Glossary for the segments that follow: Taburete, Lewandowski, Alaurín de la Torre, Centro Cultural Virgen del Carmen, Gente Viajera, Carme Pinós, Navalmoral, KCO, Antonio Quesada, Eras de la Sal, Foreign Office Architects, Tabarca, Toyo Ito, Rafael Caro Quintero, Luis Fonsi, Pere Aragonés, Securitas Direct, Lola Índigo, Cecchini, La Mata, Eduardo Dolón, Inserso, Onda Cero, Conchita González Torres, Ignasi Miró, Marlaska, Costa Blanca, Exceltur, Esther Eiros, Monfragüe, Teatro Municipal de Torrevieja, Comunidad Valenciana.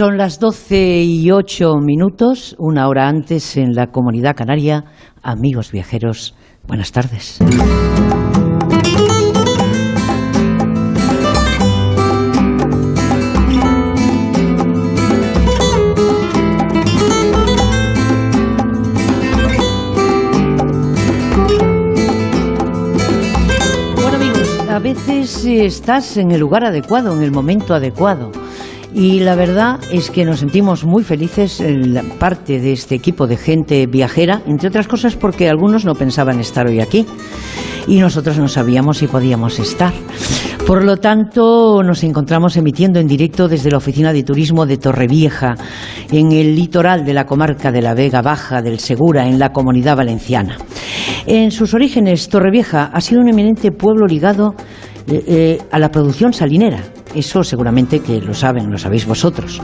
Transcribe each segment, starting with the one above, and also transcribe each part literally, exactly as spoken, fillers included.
Son las doce y ocho minutos, una hora antes en la Comunidad Canaria. Amigos viajeros, buenas tardes. Bueno amigos, a veces estás en el lugar adecuado, en el momento adecuado. Y la verdad es que nos sentimos muy felices en la parte de este equipo de gente viajera, entre otras cosas porque algunos no pensaban estar hoy aquí y nosotros no sabíamos si podíamos estar. Por lo tanto, nos encontramos emitiendo en directo desde la Oficina de Turismo de Torrevieja, en el litoral de la comarca de la Vega Baja del Segura, en la Comunidad Valenciana. En sus orígenes, Torrevieja ha sido un eminente pueblo ligado eh, eh, a la producción salinera. Eso seguramente que lo saben, lo sabéis vosotros.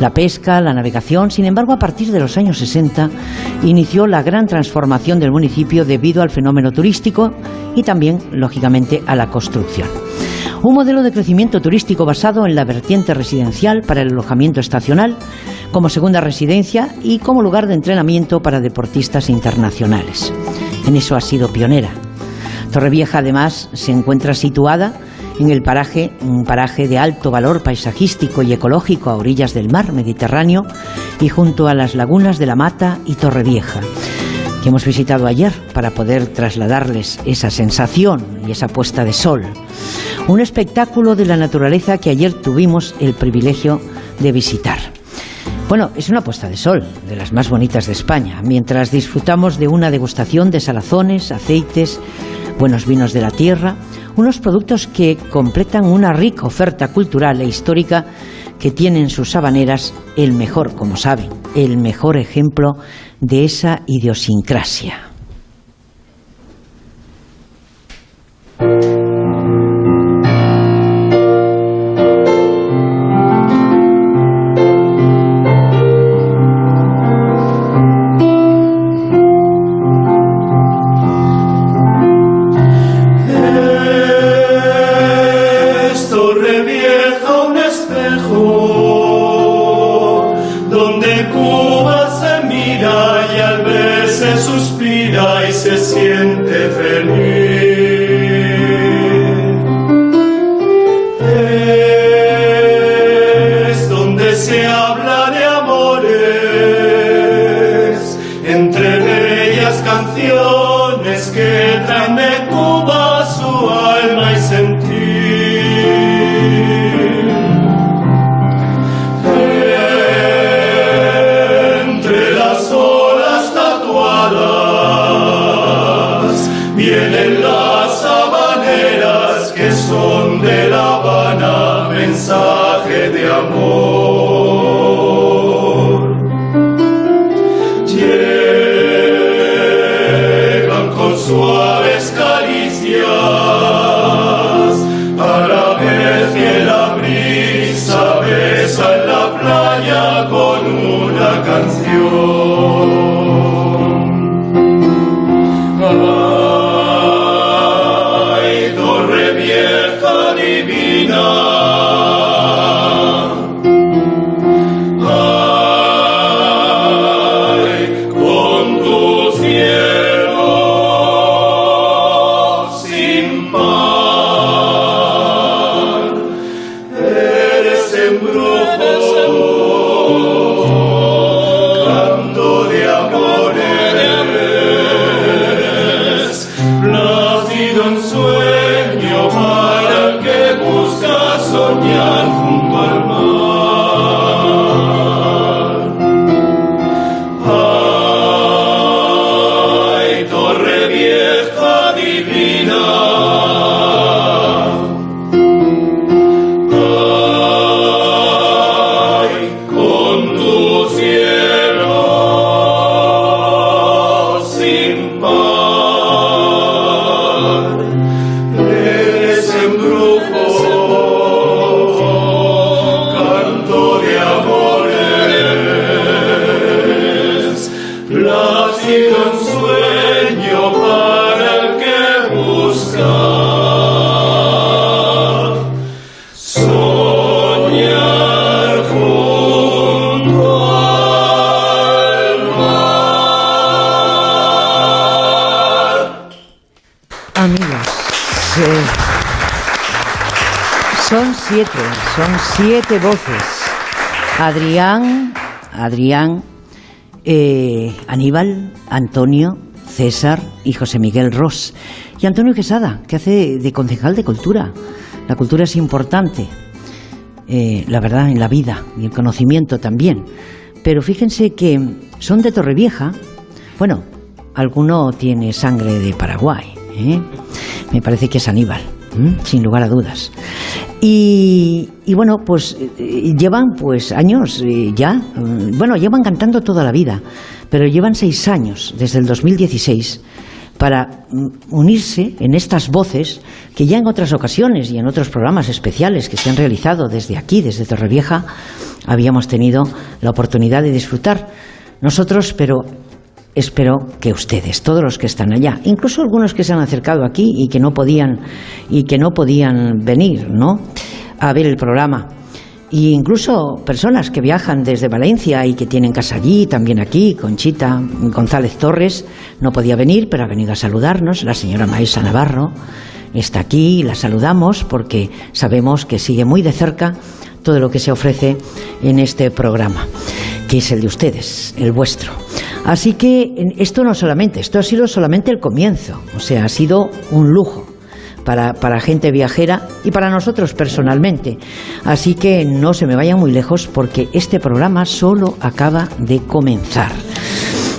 La pesca, la navegación. Sin embargo, a partir de los años sesenta inició la gran transformación del municipio debido al fenómeno turístico y también, lógicamente, a la construcción. Un modelo de crecimiento turístico basado en la vertiente residencial para el alojamiento estacional, como segunda residencia y como lugar de entrenamiento para deportistas internacionales. En eso ha sido pionera. Torrevieja, además, se encuentra situada en el paraje, un paraje de alto valor paisajístico y ecológico a orillas del mar Mediterráneo y junto a las lagunas de La Mata y Torrevieja, que hemos visitado ayer para poder trasladarles esa sensación y esa puesta de sol. Un espectáculo de la naturaleza que ayer tuvimos el privilegio de visitar. Bueno, es una puesta de sol, de las más bonitas de España, mientras disfrutamos de una degustación de salazones, aceites, buenos vinos de la tierra, unos productos que completan una rica oferta cultural e histórica que tienen sus habaneras el mejor, como saben, el mejor ejemplo de esa idiosincrasia. amigos. Eh, son siete, son siete voces. Adrián, Adrián, eh, Aníbal, Antonio, César y José Miguel Ros. Y Antonio Quesada, que hace de concejal de cultura. La cultura es importante, eh, la verdad, en la vida y el conocimiento también. Pero fíjense que son de Torrevieja. Bueno, alguno tiene sangre de Paraguay, ¿eh? Me parece que es Aníbal, ¿eh? Sin lugar a dudas. Y, y bueno, pues llevan pues años ya, bueno, llevan cantando toda la vida, pero llevan seis años, desde el dos mil dieciséis, para unirse en estas voces que ya en otras ocasiones y en otros programas especiales que se han realizado desde aquí, desde Torrevieja, habíamos tenido la oportunidad de disfrutar nosotros, pero espero que ustedes, todos los que están allá, incluso algunos que se han acercado aquí y que no podían, y que no podían venir, ¿no?, a ver el programa. Y incluso personas que viajan desde Valencia y que tienen casa allí, también aquí, Conchita González Torres no podía venir, pero ha venido a saludarnos. La señora Maesa Navarro está aquí y la saludamos porque sabemos que sigue muy de cerca todo lo que se ofrece en este programa, que es el de ustedes, el vuestro. Así que esto no solamente, esto ha sido solamente el comienzo, o sea, ha sido un lujo. Para, para Gente Viajera y para nosotros personalmente. Así que no se me vayan muy lejos porque este programa solo acaba de comenzar.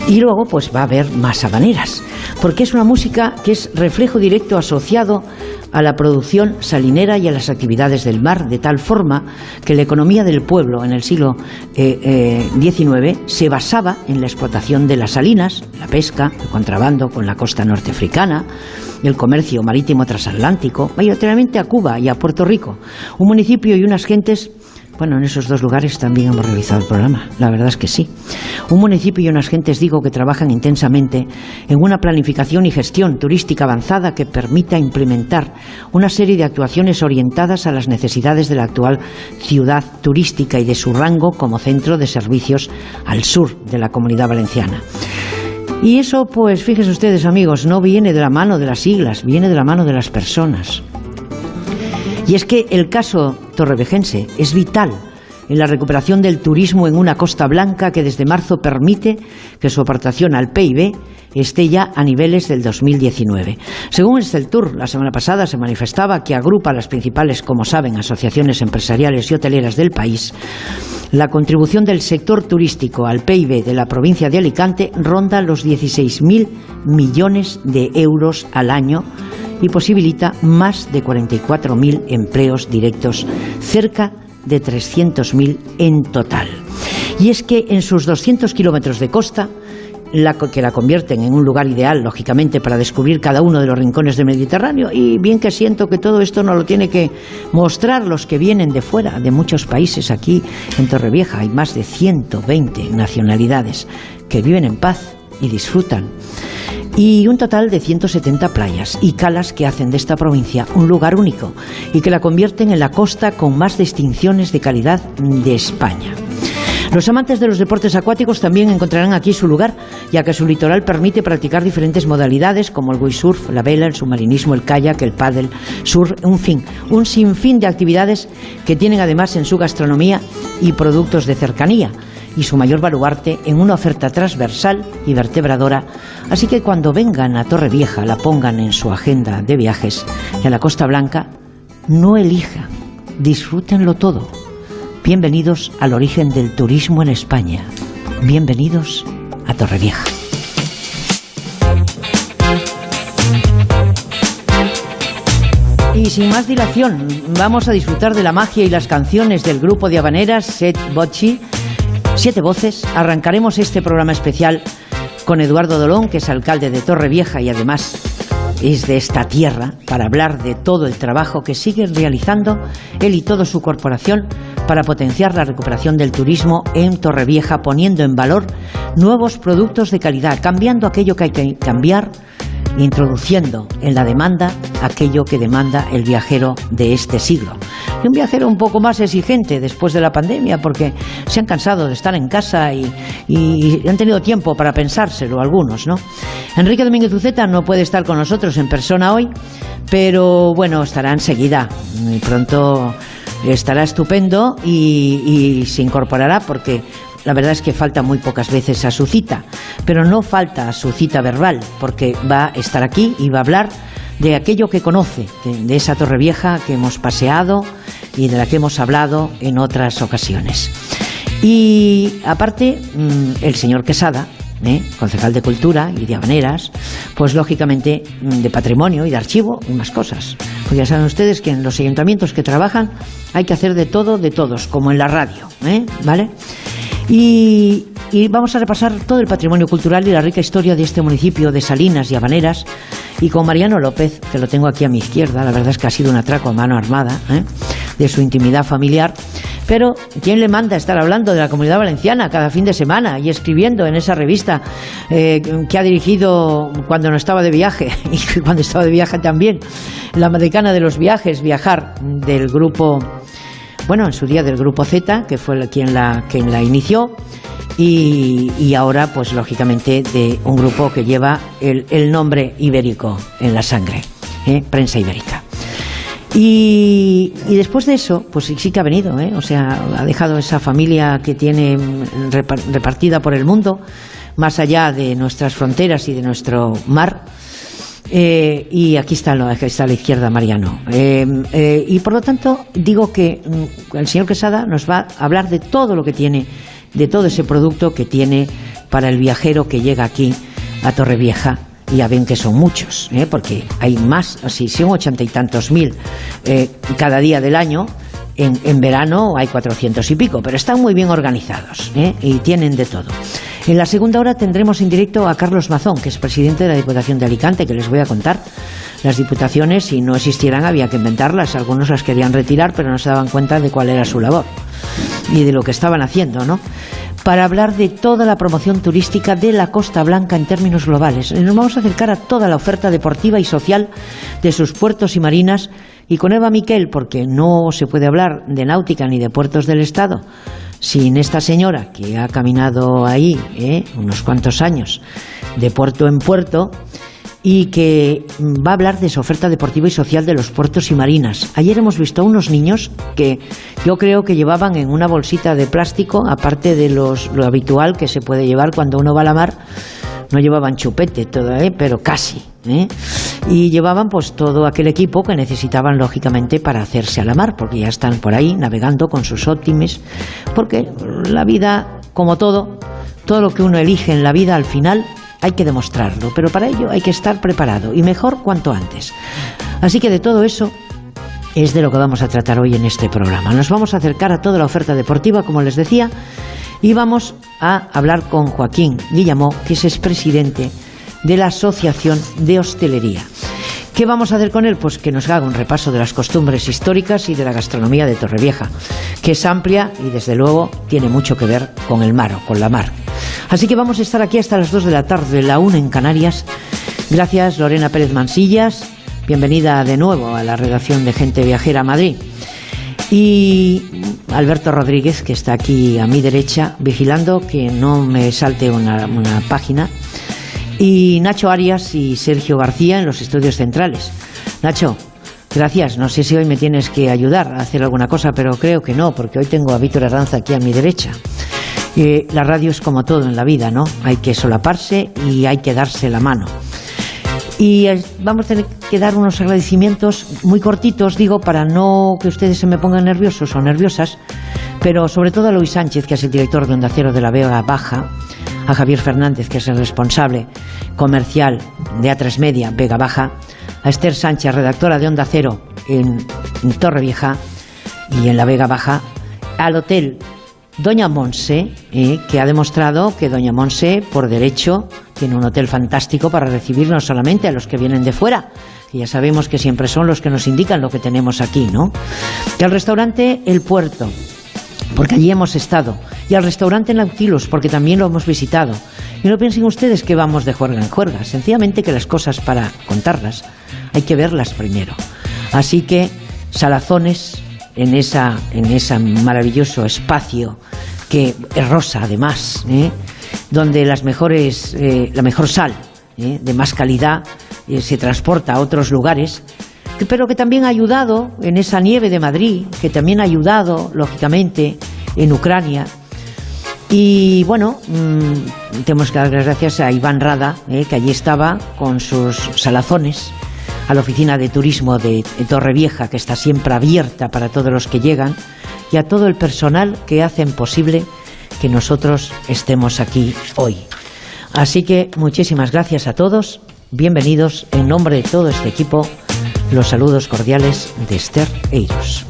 Y luego pues va a haber más habaneras, porque es una música que es reflejo directo asociado a la producción salinera y a las actividades del mar, de tal forma que la economía del pueblo en el siglo diecinueve se basaba en la explotación de las salinas, la pesca, el contrabando con la costa norteafricana, el comercio marítimo transatlántico, mayoritariamente a Cuba y a Puerto Rico, un municipio y unas gentes. Bueno, en esos dos lugares también hemos realizado el programa, la verdad es que sí. Un municipio y unas gentes, digo, que trabajan intensamente en una planificación y gestión turística avanzada que permita implementar una serie de actuaciones orientadas a las necesidades de la actual ciudad turística y de su rango como centro de servicios al sur de la Comunidad Valenciana. Y eso, pues, fíjense ustedes, amigos, no viene de la mano de las siglas, viene de la mano de las personas. Y es que el caso torrevejense es vital en la recuperación del turismo en una Costa Blanca que desde marzo permite que su aportación al P I B esté ya a niveles del dos mil diecinueve. Según Exceltur, la semana pasada se manifestaba que agrupa las principales, como saben, asociaciones empresariales y hoteleras del país. La contribución del sector turístico al P I B de la provincia de Alicante ronda los dieciséis mil millones de euros al año y posibilita más de cuarenta y cuatro mil empleos directos, cerca de trescientos mil en total. Y es que en sus doscientos kilómetros de costa, la que la convierten en un lugar ideal, lógicamente, para descubrir cada uno de los rincones del Mediterráneo, y bien que siento que todo esto nos lo tiene que mostrar los que vienen de fuera, de muchos países. Aquí en Torrevieja hay más de ciento veinte nacionalidades que viven en paz y disfrutan, y un total de ciento setenta playas y calas que hacen de esta provincia un lugar único y que la convierten en la costa con más distinciones de calidad de España. Los amantes de los deportes acuáticos también encontrarán aquí su lugar, ya que su litoral permite practicar diferentes modalidades como el windsurf, la vela, el submarinismo, el kayak, el paddle, surf, un fin, un sinfín de actividades que tienen además en su gastronomía y productos de cercanía, y su mayor baluarte en una oferta transversal y vertebradora. Así que cuando vengan a Torrevieja, la pongan en su agenda de viajes, y a la Costa Blanca no elijan, disfrútenlo todo. Bienvenidos al origen del turismo en España. Bienvenidos a Torrevieja. Y sin más dilación, vamos a disfrutar de la magia y las canciones del grupo de habaneras Set Bocci, Siete Voces. Arrancaremos este programa especial con Eduardo Dolón, que es alcalde de Torrevieja y además es de esta tierra, para hablar de todo el trabajo que sigue realizando él y toda su corporación para potenciar la recuperación del turismo en Torrevieja, poniendo en valor nuevos productos de calidad, cambiando aquello que hay que cambiar, introduciendo en la demanda aquello que demanda el viajero de este siglo. y un viajero un poco más exigente después de la pandemia, porque se han cansado de estar en casa y, y han tenido tiempo para pensárselo algunos, ¿no? Enrique Domínguez Uceta no puede estar con nosotros en persona hoy, pero bueno, estará enseguida, muy pronto estará estupendo y, y se incorporará, porque la verdad es que falta muy pocas veces a su cita, pero no falta a su cita verbal, porque va a estar aquí y va a hablar de aquello que conoce, de, de esa Torrevieja que hemos paseado y de la que hemos hablado en otras ocasiones. Y aparte, el señor Quesada, ¿eh? concejal de Cultura y de Habaneras, pues lógicamente de Patrimonio y de Archivo y más cosas. Porque ya saben ustedes que en los ayuntamientos que trabajan hay que hacer de todo, de todos, como en la radio, ¿eh? ¿Vale? Y, y vamos a repasar todo el patrimonio cultural y la rica historia de este municipio de Salinas y Habaneras, y con Mariano López, que lo tengo aquí a mi izquierda. La verdad es que ha sido un atraco a mano armada, ¿eh? de su intimidad familiar. Pero ¿quién le manda estar hablando de la Comunidad Valenciana cada fin de semana y escribiendo en esa revista eh, que ha dirigido cuando no estaba de viaje y cuando estaba de viaje también? La Madecana de los Viajes, Viajar, del grupo, bueno, en su día del grupo Z, que fue quien la, quien la inició. Y, y ahora, pues lógicamente, de un grupo que lleva el, el nombre ibérico en la sangre, ¿eh? Prensa Ibérica. Y, y después de eso, pues sí que ha venido, ¿eh? o sea, ha dejado esa familia que tiene repartida por el mundo, más allá de nuestras fronteras y de nuestro mar. Eh, y aquí está, aquí está a la izquierda Mariano. Eh, eh, y por lo tanto, digo que el señor Quesada nos va a hablar de todo lo que tiene, de todo ese producto que tiene para el viajero que llega aquí a Torrevieja. Ya ven que son muchos, ¿eh? porque hay más, así son ochenta y tantos mil eh, cada día del año. En, en verano hay cuatrocientos y pico, pero están muy bien organizados, ¿eh? y tienen de todo. En la segunda hora tendremos en directo a Carlos Mazón, que es presidente de la Diputación de Alicante, que les voy a contar. Las diputaciones, si no existieran, había que inventarlas. Algunos las querían retirar, pero no se daban cuenta de cuál era su labor y de lo que estaban haciendo, ¿no? Para hablar de toda la promoción turística de la Costa Blanca en términos globales. Nos vamos a acercar a toda la oferta deportiva y social de sus puertos y marinas, y con Eva Miquel, porque no se puede hablar de náutica ni de puertos del Estado sin esta señora que ha caminado ahí ¿eh? unos cuantos años de puerto en puerto, y que va a hablar de su oferta deportiva y social de los puertos y marinas. Ayer hemos visto a unos niños que yo creo que llevaban en una bolsita de plástico, aparte de los, lo habitual que se puede llevar cuando uno va a la mar. No llevaban chupete, todo, ¿eh? pero casi. ¿eh? Y llevaban pues todo aquel equipo que necesitaban, lógicamente, para hacerse a la mar, porque ya están por ahí navegando con sus óptimes, porque la vida, como todo, todo lo que uno elige en la vida, al final hay que demostrarlo, pero para ello hay que estar preparado, y mejor cuanto antes. Así que de todo eso es de lo que vamos a tratar hoy en este programa. Nos vamos a acercar a toda la oferta deportiva, como les decía, y vamos a hablar con Joaquín Guillamó, que es expresidente de la Asociación de Hostelería. ¿Qué vamos a hacer con él? Pues que nos haga un repaso de las costumbres históricas y de la gastronomía de Torrevieja, que es amplia y desde luego tiene mucho que ver con el mar o con la mar. Así que vamos a estar aquí hasta las dos de la tarde, la una en Canarias. Gracias, Lorena Pérez Mansillas. Bienvenida de nuevo a la redacción de Gente Viajera Madrid. Y Alberto Rodríguez, que está aquí a mi derecha, vigilando que no me salte una, una página. Y Nacho Arias y Sergio García en los estudios centrales. Nacho, gracias. No sé si hoy me tienes que ayudar a hacer alguna cosa, pero creo que no, porque hoy tengo a Víctor Aranza aquí a mi derecha. Eh, la radio es como todo en la vida, ¿no? Hay que solaparse y hay que darse la mano. Y vamos a tener que dar unos agradecimientos muy cortitos, digo, para no que ustedes se me pongan nerviosos o nerviosas, pero sobre todo a Luis Sánchez, que es el director de Onda Cero de la Vega Baja, a Javier Fernández, que es el responsable comercial de A tres Media Vega Baja, a Esther Sánchez, redactora de Onda Cero en Torrevieja y en la Vega Baja, al hotel Doña Monse, eh, que ha demostrado que Doña Monse, por derecho, tiene un hotel fantástico para recibirnos solamente a los que vienen de fuera, que ya sabemos que siempre son los que nos indican lo que tenemos aquí, ¿no? Que al restaurante El Puerto, porque allí hemos estado, y al restaurante Nautilus, porque también lo hemos visitado. Y no piensen ustedes que vamos de juerga en juerga, sencillamente que las cosas, para contarlas, hay que verlas primero. Así que, salazones, en esa en ese maravilloso espacio que es rosa, además, ¿eh? Donde las mejores eh, la mejor sal ¿eh? de más calidad eh, se transporta a otros lugares, pero que también ha ayudado en esa nieve de Madrid, que también ha ayudado, lógicamente, en Ucrania. Y bueno, mmm, tenemos que dar las gracias a Iván Rada, eh, que allí estaba con sus salazones, a la oficina de turismo de, de Torrevieja, que está siempre abierta para todos los que llegan, y a todo el personal que hacen posible que nosotros estemos aquí hoy. Así que muchísimas gracias a todos, bienvenidos en nombre de todo este equipo. Los saludos cordiales de Esther Eiros.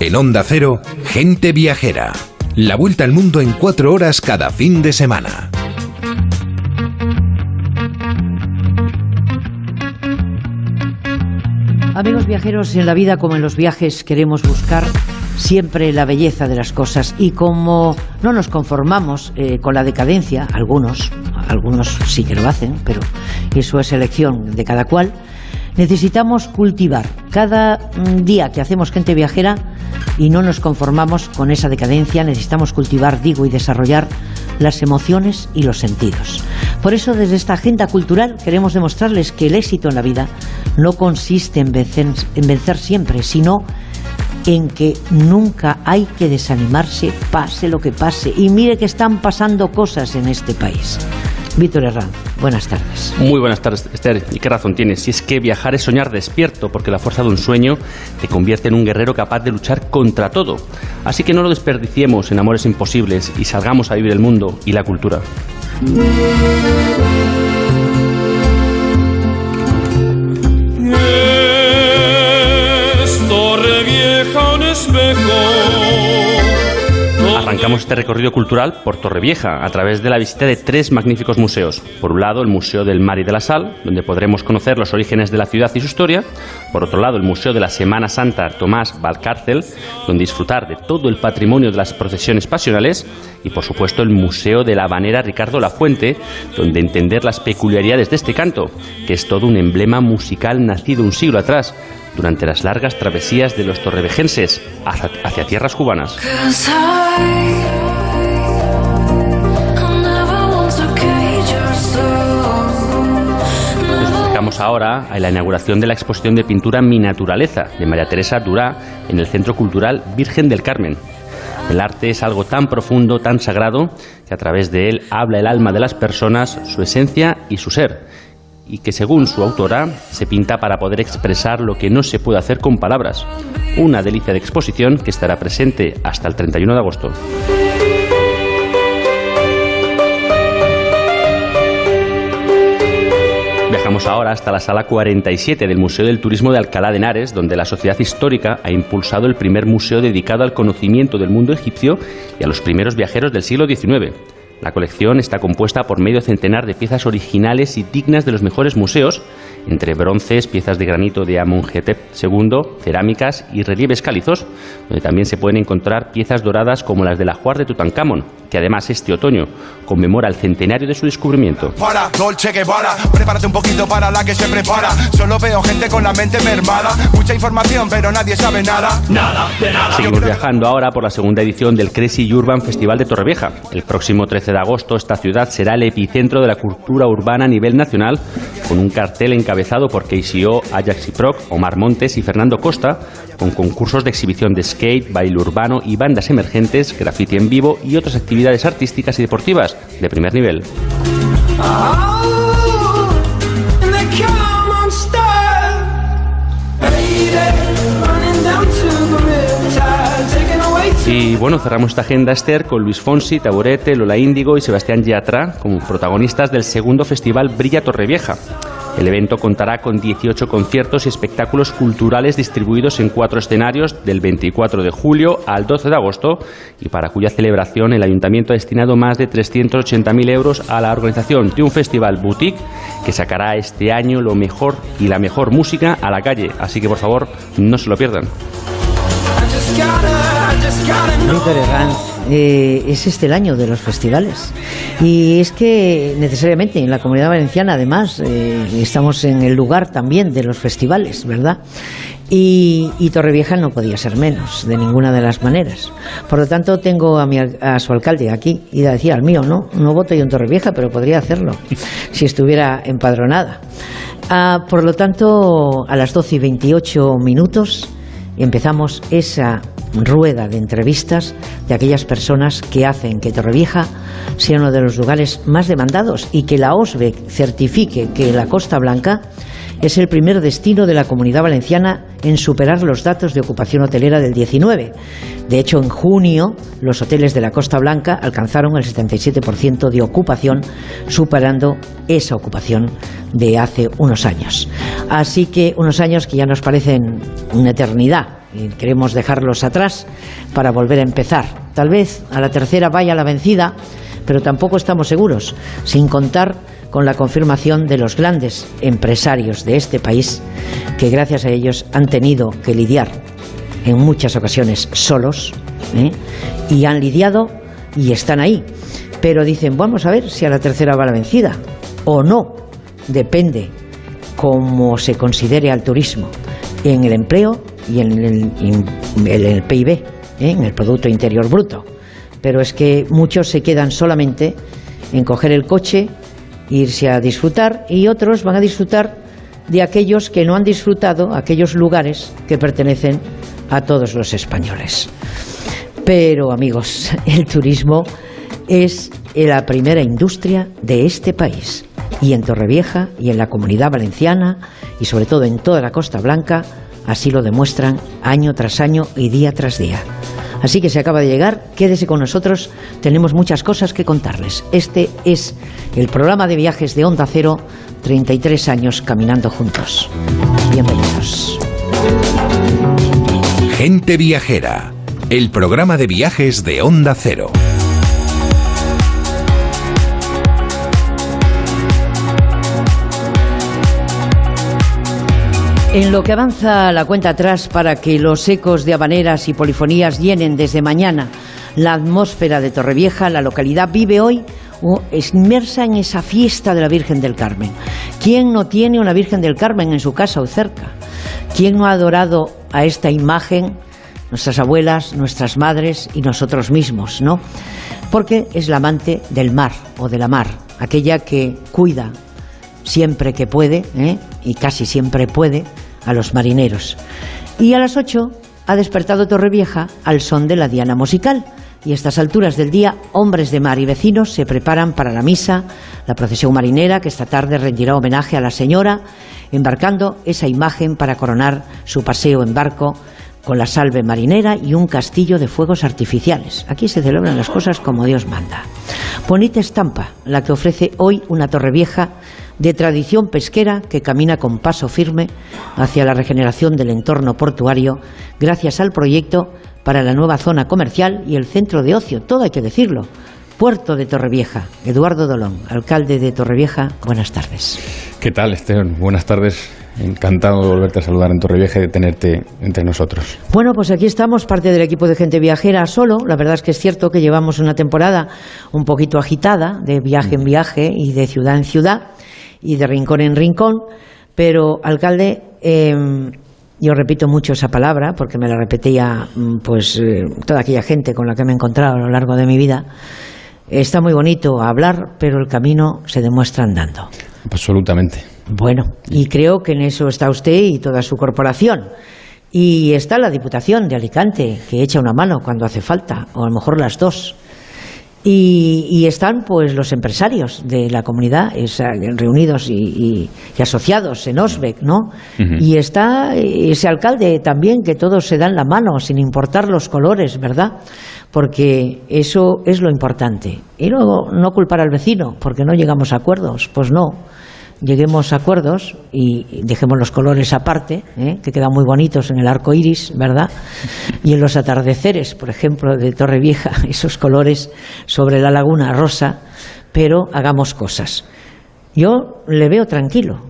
En Onda Cero, Gente Viajera. La vuelta al mundo en cuatro horas cada fin de semana. Amigos viajeros, en la vida como en los viajes queremos buscar siempre la belleza de las cosas, y como no nos conformamos eh, con la decadencia, algunos, algunos sí que lo hacen, pero eso es elección de cada cual. Necesitamos cultivar cada día que hacemos Gente Viajera y no nos conformamos con esa decadencia. Necesitamos cultivar, digo, y desarrollar las emociones y los sentidos. Por eso, desde esta agenda cultural queremos demostrarles que el éxito en la vida no consiste en vencer, en vencer siempre, sino en que nunca hay que desanimarse, pase lo que pase. Y mire que están pasando cosas en este país. Víctor Aranza, buenas tardes. Muy buenas tardes, Esther. ¿Y qué razón tienes? Si es que viajar es soñar despierto, porque la fuerza de un sueño te convierte en un guerrero capaz de luchar contra todo. Así que no lo desperdiciemos en amores imposibles y salgamos a vivir el mundo y la cultura. Es Torrevieja un espejo. Arrancamos este recorrido cultural por Torrevieja a través de la visita de tres magníficos museos. Por un lado, el Museo del Mar y de la Sal, donde podremos conocer los orígenes de la ciudad y su historia. Por otro lado, el Museo de la Semana Santa Tomás Valcárcel, donde disfrutar de todo el patrimonio de las procesiones pasionales. Y, por supuesto, el Museo de la Habanera Ricardo Lafuente, donde entender las peculiaridades de este canto, que es todo un emblema musical nacido un siglo atrás, durante las largas travesías de los torrevejenses hacia, hacia tierras cubanas. Vamos ahora a la inauguración de la exposición de pintura Mi Naturaleza, de María Teresa Durá, en el Centro Cultural Virgen del Carmen. El arte es algo tan profundo, tan sagrado, que a través de él habla el alma de las personas, su esencia y su ser, y que, según su autora, se pinta para poder expresar lo que no se puede hacer con palabras. Una delicia de exposición que estará presente hasta el treinta y uno de agosto. Viajamos ahora hasta la sala cuarenta y siete del Museo del Turismo de Alcalá de Henares, donde la Sociedad Histórica ha impulsado el primer museo dedicado al conocimiento del mundo egipcio y a los primeros viajeros del siglo diecinueve. La colección está compuesta por medio centenar de piezas originales y dignas de los mejores museos, entre bronces, piezas de granito de Amongetep segundo, cerámicas y relieves calizos, donde también se pueden encontrar piezas doradas como las del ajuar de Tutankamón, que además este otoño conmemora el centenario de su descubrimiento. Para, Dolce Guevara, prepárate un poquito para la que se prepara. Solo veo gente con la mente mermada, mucha información pero nadie sabe nada, nada de nada. Seguimos viajando ahora por la segunda edición del Crazy Urban Festival de Torrevieja. El próximo trece de agosto esta ciudad será el epicentro de la cultura urbana a nivel nacional, con un cartel encabezado por K C O, Ajax y Proc, Omar Montes y Fernando Costa, con concursos de exhibición de skate, baile urbano y bandas emergentes, graffiti en vivo y otras actividades artísticas y deportivas de primer nivel. Y bueno, cerramos esta agenda, Esther, con Luis Fonsi, Taburete, Lola Índigo y Sebastián Yatra como protagonistas del segundo festival Brilla Torrevieja. El evento contará con dieciocho conciertos y espectáculos culturales distribuidos en cuatro escenarios del veinticuatro de julio al doce de agosto, y para cuya celebración el Ayuntamiento ha destinado más de trescientos ochenta mil euros a la organización de un festival boutique que sacará este año lo mejor y la mejor música a la calle. Así que, por favor, no se lo pierdan. Víctor Aranza, eh, es este el año de los festivales. Y es que necesariamente en la Comunidad Valenciana, además, eh, estamos en el lugar también de los festivales, ¿verdad? Y, y Torrevieja no podía ser menos, de ninguna de las maneras. Por lo tanto, tengo a, mi, a su alcalde aquí, y decía al mío, no, no voto yo en Torrevieja, pero podría hacerlo si estuviera empadronada. Ah, por lo tanto, a las doce y veintiocho minutos empezamos esa rueda de entrevistas de aquellas personas que hacen que Torrevieja sea uno de los lugares más demandados y que la Hosbec certifique que la Costa Blanca es el primer destino de la Comunidad Valenciana en superar los datos de ocupación hotelera del diecinueve. De hecho, en junio, los hoteles de la Costa Blanca alcanzaron el setenta y siete por ciento de ocupación, superando esa ocupación de hace unos años. Así que unos años que ya nos parecen una eternidad, y queremos dejarlos atrás para volver a empezar. Tal vez a la tercera vaya la vencida, pero tampoco estamos seguros, sin contar con la confirmación de los grandes empresarios de este país, que gracias a ellos han tenido que lidiar en muchas ocasiones solos, ¿eh? Y han lidiado y están ahí, pero dicen, vamos a ver si a la tercera va la vencida o no, depende cómo se considere al turismo en el empleo y en el, en el P I B, ¿eh? En el Producto Interior Bruto. Pero es que muchos se quedan solamente en coger el coche, irse a disfrutar, y otros van a disfrutar de aquellos que no han disfrutado, aquellos lugares que pertenecen a todos los españoles. Pero, amigos, el turismo es la primera industria de este país, y en Torrevieja y en la Comunidad Valenciana y sobre todo en toda la Costa Blanca así lo demuestran año tras año y día tras día. Así que se acaba de llegar, quédese con nosotros, tenemos muchas cosas que contarles. Este es el programa de viajes de Onda Cero, treinta y tres años caminando juntos. Bienvenidos. Gente Viajera, el programa de viajes de Onda Cero. En lo que avanza la cuenta atrás para que los ecos de habaneras y polifonías llenen desde mañana la atmósfera de Torrevieja, la localidad vive hoy inmersa en esa fiesta de la Virgen del Carmen. ¿Quién no tiene una Virgen del Carmen en su casa o cerca? ¿Quién no ha adorado a esta imagen? Nuestras abuelas, nuestras madres y nosotros mismos, ¿no? Porque es la amante del mar o de la mar, aquella que cuida siempre que puede, ¿eh? Y casi siempre puede, a los marineros. Y a las ocho ha despertado Torrevieja al son de la diana musical, y a estas alturas del día hombres de mar y vecinos se preparan para la misa, la procesión marinera que esta tarde rendirá homenaje a la señora, embarcando esa imagen para coronar su paseo en barco con la salve marinera y un castillo de fuegos artificiales. Aquí se celebran las cosas como Dios manda. Bonita estampa la que ofrece hoy una Torrevieja de tradición pesquera que camina con paso firme hacia la regeneración del entorno portuario gracias al proyecto para la nueva zona comercial y el centro de ocio, todo hay que decirlo. Puerto de Torrevieja. Eduardo Dolón, alcalde de Torrevieja, buenas tardes. ¿Qué tal, Esther? Buenas tardes. Encantado de volverte a saludar en Torrevieja y de tenerte entre nosotros. Bueno, pues aquí estamos, parte del equipo de Gente Viajera solo. La verdad es que es cierto que llevamos una temporada un poquito agitada, de viaje en viaje y de ciudad en ciudad y de rincón en rincón, pero, alcalde, eh, yo repito mucho esa palabra porque me la repetía pues eh, toda aquella gente con la que me he encontrado a lo largo de mi vida. Está muy bonito hablar, pero el camino se demuestra andando. Absolutamente. Bueno, y creo que en eso está usted y toda su corporación. Y está la Diputación de Alicante, que echa una mano cuando hace falta, o a lo mejor las dos. Y, y están pues los empresarios de la comunidad esa, reunidos y, y, y asociados en Hosbec, ¿no? Uh-huh. Y está ese alcalde también, que todos se dan la mano sin importar los colores, ¿verdad? Porque eso es lo importante. Y luego no culpar al vecino porque no llegamos a acuerdos, pues no. Lleguemos a acuerdos y dejemos los colores aparte, ¿eh? Que quedan muy bonitos en el arco iris, ¿verdad? Y en los atardeceres, por ejemplo, de Torrevieja, esos colores sobre la Laguna Rosa, pero hagamos cosas. Yo le veo tranquilo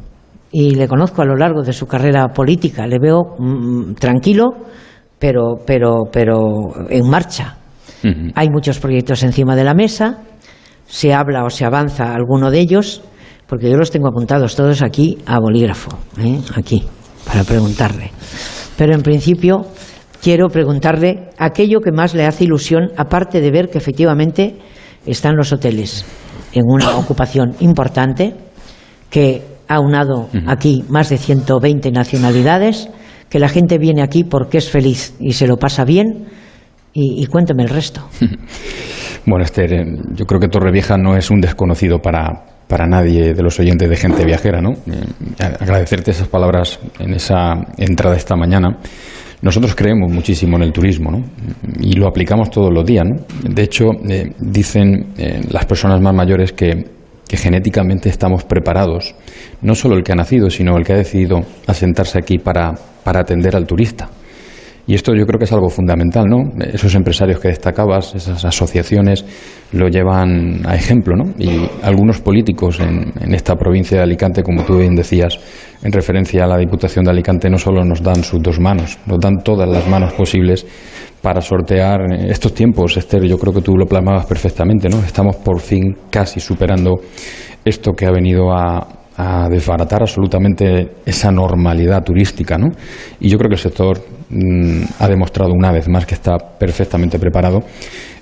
y le conozco a lo largo de su carrera política, le veo mmm, tranquilo, pero, pero, pero en marcha. Uh-huh. Hay muchos proyectos encima de la mesa, se habla o se avanza alguno de ellos, porque yo los tengo apuntados todos aquí a bolígrafo, ¿eh? Aquí, para preguntarle. Pero en principio quiero preguntarle aquello que más le hace ilusión, aparte de ver que efectivamente están los hoteles en una ocupación importante, que ha unado aquí más de ciento veinte nacionalidades, que la gente viene aquí porque es feliz y se lo pasa bien, y, y cuéntame el resto. Bueno, Esther, yo creo que Torrevieja no es un desconocido para, para nadie de los oyentes de Gente Viajera, ¿no? Agradecerte esas palabras en esa entrada esta mañana. Nosotros creemos muchísimo en el turismo, ¿no? Y lo aplicamos todos los días, ¿no? De hecho, eh, dicen eh, las personas más mayores que, que genéticamente estamos preparados, no solo el que ha nacido, sino el que ha decidido asentarse aquí para, para atender al turista. Y esto yo creo que es algo fundamental, ¿no? Esos empresarios que destacabas, esas asociaciones, lo llevan a ejemplo, ¿no? Y algunos políticos en, en esta provincia de Alicante, como tú bien decías, en referencia a la Diputación de Alicante, no solo nos dan sus dos manos, nos dan todas las manos posibles para sortear estos tiempos. Esther, yo creo que tú lo plasmabas perfectamente, ¿no? Estamos por fin casi superando esto que ha venido a... a desbaratar absolutamente esa normalidad turística, ¿no? Y yo creo que el sector mmm, ha demostrado una vez más que está perfectamente preparado.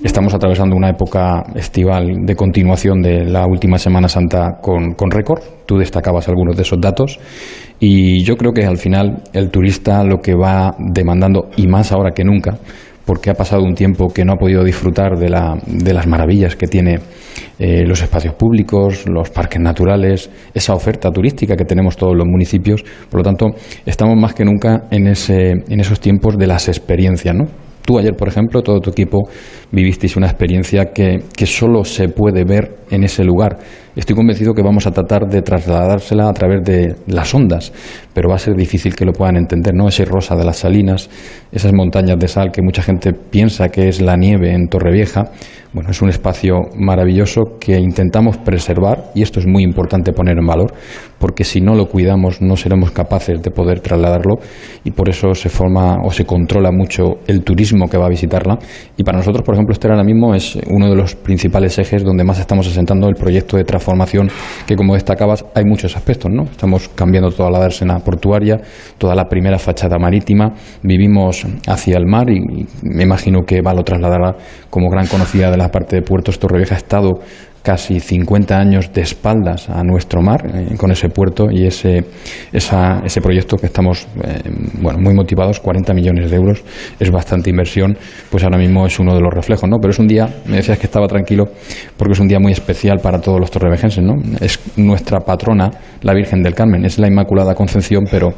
Estamos atravesando una época estival de continuación de la última Semana Santa con, con récord. Tú destacabas algunos de esos datos. Y yo creo que al final el turista lo que va demandando, y más ahora que nunca, porque ha pasado un tiempo que no ha podido disfrutar de, la, de las maravillas que tiene eh, los espacios públicos, los parques naturales, esa oferta turística que tenemos todos los municipios. Por lo tanto, estamos más que nunca en, ese, en esos tiempos de las experiencias, ¿no? Tú ayer, por ejemplo, todo tu equipo vivisteis una experiencia que, que solo se puede ver en ese lugar. Estoy convencido que vamos a tratar de trasladársela a través de las ondas, pero va a ser difícil que lo puedan entender, ¿no? Ese rosa de las salinas, esas montañas de sal que mucha gente piensa que es la nieve en Torrevieja. Bueno, es un espacio maravilloso que intentamos preservar, y esto es muy importante poner en valor, porque si no lo cuidamos no seremos capaces de poder trasladarlo, y por eso se forma o se controla mucho el turismo que va a visitarla. Y para nosotros, por ejemplo, este ahora mismo es uno de los principales ejes donde más estamos asentando el proyecto de transformación, que como destacabas hay muchos aspectos, ¿no? Estamos cambiando toda la dársena portuaria, toda la primera fachada marítima, vivimos hacia el mar, y me imagino que Eva lo trasladará como gran conocida de la parte de puertos. Torrevieja ha estado casi cincuenta años de espaldas a nuestro mar, eh, con ese puerto y ese, esa, ese proyecto que estamos eh, bueno, muy motivados. Cuarenta millones de euros, es bastante inversión, pues ahora mismo es uno de los reflejos, ¿no? Pero es un día, me decías que estaba tranquilo, porque es un día muy especial para todos los torrevejenses, ¿no? Es nuestra patrona, la Virgen del Carmen, es la Inmaculada Concepción, pero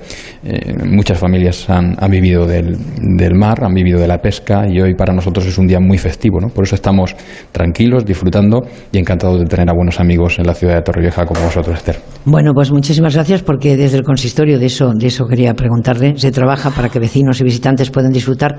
eh, muchas familias han, han vivido del, del mar, han vivido de la pesca, y hoy para nosotros es un día muy festivo, ¿no? Por eso estamos tranquilos, disfrutando y encantados de tener a buenos amigos en la ciudad de Torrevieja como vosotros, Esther. Bueno, pues muchísimas gracias, porque desde el consistorio de eso, de eso quería preguntarle. Se trabaja para que vecinos y visitantes puedan disfrutar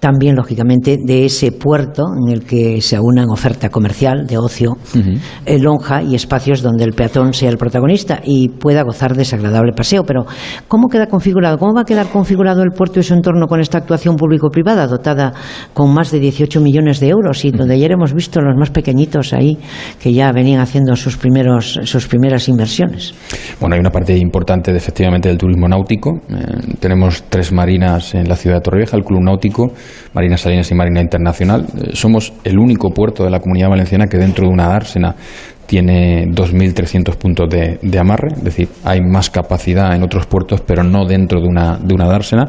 también, lógicamente, de ese puerto en el que se aunan oferta comercial, de ocio, uh-huh. lonja y espacios donde el peatón sea el protagonista y pueda gozar de ese agradable paseo. Pero, ¿cómo queda configurado? ¿Cómo va a quedar configurado el puerto y su entorno con esta actuación público-privada dotada con más de dieciocho millones de euros? Y donde ayer hemos visto los más pequeñitos ahí que ya venían haciendo sus primeros sus primeras inversiones. Bueno, hay una parte importante de, efectivamente del turismo náutico. Eh, tenemos tres marinas en la ciudad de Torrevieja, el Club Náutico, Marina Salinas y Marina Internacional. Eh, somos el único puerto de la Comunidad Valenciana que dentro de una dársena tiene dos mil trescientos puntos de, de amarre, es decir, hay más capacidad en otros puertos, pero no dentro de una, de una dársena.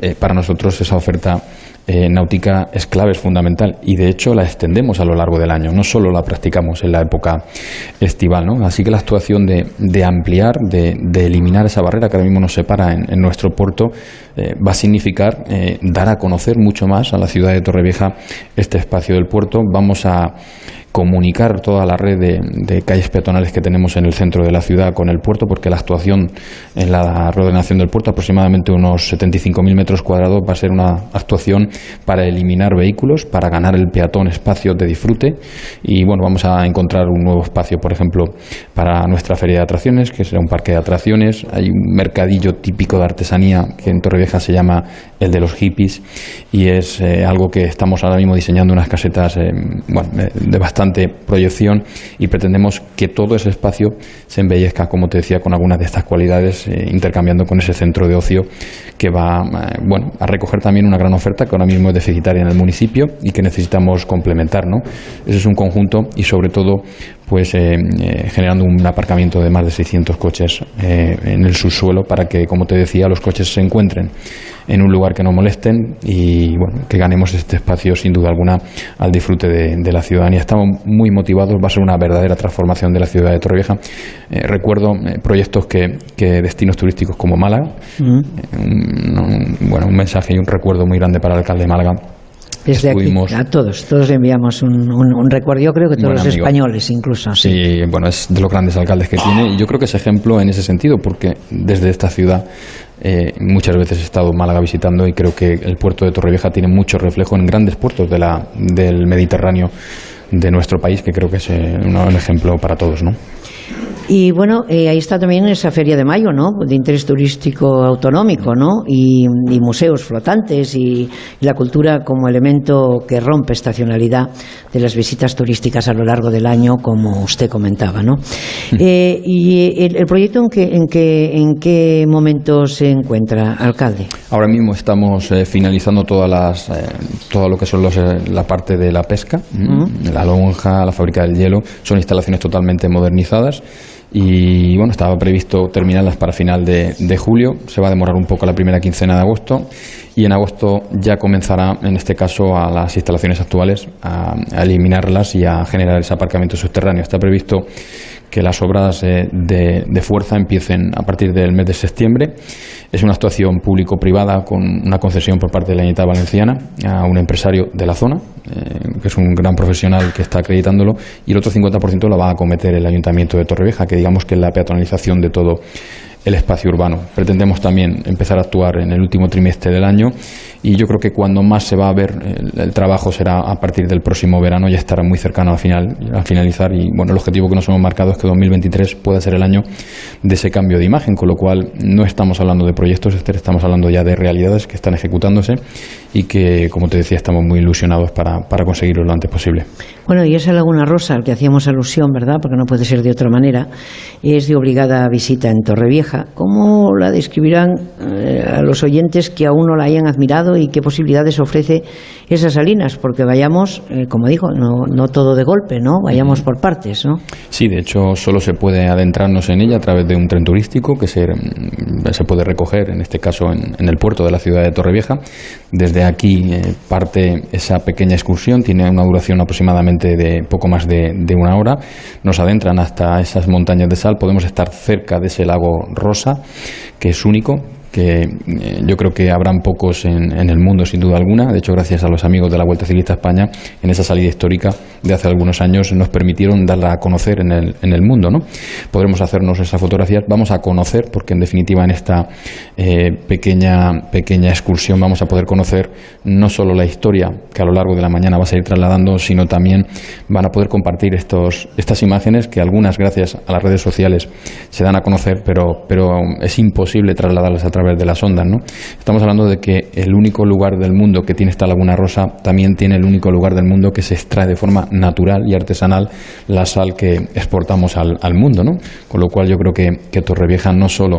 Eh, para nosotros esa oferta eh, náutica es clave, es fundamental, y de hecho la extendemos a lo largo del año, no solo la practicamos en la época estival, ¿no? Así que la actuación de, de ampliar, de, de eliminar esa barrera que ahora mismo nos separa en, en nuestro puerto, eh, va a significar eh, dar a conocer mucho más a la ciudad de Torrevieja este espacio del puerto. Vamos a comunicar toda la red de, de calles peatonales que tenemos en el centro de la ciudad con el puerto, porque la actuación en la reordenación del puerto, aproximadamente unos setenta y cinco mil metros cuadrados, va a ser una actuación para eliminar vehículos, para ganar el peatón espacios de disfrute. Y bueno, vamos a encontrar un nuevo espacio, por ejemplo, para nuestra feria de atracciones, que será un parque de atracciones. Hay un mercadillo típico de artesanía que en Torrevieja se llama el de los hippies, y es eh, algo que estamos ahora mismo diseñando, unas casetas eh, bueno, de bastante proyección, y pretendemos que todo ese espacio se embellezca, como te decía, con algunas de estas cualidades, eh, intercambiando con ese centro de ocio que va eh, bueno, a recoger también una gran oferta que ahora mismo es deficitaria en el municipio y que necesitamos complementar, ¿no? Ese es un conjunto, y sobre todo pues eh, eh, generando un aparcamiento de más de seiscientos coches eh, en el subsuelo, para que, como te decía, los coches se encuentren en un lugar que no molesten, y bueno, que ganemos este espacio sin duda alguna al disfrute de, de la ciudadanía. Estamos muy motivados, va a ser una verdadera transformación de la ciudad de Torrevieja. Eh, recuerdo eh, proyectos que, que destinos turísticos como Málaga, mm. eh, un, un, bueno, un mensaje y un recuerdo muy grande para el alcalde de Málaga. Desde aquí, a todos, todos enviamos un, un, un recuerdo, yo creo que todos los españoles incluso. Sí, y, bueno, es de los grandes alcaldes que tiene, y yo creo que es ejemplo en ese sentido, porque desde esta ciudad eh, muchas veces he estado en Málaga visitando, y creo que el puerto de Torrevieja tiene mucho reflejo en grandes puertos de la, del Mediterráneo de nuestro país, que creo que es eh, un, un ejemplo para todos, ¿no? Y bueno, eh, ahí está también esa feria de mayo, ¿no? De interés turístico autonómico, ¿no? Y, y museos flotantes y, y la cultura como elemento que rompe estacionalidad de las visitas turísticas a lo largo del año, como usted comentaba, ¿no? Eh, ¿Y el, el proyecto en qué, en, qué, en qué momento se encuentra, alcalde? Ahora mismo estamos eh, finalizando todas las, eh, todo lo que son los, eh, la parte de la pesca, ¿Mm? la lonja, la fábrica del hielo. Son instalaciones totalmente modernizadas. Y bueno, estaba previsto terminarlas para final de, de julio. Se va a demorar un poco la primera quincena de agosto, y en agosto ya comenzará, en este caso, a las instalaciones actuales a, a eliminarlas y a generar ese aparcamiento subterráneo. Está previsto que las obras eh, de, de fuerza empiecen a partir del mes de septiembre. Es una actuación público-privada con una concesión por parte de la Comunidad Valenciana a un empresario de la zona, eh, que es un gran profesional que está acreditándolo, y el otro cincuenta por ciento la va a acometer el Ayuntamiento de Torrevieja, que digamos que es la peatonalización de todo el espacio urbano. Pretendemos también empezar a actuar en el último trimestre del año, y yo creo que cuando más se va a ver el, el trabajo será a partir del próximo verano. Ya estará muy cercano al final, al finalizar, y bueno, el objetivo que nos hemos marcado es que dos mil veintitrés pueda ser el año de ese cambio de imagen, con lo cual no estamos hablando de proyectos, estamos hablando ya de realidades que están ejecutándose y que, como te decía, estamos muy ilusionados para, para conseguirlo lo antes posible. Bueno, y esa Laguna Rosa al que hacíamos alusión, ¿verdad?, porque no puede ser de otra manera, es de obligada visita en Torrevieja. ¿Cómo la describirán eh, a los oyentes que aún no la hayan admirado? ¿Y qué posibilidades ofrece esas salinas? Porque vayamos, eh, como digo, no, no todo de golpe, ¿no? Vayamos por partes, ¿no? Sí, de hecho, solo se puede adentrarnos en ella a través de un tren turístico que se, se puede recoger, en este caso, en, en el puerto de la ciudad de Torrevieja. Desde aquí eh, parte esa pequeña excursión, tiene una duración aproximadamente de poco más de, de una hora. Nos adentran hasta esas montañas de sal, podemos estar cerca de ese lago Rosa, que es único, que eh, yo creo que habrán pocos en, en el mundo, sin duda alguna. De hecho, gracias a los amigos de la Vuelta Ciclista a España, en esa salida histórica de hace algunos años nos permitieron darla a conocer en el, en el mundo, ¿no? Podremos hacernos esas fotografías, vamos a conocer, porque en definitiva en esta eh, pequeña, pequeña excursión vamos a poder conocer no solo la historia que a lo largo de la mañana vas a ir trasladando, sino también van a poder compartir estos, estas imágenes, que algunas, gracias a las redes sociales, se dan a conocer, pero, pero es imposible trasladarlas a a través de las ondas, ¿no? Estamos hablando de que el único lugar del mundo que tiene esta Laguna Rosa también tiene el único lugar del mundo que se extrae de forma natural y artesanal la sal que exportamos al, al mundo, ¿no? Con lo cual yo creo que, que Torrevieja no solo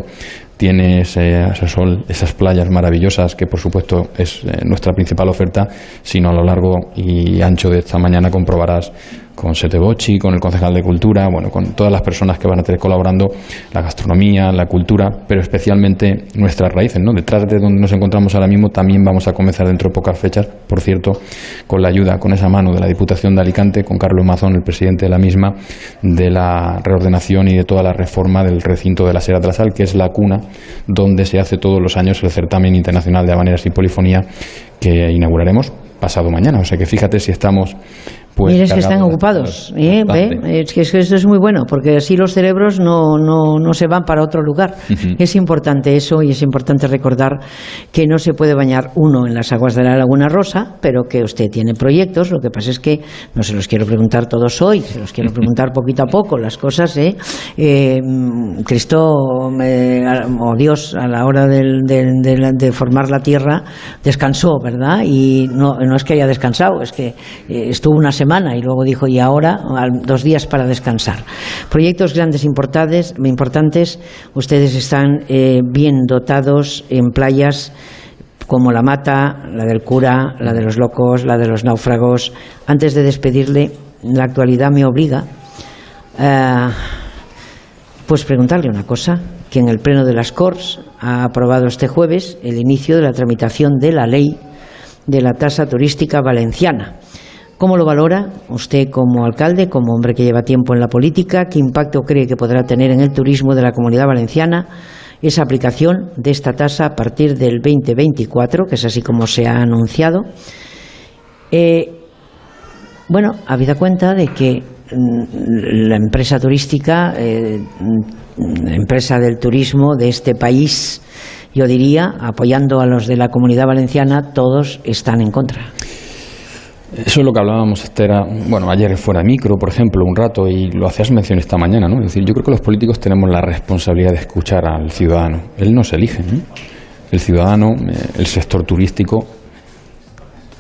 tiene ese, ese sol, esas playas maravillosas, que por supuesto es nuestra principal oferta, sino a lo largo y ancho de esta mañana comprobarás con Sete Bocci, con el concejal de Cultura, bueno, con todas las personas que van a estar colaborando, la gastronomía, la cultura, pero especialmente nuestras raíces, ¿no? Detrás de donde nos encontramos ahora mismo también vamos a comenzar dentro de pocas fechas, por cierto, con la ayuda, con esa mano de la Diputación de Alicante, con Carlos Mazón, el presidente de la misma, de la reordenación y de toda la reforma del recinto de las Eras de la Sal, que es la cuna donde se hace todos los años el Certamen Internacional de Habaneras y Polifonía, que inauguraremos pasado mañana. O sea que fíjate si estamos Pues mira, es que están ocupados, ¿eh? ¿Eh? Es que esto es muy bueno, porque así los cerebros no, no, no se van para otro lugar. Uh-huh. Es importante eso, y es importante recordar que no se puede bañar uno en las aguas de la Laguna Rosa, pero que usted tiene proyectos. Lo que pasa es que no se los quiero preguntar todos hoy, se los quiero preguntar poquito a poco las cosas, ¿eh? Eh, Cristo eh, o Dios a la hora del, del, del, de formar la tierra descansó, ¿verdad? Y no, no es que haya descansado, es que eh, estuvo una semana y luego dijo, y ahora dos días para descansar. Proyectos grandes, importantes, importantes. Ustedes están eh, bien dotados en playas como La Mata, la del Cura, la de los Locos, la de los Náufragos. Antes de despedirle, la actualidad me obliga eh, pues preguntarle una cosa, que en el pleno de las Corts ha aprobado este jueves el inicio de la tramitación de la ley de la tasa turística valenciana. ¿Cómo lo valora usted como alcalde, como hombre que lleva tiempo en la política? ¿Qué impacto cree que podrá tener en el turismo de la Comunidad Valenciana esa aplicación de esta tasa a partir del veinte veinticuatro, que es así como se ha anunciado? Eh, bueno, habida cuenta de que la empresa turística, eh, la empresa del turismo de este país, yo diría, apoyando a los de la Comunidad Valenciana, todos están en contra. Eso es lo que hablábamos, Esther, bueno, ayer fuera micro, por ejemplo, un rato, y lo hacías mención esta mañana, ¿no? Es decir, yo creo que los políticos tenemos la responsabilidad de escuchar al ciudadano. Él nos elige, ¿no? El ciudadano, el sector turístico,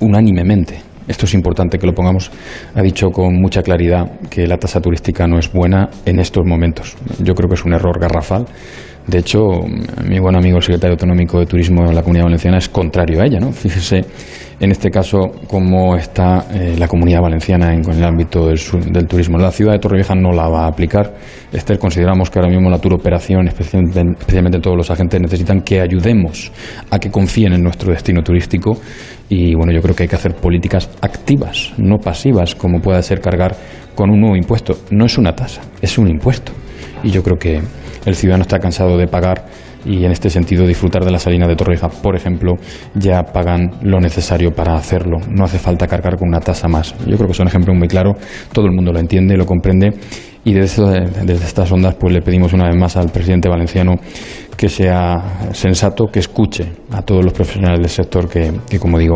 unánimemente. Esto es importante que lo pongamos. Ha dicho con mucha claridad que la tasa turística no es buena en estos momentos. Yo creo que es un error garrafal. De hecho, mi buen amigo, el secretario autonómico de Turismo de la Comunidad Valenciana, es contrario a ella, ¿no? Fíjese, en este caso, cómo está eh, la Comunidad Valenciana en, en el ámbito del, del turismo. La ciudad de Torrevieja no la va a aplicar. Esther, consideramos que ahora mismo la turoperación, especialmente, especialmente todos los agentes, necesitan que ayudemos a que confíen en nuestro destino turístico. Y bueno, yo creo que hay que hacer políticas activas, no pasivas, como pueda ser cargar con un nuevo impuesto. No es una tasa, es un impuesto. Y yo creo que el ciudadano está cansado de pagar, y en este sentido disfrutar de la salina de Torrevieja, por ejemplo, ya pagan lo necesario para hacerlo. No hace falta cargar con una tasa más. Yo creo que es un ejemplo muy claro, todo el mundo lo entiende, lo comprende, y desde, desde estas ondas pues le pedimos una vez más al presidente valenciano que sea sensato, que escuche a todos los profesionales del sector que, que como digo,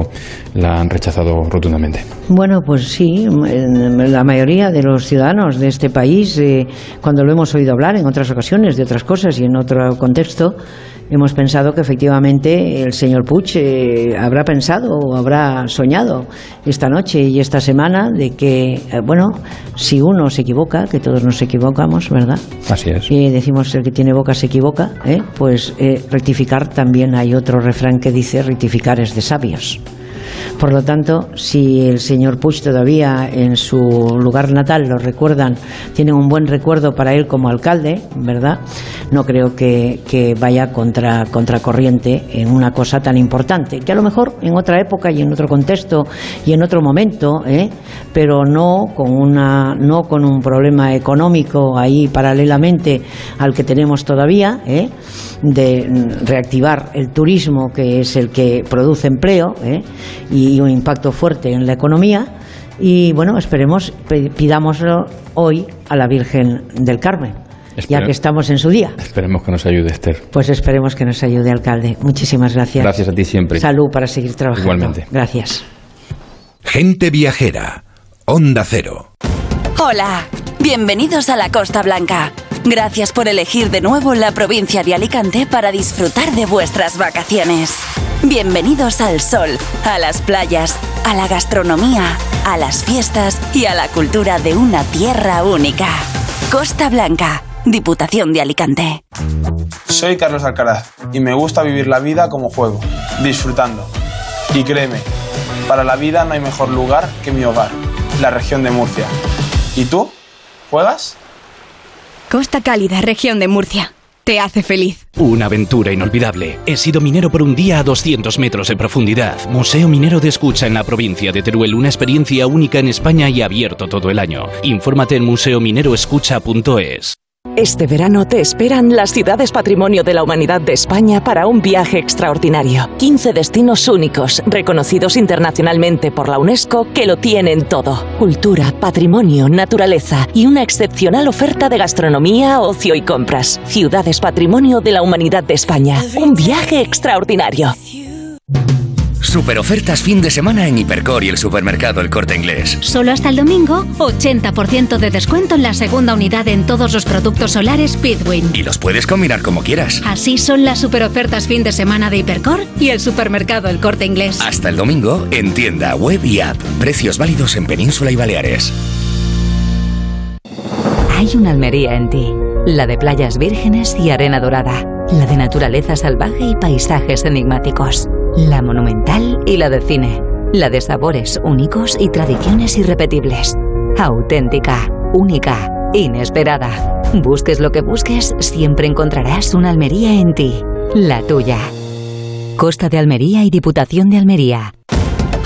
la han rechazado rotundamente. Bueno, pues sí, la mayoría de los ciudadanos de este país, eh, cuando lo hemos oído hablar en otras ocasiones de otras cosas y en otro contexto, hemos pensado que efectivamente el señor Puig eh, habrá pensado o habrá soñado esta noche y esta semana de que, eh, bueno, si uno se equivoca, que todos nos equivocamos, ¿verdad? Así es. Y eh, decimos el que tiene boca se equivoca, ¿eh? Pues eh, rectificar, también hay otro refrán que dice rectificar es de sabios. Por lo tanto, si el señor Puig todavía en su lugar natal lo recuerdan, tienen un buen recuerdo para él como alcalde, ¿verdad? No creo que, que vaya contra contracorriente en una cosa tan importante, que a lo mejor en otra época y en otro contexto y en otro momento, ¿eh? Pero no con una no con un problema económico ahí paralelamente al que tenemos todavía, ¿eh? De reactivar el turismo, que es el que produce empleo, ¿eh? Y un impacto fuerte en la economía. Y bueno, esperemos, pidámoslo hoy a la Virgen del Carmen, Espere, ya que estamos en su día. Esperemos que nos ayude, Esther. Pues esperemos que nos ayude, alcalde. Muchísimas gracias. Gracias a ti siempre. Salud para seguir trabajando. Igualmente. Gracias. Gente Viajera, Onda Cero. Hola, bienvenidos a la Costa Blanca. Gracias por elegir de nuevo la provincia de Alicante para disfrutar de vuestras vacaciones. Bienvenidos al sol, a las playas, a la gastronomía, a las fiestas y a la cultura de una tierra única. Costa Blanca, Diputación de Alicante. Soy Carlos Alcaraz y me gusta vivir la vida como juego, disfrutando. Y créeme, para la vida no hay mejor lugar que mi hogar, la región de Murcia. ¿Y tú? ¿Juegas? Costa Cálida, región de Murcia. Te hace feliz. Una aventura inolvidable. He sido minero por un día a doscientos metros de profundidad. Museo Minero de Escucha en la provincia de Teruel. Una experiencia única en España y abierto todo el año. Infórmate en museo minero escucha punto es. Este verano te esperan las ciudades Patrimonio de la Humanidad de España para un viaje extraordinario. quince destinos únicos, reconocidos internacionalmente por la UNESCO, que lo tienen todo. Cultura, patrimonio, naturaleza y una excepcional oferta de gastronomía, ocio y compras. Ciudades Patrimonio de la Humanidad de España. Un viaje extraordinario. Super ofertas fin de semana en Hipercor y el supermercado El Corte Inglés. Solo hasta el domingo, ochenta por ciento de descuento en la segunda unidad en todos los productos solares Speedwin. Y los puedes combinar como quieras. Así son las super ofertas fin de semana de Hipercor y el supermercado El Corte Inglés. Hasta el domingo, en tienda, web y app. Precios válidos en Península y Baleares. Hay una Almería en ti. La de playas vírgenes y arena dorada. La de naturaleza salvaje y paisajes enigmáticos. La monumental y la de cine. La de sabores únicos y tradiciones irrepetibles. Auténtica, única, inesperada. Busques lo que busques, siempre encontrarás una Almería en ti. La tuya. Costa de Almería y Diputación de Almería.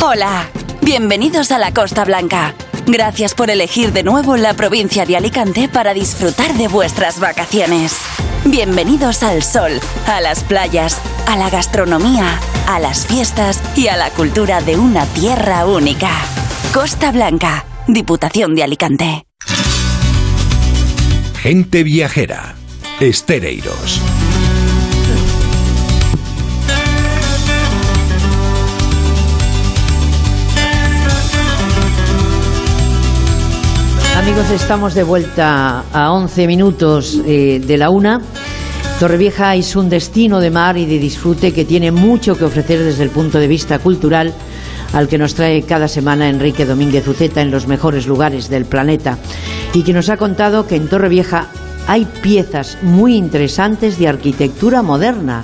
Hola, bienvenidos a la Costa Blanca. Gracias por elegir de nuevo la provincia de Alicante para disfrutar de vuestras vacaciones. Bienvenidos al sol, a las playas, a la gastronomía, a las fiestas y a la cultura de una tierra única. Costa Blanca, Diputación de Alicante. Gente viajera, Esther Eiros. Amigos, estamos de vuelta a once minutos eh, de la una. Torrevieja es un destino de mar y de disfrute que tiene mucho que ofrecer desde el punto de vista cultural, al que nos trae cada semana Enrique Domínguez Uceta en los mejores lugares del planeta, y que nos ha contado que en Torrevieja hay piezas muy interesantes de arquitectura moderna.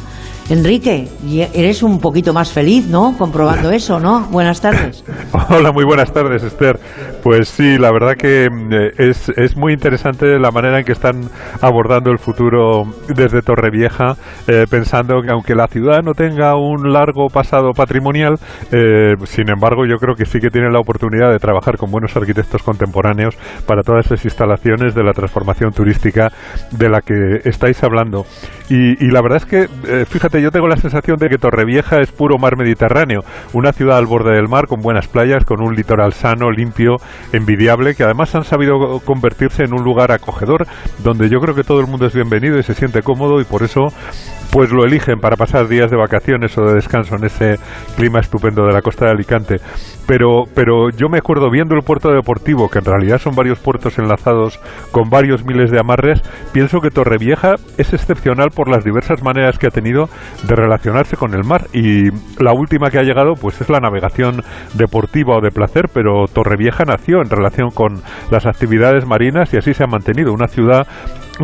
Enrique, eres un poquito más feliz, ¿no? Comprobando eso, ¿no? Buenas tardes. Hola, muy buenas tardes, Esther. Pues sí, la verdad que es, es muy interesante la manera en que están abordando el futuro desde Torrevieja, eh, pensando que aunque la ciudad no tenga un largo pasado patrimonial, eh, sin embargo, yo creo que sí que tiene la oportunidad de trabajar con buenos arquitectos contemporáneos para todas esas instalaciones de la transformación turística de la que estáis hablando. Y, y la verdad es que, eh, fíjate, yo tengo la sensación de que Torrevieja es puro mar Mediterráneo, una ciudad al borde del mar, con buenas playas, con un litoral sano, limpio, envidiable, que además han sabido convertirse en un lugar acogedor, donde yo creo que todo el mundo es bienvenido y se siente cómodo, y por eso pues lo eligen para pasar días de vacaciones o de descanso en ese clima estupendo de la costa de Alicante. Pero, pero yo me acuerdo viendo el puerto deportivo, que en realidad son varios puertos enlazados con varios miles de amarres, pienso que Torrevieja es excepcional por las diversas maneras que ha tenido de relacionarse con el mar, y la última que ha llegado pues es la navegación deportiva o de placer, pero Torrevieja nació en relación con las actividades marinas y así se ha mantenido, una ciudad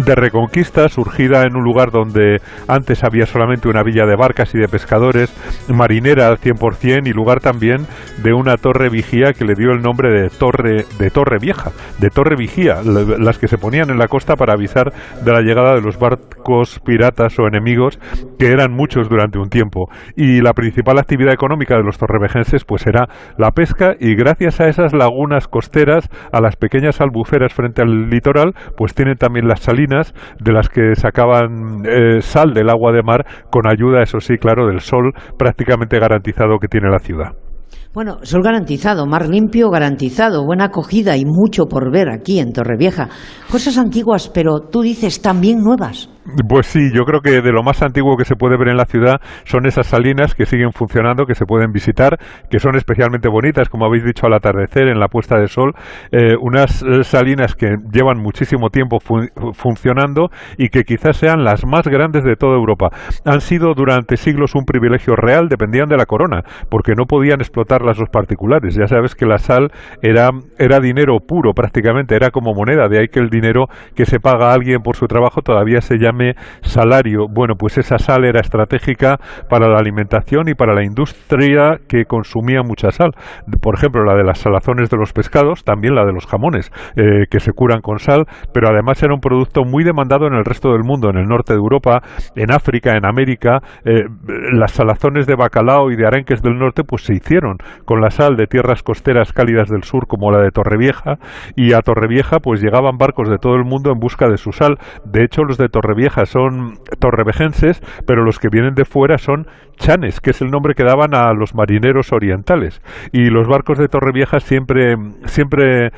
de reconquista surgida en un lugar donde antes había solamente una villa de barcas y de pescadores, marinera al cien por cien, y lugar también de una torre vigía que le dio el nombre de Torre de Torrevieja, de Torre Vigía, las que se ponían en la costa para avisar de la llegada de los barcos piratas o enemigos, que eran muchos durante un tiempo, y la principal actividad económica de los torrevejenses pues era la pesca, y gracias a esas lagunas costeras, a las pequeñas albuferas frente al litoral, pues tienen también las salidas de las que sacaban eh, sal del agua de mar, con ayuda, eso sí, claro, del sol prácticamente garantizado que tiene la ciudad. Bueno, sol garantizado, mar limpio garantizado, buena acogida y mucho por ver aquí en Torrevieja. Cosas antiguas, pero tú dices también nuevas. Pues sí, yo creo que de lo más antiguo que se puede ver en la ciudad son esas salinas que siguen funcionando, que se pueden visitar, que son especialmente bonitas, como habéis dicho, al atardecer, en la puesta de sol, eh, unas salinas que llevan muchísimo tiempo fun- funcionando y que quizás sean las más grandes de toda Europa. Han sido durante siglos un privilegio real, dependían de la corona, porque no podían explotarlas los particulares. Ya sabes que la sal era, era dinero puro prácticamente, era como moneda, de ahí que el dinero que se paga a alguien por su trabajo todavía se llama salario. Bueno, pues esa sal era estratégica para la alimentación y para la industria que consumía mucha sal. Por ejemplo, la de las salazones de los pescados, también la de los jamones, eh, que se curan con sal, pero además era un producto muy demandado en el resto del mundo, en el norte de Europa, en África, en América. Eh, las salazones de bacalao y de arenques del norte pues se hicieron con la sal de tierras costeras cálidas del sur como la de Torrevieja, y a Torrevieja pues llegaban barcos de todo el mundo en busca de su sal. De hecho, los de Torrevieja son torrevejenses, pero los que vienen de fuera son chanes, que es el nombre que daban a los marineros orientales, y los barcos de Torrevieja siempre, siempre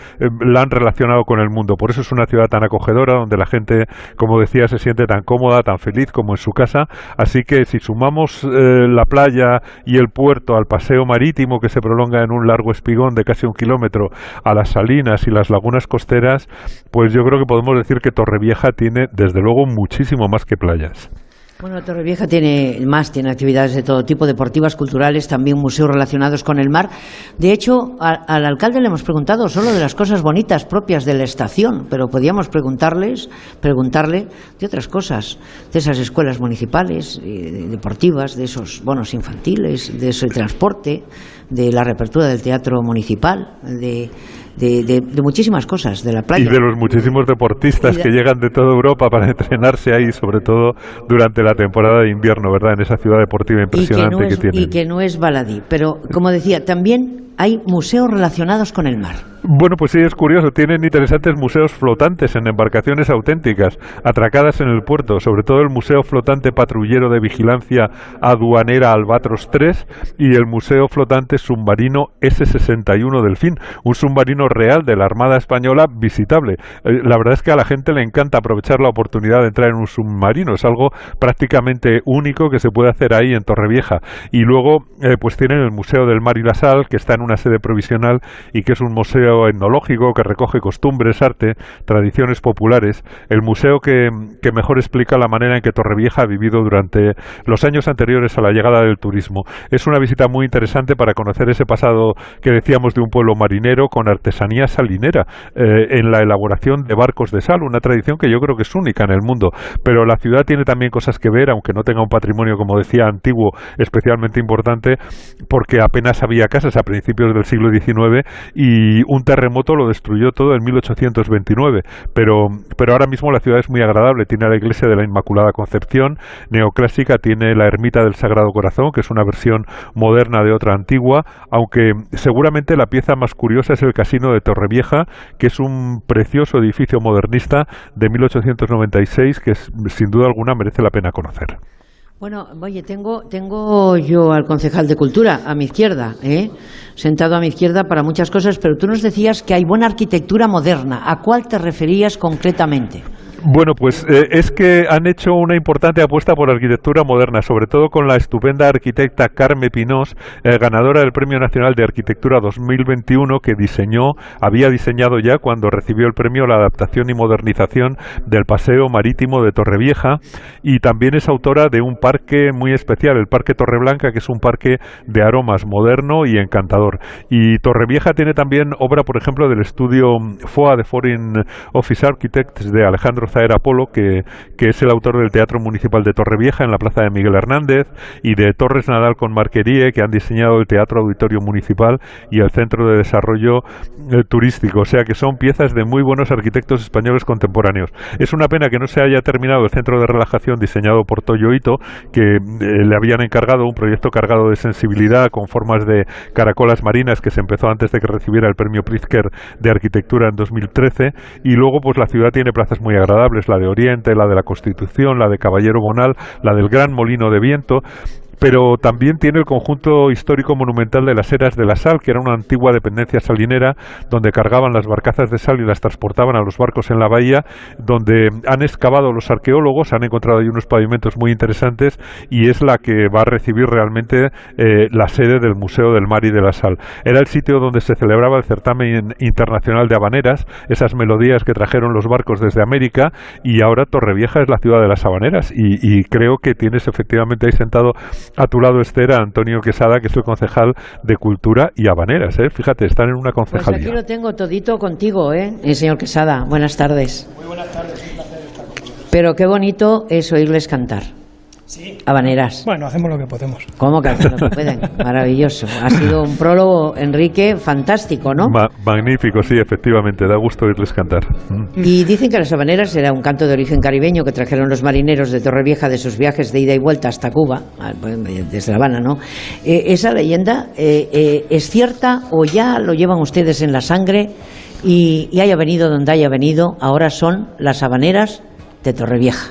la han relacionado con el mundo. Por eso es una ciudad tan acogedora, donde la gente, como decía, se siente tan cómoda, tan feliz como en su casa. Así que si sumamos eh, la playa y el puerto al paseo marítimo, que se prolonga en un largo espigón de casi un kilómetro, a las salinas y las lagunas costeras, pues yo creo que podemos decir que Torrevieja tiene, desde luego, muchísimo más que playas. Bueno, Torrevieja tiene más, tiene actividades de todo tipo, deportivas, culturales, también museos relacionados con el mar. De hecho, a, al alcalde le hemos preguntado solo de las cosas bonitas propias de la estación, pero podíamos preguntarles, preguntarle de otras cosas, de esas escuelas municipales, eh, deportivas, de esos bonos infantiles, de ese transporte, de la reapertura del teatro municipal, de... De, de, de muchísimas cosas, de la playa. Y de los muchísimos deportistas que llegan de toda Europa para entrenarse ahí, sobre todo durante la temporada de invierno, ¿verdad? En esa ciudad deportiva impresionante que, no es, que tienen. Y que no es baladí, pero como decía, también hay museos relacionados con el mar. Bueno, pues sí, es curioso. Tienen interesantes museos flotantes en embarcaciones auténticas, atracadas en el puerto, sobre todo el Museo Flotante Patrullero de Vigilancia Aduanera Albatros tres y el Museo Flotante Submarino ese sesenta y uno Delfín, un submarino real de la Armada Española visitable. Eh, la verdad es que a la gente le encanta aprovechar la oportunidad de entrar en un submarino. Es algo prácticamente único que se puede hacer ahí en Torrevieja. Y luego, eh, pues tienen el Museo del Mar y la Sal, que está en una sede provisional y que es un museo etnológico que recoge costumbres, arte, tradiciones populares, el museo que, que mejor explica la manera en que Torrevieja ha vivido durante los años anteriores a la llegada del turismo. Es una visita muy interesante para conocer ese pasado que decíamos de un pueblo marinero con artesanía salinera, eh, en la elaboración de barcos de sal, una tradición que yo creo que es única en el mundo. Pero la ciudad tiene también cosas que ver, aunque no tenga un patrimonio, como decía, antiguo, especialmente importante, porque apenas había casas a principios del siglo diecinueve y un terremoto lo destruyó todo en mil ochocientos veintinueve, pero, pero ahora mismo la ciudad es muy agradable. Tiene la iglesia de la Inmaculada Concepción, neoclásica, tiene la ermita del Sagrado Corazón, que es una versión moderna de otra antigua, aunque seguramente la pieza más curiosa es el Casino de Torrevieja, que es un precioso edificio modernista de mil ochocientos noventa y seis que sin duda alguna merece la pena conocer. Bueno, oye, tengo, tengo yo al concejal de Cultura a mi izquierda, ¿eh? Sentado a mi izquierda para muchas cosas, pero tú nos decías que hay buena arquitectura moderna. ¿A cuál te referías concretamente? Bueno, pues eh, es que han hecho una importante apuesta por arquitectura moderna, sobre todo con la estupenda arquitecta Carme Pinós, eh, ganadora del Premio Nacional de Arquitectura dos mil veintiuno, que diseñó, había diseñado ya cuando recibió el premio la adaptación y modernización del Paseo Marítimo de Torrevieja, y también es autora de un parque muy especial, el Parque Torreblanca, que es un parque de aromas moderno y encantador. Y Torrevieja tiene también obra, por ejemplo, del estudio F O A de Foreign Office Architects de Alejandro Zaera Polo, que, que es el autor del Teatro Municipal de Torrevieja en la plaza de Miguel Hernández, y de Torres Nadal con Marquerie, que han diseñado el Teatro Auditorio Municipal y el Centro de Desarrollo eh, Turístico. O sea que son piezas de muy buenos arquitectos españoles contemporáneos. Es una pena que no se haya terminado el Centro de Relajación diseñado por Toyo Ito, que eh, le habían encargado un proyecto cargado de sensibilidad con formas de caracolas marinas, que se empezó antes de que recibiera el premio Pritzker de arquitectura en dos mil trece, y luego pues la ciudad tiene plazas muy agradables, la de Oriente, la de la Constitución, la de Caballero Bonal, la del Gran Molino de Viento, pero también tiene el conjunto histórico monumental de las Eras de la Sal, que era una antigua dependencia salinera donde cargaban las barcazas de sal y las transportaban a los barcos en la bahía, donde han excavado los arqueólogos, han encontrado ahí unos pavimentos muy interesantes, y es la que va a recibir realmente eh, la sede del Museo del Mar y de la Sal. Era el sitio donde se celebraba el Certamen Internacional de Habaneras, esas melodías que trajeron los barcos desde América, y ahora Torrevieja es la ciudad de las habaneras, y, y creo que tienes efectivamente ahí sentado a tu lado, Esther, a Antonio Quesada, que es el concejal de Cultura y Habaneras, ¿eh? Fíjate, están en una concejalía. Pues aquí lo tengo todito contigo, ¿eh? El señor Quesada, buenas tardes. Muy buenas tardes, un placer estar con vosotros. Pero qué bonito es oírles cantar. Sí. Habaneras. Bueno, hacemos lo que podemos. ¿Cómo que hacen lo que pueden? Maravilloso. Ha sido un prólogo, Enrique, fantástico, ¿no? Ma magnífico, sí, efectivamente. Da gusto oírles cantar. Y dicen que las habaneras era un canto de origen caribeño que trajeron los marineros de Torrevieja de sus viajes de ida y vuelta hasta Cuba, desde La Habana, ¿no? Eh, ¿Esa leyenda eh, eh, es cierta o ya lo llevan ustedes en la sangre y, y haya venido donde haya venido, ahora son las habaneras de Torrevieja?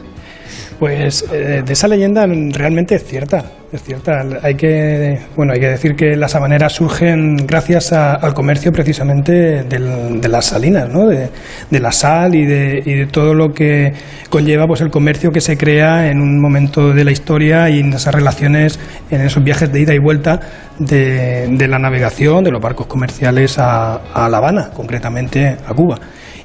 Pues eh, de esa leyenda realmente es cierta, es cierta. Hay que, bueno, hay que decir que las habaneras surgen gracias a, al comercio precisamente del, de las salinas, ¿no? de, de la sal y de, y de todo lo que conlleva pues, el comercio que se crea en un momento de la historia y en esas relaciones, en esos viajes de ida y vuelta de, de la navegación, de los barcos comerciales a, a La Habana, concretamente a Cuba.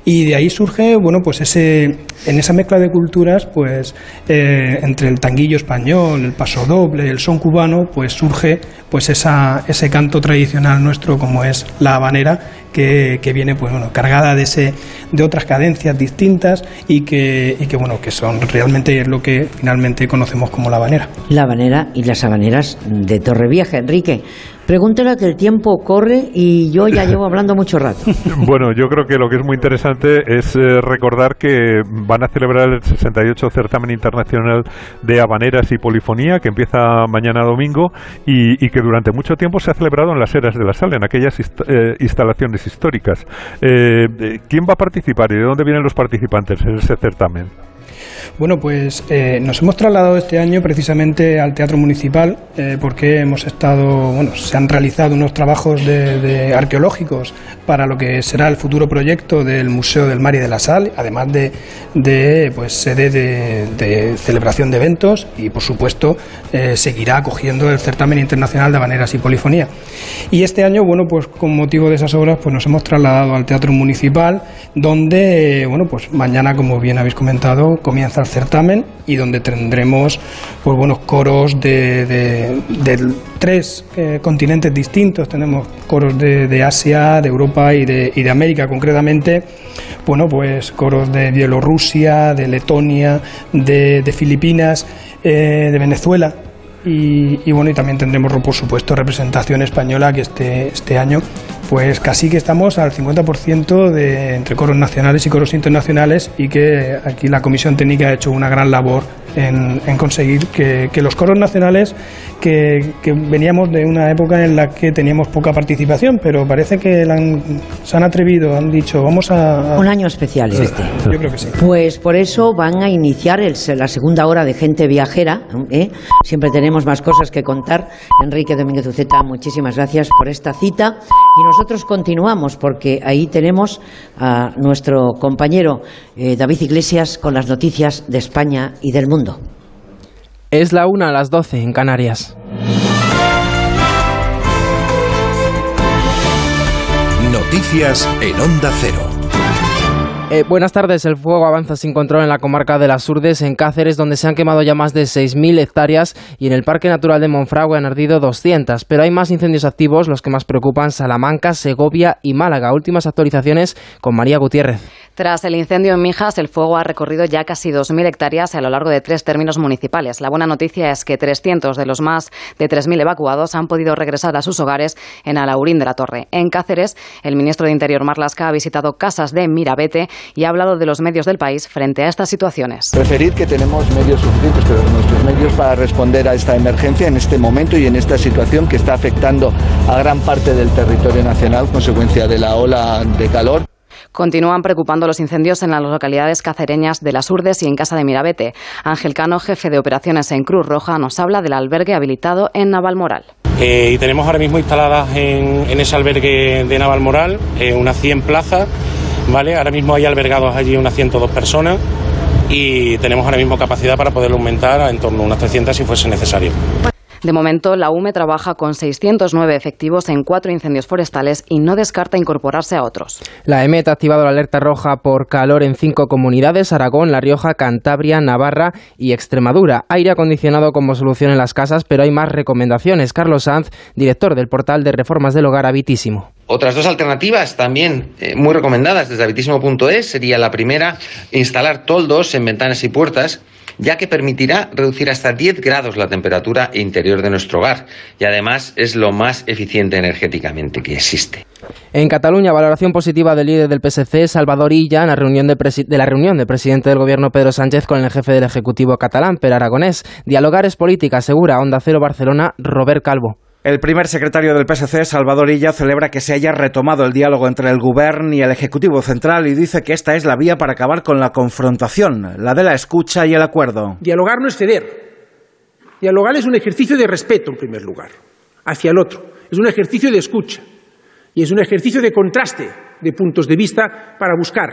Y de ahí surge, bueno, pues ese, en esa mezcla de culturas, pues eh, entre el tanguillo español, el paso doble, el son cubano, pues surge pues esa, ese canto tradicional nuestro como es la habanera, que, que viene pues bueno cargada de ese, de otras cadencias distintas y que, y que bueno que son realmente lo que finalmente conocemos como la habanera. La habanera y las habaneras de Torrevieja, Enrique. Pregúntela que el tiempo corre y yo ya llevo hablando mucho rato. Bueno, yo creo que lo que es muy interesante es eh, recordar que van a celebrar el sesenta y ocho Certamen Internacional de Habaneras y Polifonía, que empieza mañana domingo y, y que durante mucho tiempo se ha celebrado en las Eras de la Sal, en aquellas inst eh, instalaciones históricas. Eh, ¿Quién va a participar y de dónde vienen los participantes en ese certamen? Bueno, pues eh, nos hemos trasladado este año precisamente al Teatro Municipal eh, porque hemos estado, bueno, se han realizado unos trabajos de, de arqueológicos para lo que será el futuro proyecto del Museo del Mar y de la Sal, además de, de pues, sede de, de celebración de eventos y, por supuesto, eh, seguirá acogiendo el Certamen Internacional de Habaneras y Polifonía. Y este año, bueno, pues con motivo de esas obras, pues nos hemos trasladado al Teatro Municipal, donde, eh, bueno, pues mañana, como bien habéis comentado, comienza el certamen y donde tendremos pues buenos coros de, de, de tres eh, continentes distintos. Tenemos coros de, de Asia, de Europa y de, y de América concretamente, bueno pues coros de Bielorrusia, de Letonia, de, de Filipinas, eh, de Venezuela y, y bueno y también tendremos por supuesto representación española, que este, este año pues casi que estamos al cincuenta por ciento de, entre coros nacionales y coros internacionales, y que aquí la Comisión Técnica ha hecho una gran labor en, en conseguir que, que los coros nacionales, que, que veníamos de una época en la que teníamos poca participación, pero parece que han, se han atrevido, han dicho vamos a... Un año especial sí, este. Yo creo que sí. Pues por eso van a iniciar el, la segunda hora de Gente Viajera, ¿eh? Siempre tenemos más cosas que contar. Enrique Domínguez Uceta, muchísimas gracias por esta cita y nos Nosotros continuamos porque ahí tenemos a nuestro compañero eh, David Iglesias con las noticias de España y del mundo. Es la una a las doce en Canarias. Noticias en Onda Cero. Eh, buenas tardes. El fuego avanza sin control en la comarca de las Urdes, en Cáceres, donde se han quemado ya más de seis mil hectáreas, y en el Parque Natural de Monfragüe han ardido doscientas. Pero hay más incendios activos, los que más preocupan Salamanca, Segovia y Málaga. Últimas actualizaciones con María Gutiérrez. Tras el incendio en Mijas, el fuego ha recorrido ya casi dos mil hectáreas a lo largo de tres términos municipales. La buena noticia es que trescientos de los más de tres mil evacuados han podido regresar a sus hogares en Alaurín de la Torre. En Cáceres, el ministro de Interior Marlaska ha visitado casas de Mirabete y ha hablado de los medios del país frente a estas situaciones. Referir que tenemos medios suficientes, pero nuestros medios para responder a esta emergencia en este momento y en esta situación que está afectando a gran parte del territorio nacional, consecuencia de la ola de calor. Continúan preocupando los incendios en las localidades cacereñas de Las Urdes y en Casa de Mirabete. Ángel Cano, jefe de operaciones en Cruz Roja, nos habla del albergue habilitado en Navalmoral. Eh, y tenemos ahora mismo instaladas en, en ese albergue de Navalmoral eh, unas cien plazas, ¿vale? Ahora mismo hay albergados allí unas ciento dos personas y tenemos ahora mismo capacidad para poderlo aumentar a en torno a unas trescientas si fuese necesario. De momento, la U M E trabaja con seiscientos nueve efectivos en cuatro incendios forestales y no descarta incorporarse a otros. La E M E T ha activado la alerta roja por calor en cinco comunidades: Aragón, La Rioja, Cantabria, Navarra y Extremadura. Aire acondicionado como solución en las casas, pero hay más recomendaciones. Carlos Sanz, director del portal de reformas del hogar Habitísimo. Otras dos alternativas también eh, muy recomendadas desde habitísimo punto es. Sería la primera, instalar toldos en ventanas y puertas. ya que permitirá reducir hasta diez grados la temperatura interior de nuestro hogar y además es lo más eficiente energéticamente que existe. En Cataluña, valoración positiva del líder del P S C, Salvador Illa, en la reunión de, de la reunión del presidente del gobierno Pedro Sánchez con el jefe del Ejecutivo catalán, Pere Aragonés. Dialogar es política, Segura. Onda Cero Barcelona, Robert Calvo. El primer secretario del P S C, Salvador Illa, celebra que se haya retomado el diálogo entre el Govern y el Ejecutivo Central y dice que esta es la vía para acabar con la confrontación, la de la escucha y el acuerdo. Dialogar no es ceder. Dialogar es un ejercicio de respeto, en primer lugar, hacia el otro. Es un ejercicio de escucha y es un ejercicio de contraste de puntos de vista para buscar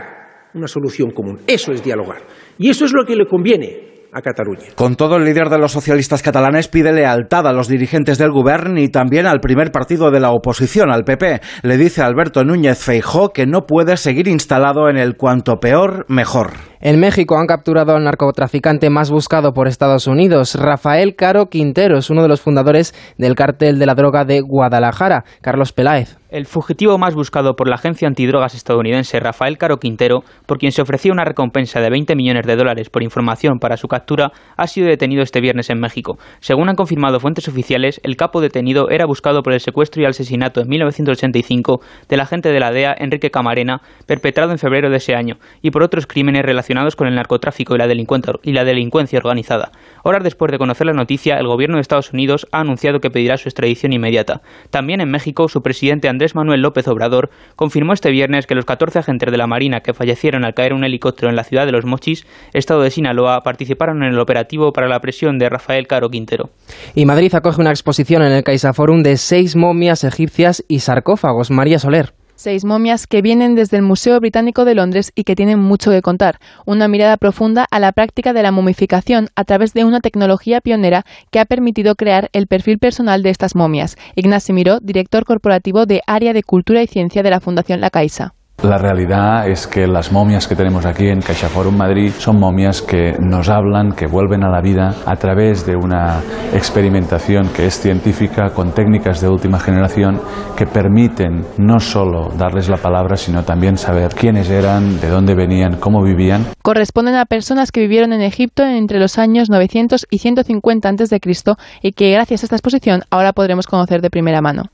una solución común. Eso es dialogar y eso es lo que le conviene a Cataluña. Con todo, el líder de los socialistas catalanes pide lealtad a los dirigentes del Govern y también al primer partido de la oposición, al P P. Le dice a Alberto Núñez Feijóo que no puede seguir instalado en el cuanto peor, mejor. En México han capturado al narcotraficante más buscado por Estados Unidos. Rafael Caro Quintero es uno de los fundadores del cártel de la droga de Guadalajara. Carlos Peláez. El fugitivo más buscado por la agencia antidrogas estadounidense Rafael Caro Quintero, por quien se ofrecía una recompensa de veinte millones de dólares por información para su captura, ha sido detenido este viernes en México. Según han confirmado fuentes oficiales, el capo detenido era buscado por el secuestro y asesinato en mil novecientos ochenta y cinco del agente de la D E A Enrique Camarena, perpetrado en febrero de ese año, y por otros crímenes relacionados con el narcotráfico y la delincuencia, y la delincuencia organizada. Horas después de conocer la noticia, el gobierno de Estados Unidos ha anunciado que pedirá su extradición inmediata. También en México, su presidente Andrés Manuel López Obrador confirmó este viernes que los catorce agentes de la Marina que fallecieron al caer un helicóptero en la ciudad de Los Mochis, estado de Sinaloa, participaron en el operativo para la presión de Rafael Caro Quintero. Y Madrid acoge una exposición en el CaixaForum de seis momias egipcias y sarcófagos. María Soler. Seis momias que vienen desde el Museo Británico de Londres y que tienen mucho que contar. Una mirada profunda a la práctica de la momificación a través de una tecnología pionera que ha permitido crear el perfil personal de estas momias. Ignasi Miró, director corporativo de Área de Cultura y Ciencia de la Fundación La Caixa. La realidad es que las momias que tenemos aquí en CaixaForum Madrid son momias que nos hablan, que vuelven a la vida a través de una experimentación que es científica, con técnicas de última generación que permiten no solo darles la palabra, sino también saber quiénes eran, de dónde venían, cómo vivían. Corresponden a personas que vivieron en Egipto entre los años novecientos y ciento cincuenta antes de Cristo y que gracias a esta exposición ahora podremos conocer de primera mano.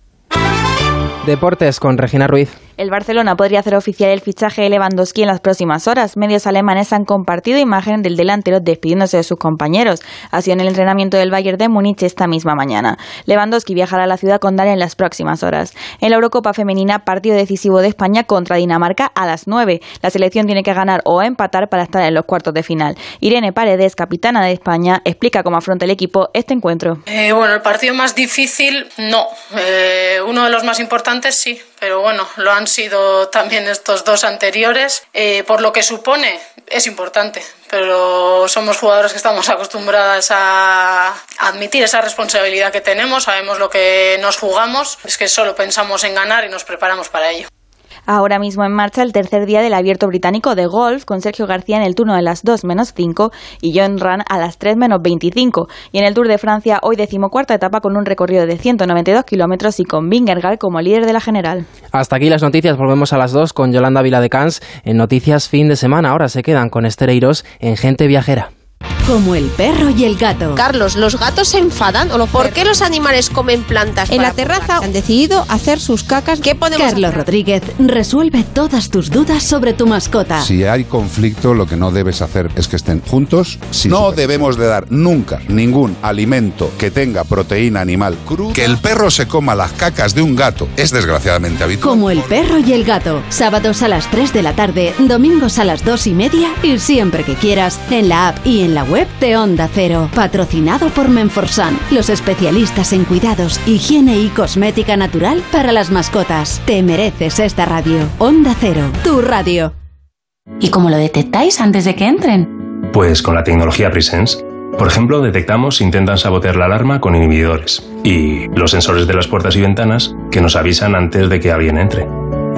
Deportes con Regina Ruiz. El Barcelona podría hacer oficial el fichaje de Lewandowski en las próximas horas. Medios alemanes han compartido imagen del delantero despidiéndose de sus compañeros. Ha sido en el entrenamiento del Bayern de Múnich esta misma mañana. Lewandowski viajará a la ciudad condal en las próximas horas. En la Eurocopa Femenina, partido decisivo de España contra Dinamarca a las nueve. La selección tiene que ganar o empatar para estar en los cuartos de final. Irene Paredes, capitana de España, explica cómo afronta el equipo este encuentro. Eh, bueno, el partido más difícil, no. Eh, uno de los más importantes, sí, pero bueno, lo han sido también estos dos anteriores. Eh, por lo que supone, es importante, pero somos jugadores que estamos acostumbradas a admitir esa responsabilidad que tenemos, sabemos lo que nos jugamos, es que solo pensamos en ganar y nos preparamos para ello. Ahora mismo en marcha el tercer día del Abierto Británico de Golf, con Sergio García en el turno de las dos menos cinco y John Ram a las tres menos veinticinco. Y en el Tour de Francia, hoy decimocuarta etapa con un recorrido de ciento noventa y dos kilómetros y con Vingegaard como líder de la general. Hasta aquí las noticias, volvemos a las dos con Yolanda Viladecans en Noticias Fin de Semana. Ahora se quedan con Esther Eiros en Gente Viajera. Como el perro y el gato. Carlos, ¿los gatos se enfadan? ¿O por qué los animales comen plantas? En la terraza han decidido hacer sus cacas. ¿Qué podemos hacer? Carlos Rodríguez resuelve todas tus dudas sobre tu mascota. Si hay conflicto, lo que no debes hacer es que estén juntos. Si no debemos de dar nunca ningún alimento que tenga proteína animal cruda. Que el perro se coma las cacas de un gato es desgraciadamente habitual. Como el perro y el gato. Sábados a las tres de la tarde, domingos a las dos y media y siempre que quieras en la app y en la web de Onda Cero, patrocinado por Menforsan, los especialistas en cuidados, higiene y cosmética natural para las mascotas. Te mereces esta radio. Onda Cero, tu radio. ¿Y cómo lo detectáis antes de que entren? Pues con la tecnología Presence. Por ejemplo, detectamos si intentan sabotear la alarma con inhibidores y los sensores de las puertas y ventanas que nos avisan antes de que alguien entre.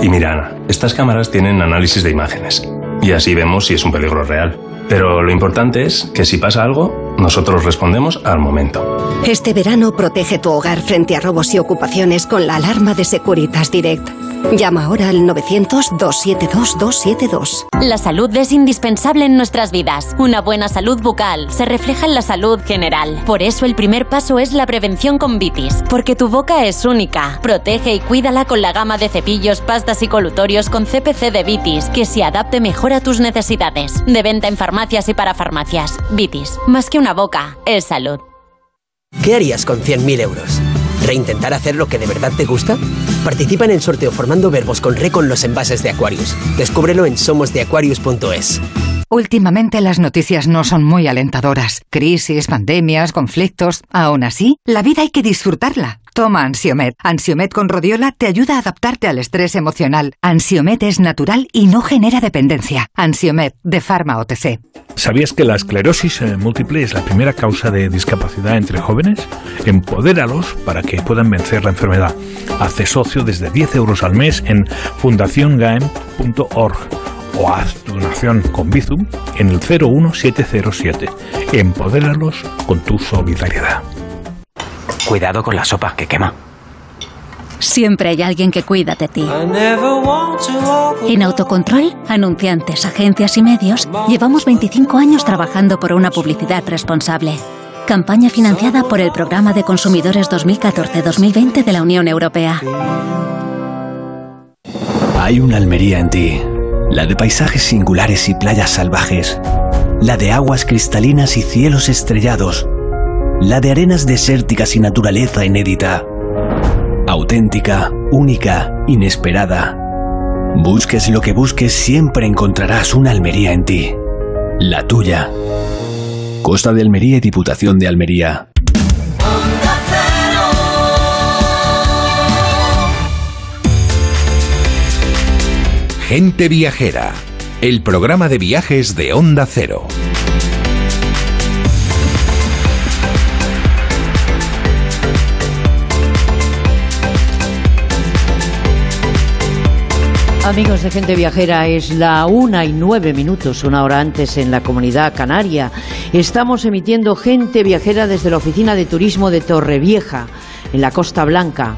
Y mira, Ana, estas cámaras tienen análisis de imágenes y así vemos si es un peligro real. Pero lo importante es que si pasa algo, nosotros respondemos al momento. Este verano protege tu hogar frente a robos y ocupaciones con la alarma de Securitas Direct. Llama ahora al novecientos, dos siete dos, dos siete dos. La salud es indispensable en nuestras vidas. Una buena salud bucal se refleja en la salud general. Por eso el primer paso es la prevención con Vitis. Porque tu boca es única. Protege y cuídala con la gama de cepillos, pastas y colutorios con C P C de Vitis, que se adapte mejor a tus necesidades. De venta en farmacias y para farmacias. Vitis, más que una boca, es salud. ¿Qué harías con cien mil euros? ¿Reintentar hacer lo que de verdad te gusta? Participa en el sorteo formando verbos con re con los envases de Aquarius. Descúbrelo en somos de aquarius punto es. Últimamente las noticias no son muy alentadoras. Crisis, pandemias, conflictos... Aún así, la vida hay que disfrutarla. Toma Ansiomet. Ansiomet con rodiola te ayuda a adaptarte al estrés emocional. Ansiomet es natural y no genera dependencia. Ansiomet, de Pharma O T C. ¿Sabías que la esclerosis múltiple es la primera causa de discapacidad entre jóvenes? Empodéralos para que puedan vencer la enfermedad. Hazte socio desde diez euros al mes en fundación gaem punto org. O haz tu donación con Bizum en el cero uno siete cero siete. Empodéralos con tu solidaridad. Cuidado con la sopa que quema. Siempre hay alguien que cuida de ti. En Autocontrol, anunciantes, agencias y medios, llevamos veinticinco años trabajando por una publicidad responsable. Campaña financiada por el Programa de Consumidores dos mil catorce dos mil veinte de la Unión Europea. Hay una Almería en ti. La de paisajes singulares y playas salvajes. La de aguas cristalinas y cielos estrellados. La de arenas desérticas y naturaleza inédita. Auténtica, única, inesperada. Busques lo que busques, siempre encontrarás una Almería en ti. La tuya. Costa de Almería y Diputación de Almería. Gente Viajera, el programa de viajes de Onda Cero. Amigos de Gente Viajera, es la una y nueve minutos, una hora antes en la Comunidad Canaria. Estamos emitiendo Gente Viajera desde la Oficina de Turismo de Torrevieja, en la Costa Blanca.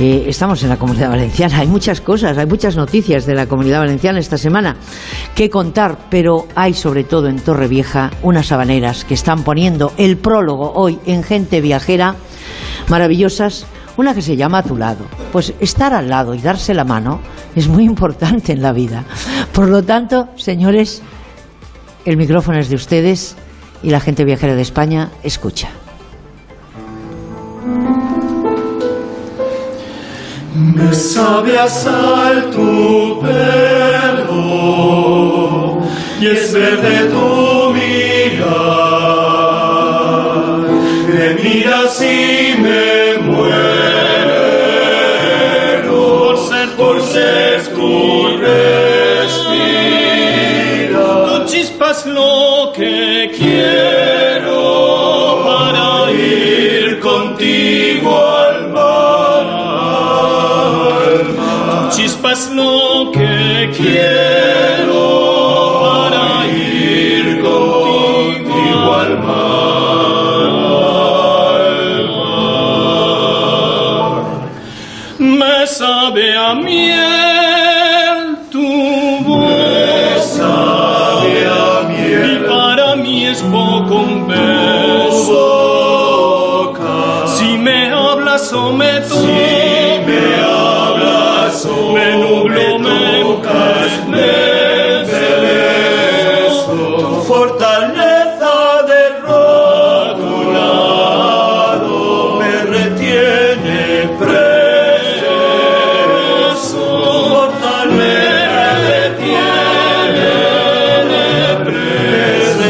Eh, estamos en la Comunidad Valenciana, hay muchas cosas, hay muchas noticias de la Comunidad Valenciana esta semana que contar, pero hay sobre todo en Torrevieja unas habaneras que están poniendo el prólogo hoy en Gente Viajera, maravillosas, una que se llama A tu lado. Pues estar al lado y darse la mano es muy importante en la vida. Por lo tanto, señores, el micrófono es de ustedes y la Gente Viajera de España escucha. Me sabe a sal tu pelo y es verde tu mirar. Me miras y me muero por ser, por ser tu respirar. Tú chispas lo que quiero para ir contigo al mar. Chispas lo que quiero para ir contigo al mar. Me sabe a miel tu voz, me sabe a miel, y para mí es poco un beso. Si me hablas o me tocas, si me me nublo, me tocas, me beso. Tu fortaleza de rojo me retiene preso. Tu fortaleza me retiene preso.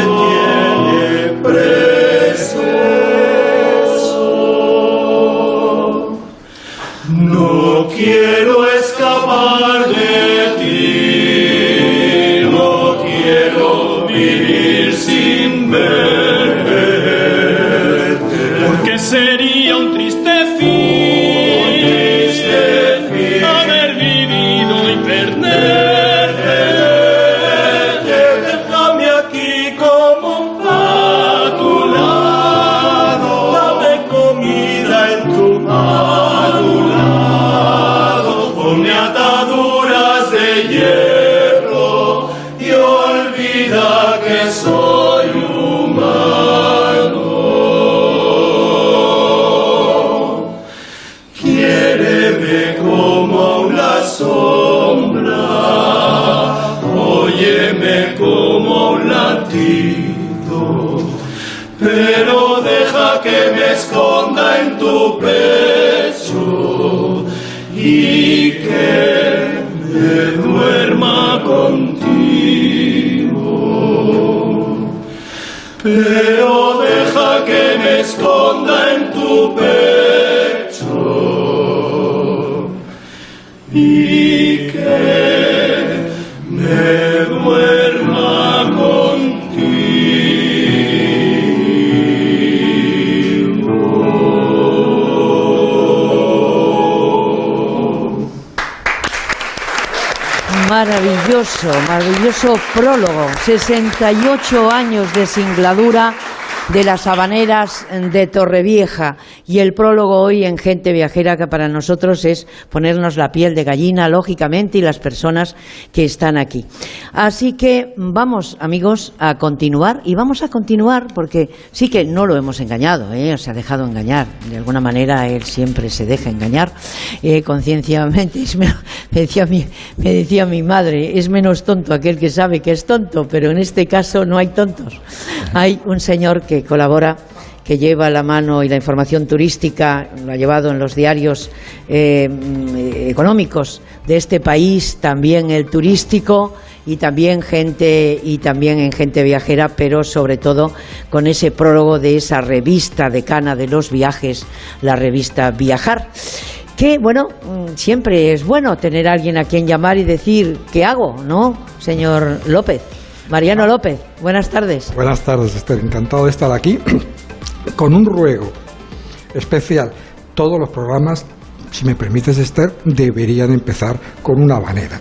Me retiene preso. No quiero de ti, no quiero vivir sin verte, porque sería un triste fin haber vivido y perderte. Déjame aquí como un pan a tu lado, dame comida en tu mano, ponme a sombra, óyeme como un latido, pero deja que me esconda en tu pecho y que me duerma contigo. Pero deja que me esconda en tu pecho y que me duerma contigo. Maravilloso, maravilloso prólogo. sesenta y ocho años de singladura de las habaneras de Torrevieja, y el prólogo hoy en Gente Viajera, que para nosotros es ponernos la piel de gallina, lógicamente, y las personas que están aquí. Así que vamos, amigos, a continuar, y vamos a continuar porque sí que no lo hemos engañado, ¿eh? Se ha dejado engañar, de alguna manera él siempre se deja engañar, eh, concienciadamente. Me decía, mi, me decía mi madre, es menos tonto aquel que sabe que es tonto, pero en este caso no hay tontos, hay un señor que colabora, que lleva la mano y la información turística, lo ha llevado en los diarios eh, económicos de este país, también el turístico, y también gente y también en Gente Viajera, pero sobre todo con ese prólogo de esa revista decana de los viajes, la revista Viajar. Que, bueno, siempre es bueno tener a alguien a quien llamar y decir, ¿qué hago?, ¿no, señor López? Mariano López, buenas tardes. Buenas tardes, Esther. Encantado de estar aquí con un ruego especial. Todos los programas, si me permites, Esther, deberían empezar con una habanera.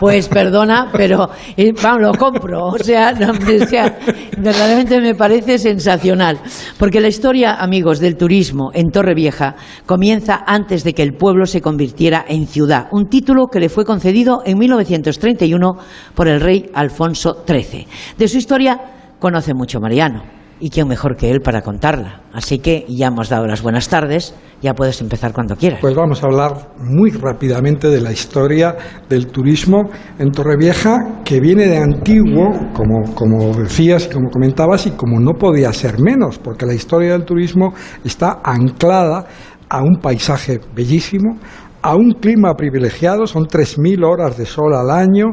Pues perdona, pero eh, vamos, lo compro. O sea, no, o sea, verdaderamente me parece sensacional. Porque la historia, amigos, del turismo en Torrevieja comienza antes de que el pueblo se convirtiera en ciudad. Un título que le fue concedido en mil novecientos treinta y uno por el rey Alfonso trece. De su historia conoce mucho Mariano. Y quién mejor que él para contarla. Así que ya hemos dado las buenas tardes, ya puedes empezar cuando quieras. Pues vamos a hablar muy rápidamente de la historia del turismo en Torrevieja, que viene de antiguo, como, como decías y como comentabas, y como no podía ser menos, porque la historia del turismo está anclada a un paisaje bellísimo, a un clima privilegiado, son tres mil horas de sol al año,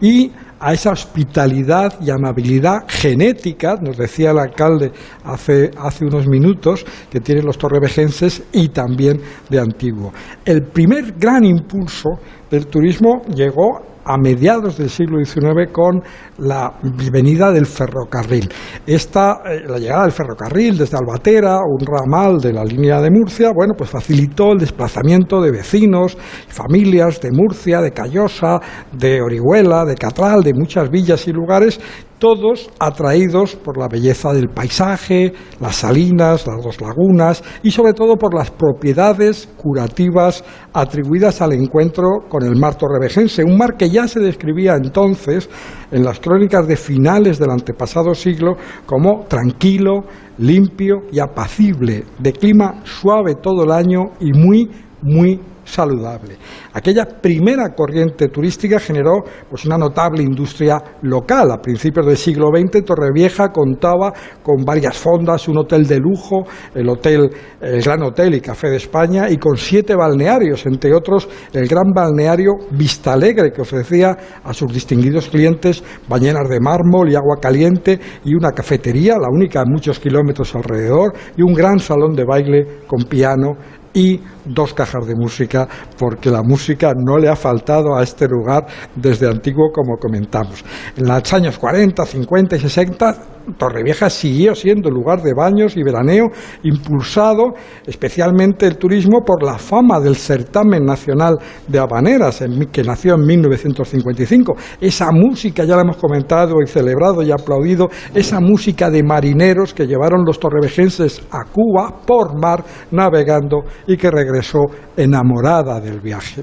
y a esa hospitalidad y amabilidad genética, nos decía el alcalde hace, hace unos minutos, que tienen los torrevejenses y también de antiguo. El primer gran impulso del turismo llegó a mediados del siglo diecinueve con la venida del ferrocarril. Esta, eh, la llegada del ferrocarril desde Albatera, un ramal de la línea de Murcia, bueno, pues facilitó el desplazamiento de vecinos, familias de Murcia, de Callosa, de Orihuela, de Catral, de muchas villas y lugares, todos atraídos por la belleza del paisaje, las salinas, las dos lagunas y sobre todo por las propiedades curativas atribuidas al encuentro con el mar torrevejense, un mar que ya se describía entonces en las crónicas de finales del antepasado siglo como tranquilo, limpio y apacible, de clima suave todo el año y muy, muy saludable. Aquella primera corriente turística generó pues una notable industria local. A principios del siglo veinte, Torrevieja contaba con varias fondas, un hotel de lujo, el hotel, el Gran Hotel y Café de España, y con siete balnearios, entre otros el gran balneario Vista Alegre, que ofrecía a sus distinguidos clientes bañeras de mármol y agua caliente, y una cafetería, la única en muchos kilómetros alrededor, y un gran salón de baile con piano y dos cajas de música, porque la música no le ha faltado a este lugar desde antiguo, como comentamos. En los años cuarenta, cincuenta y sesenta, Torrevieja siguió siendo lugar de baños y veraneo, impulsado especialmente el turismo por la fama del Certamen Nacional de Habaneras, en, que nació en mil novecientos cincuenta y cinco. Esa música, ya la hemos comentado y celebrado y aplaudido, esa música de marineros que llevaron los torrevejenses a Cuba por mar navegando y que regresó enamorada del viaje.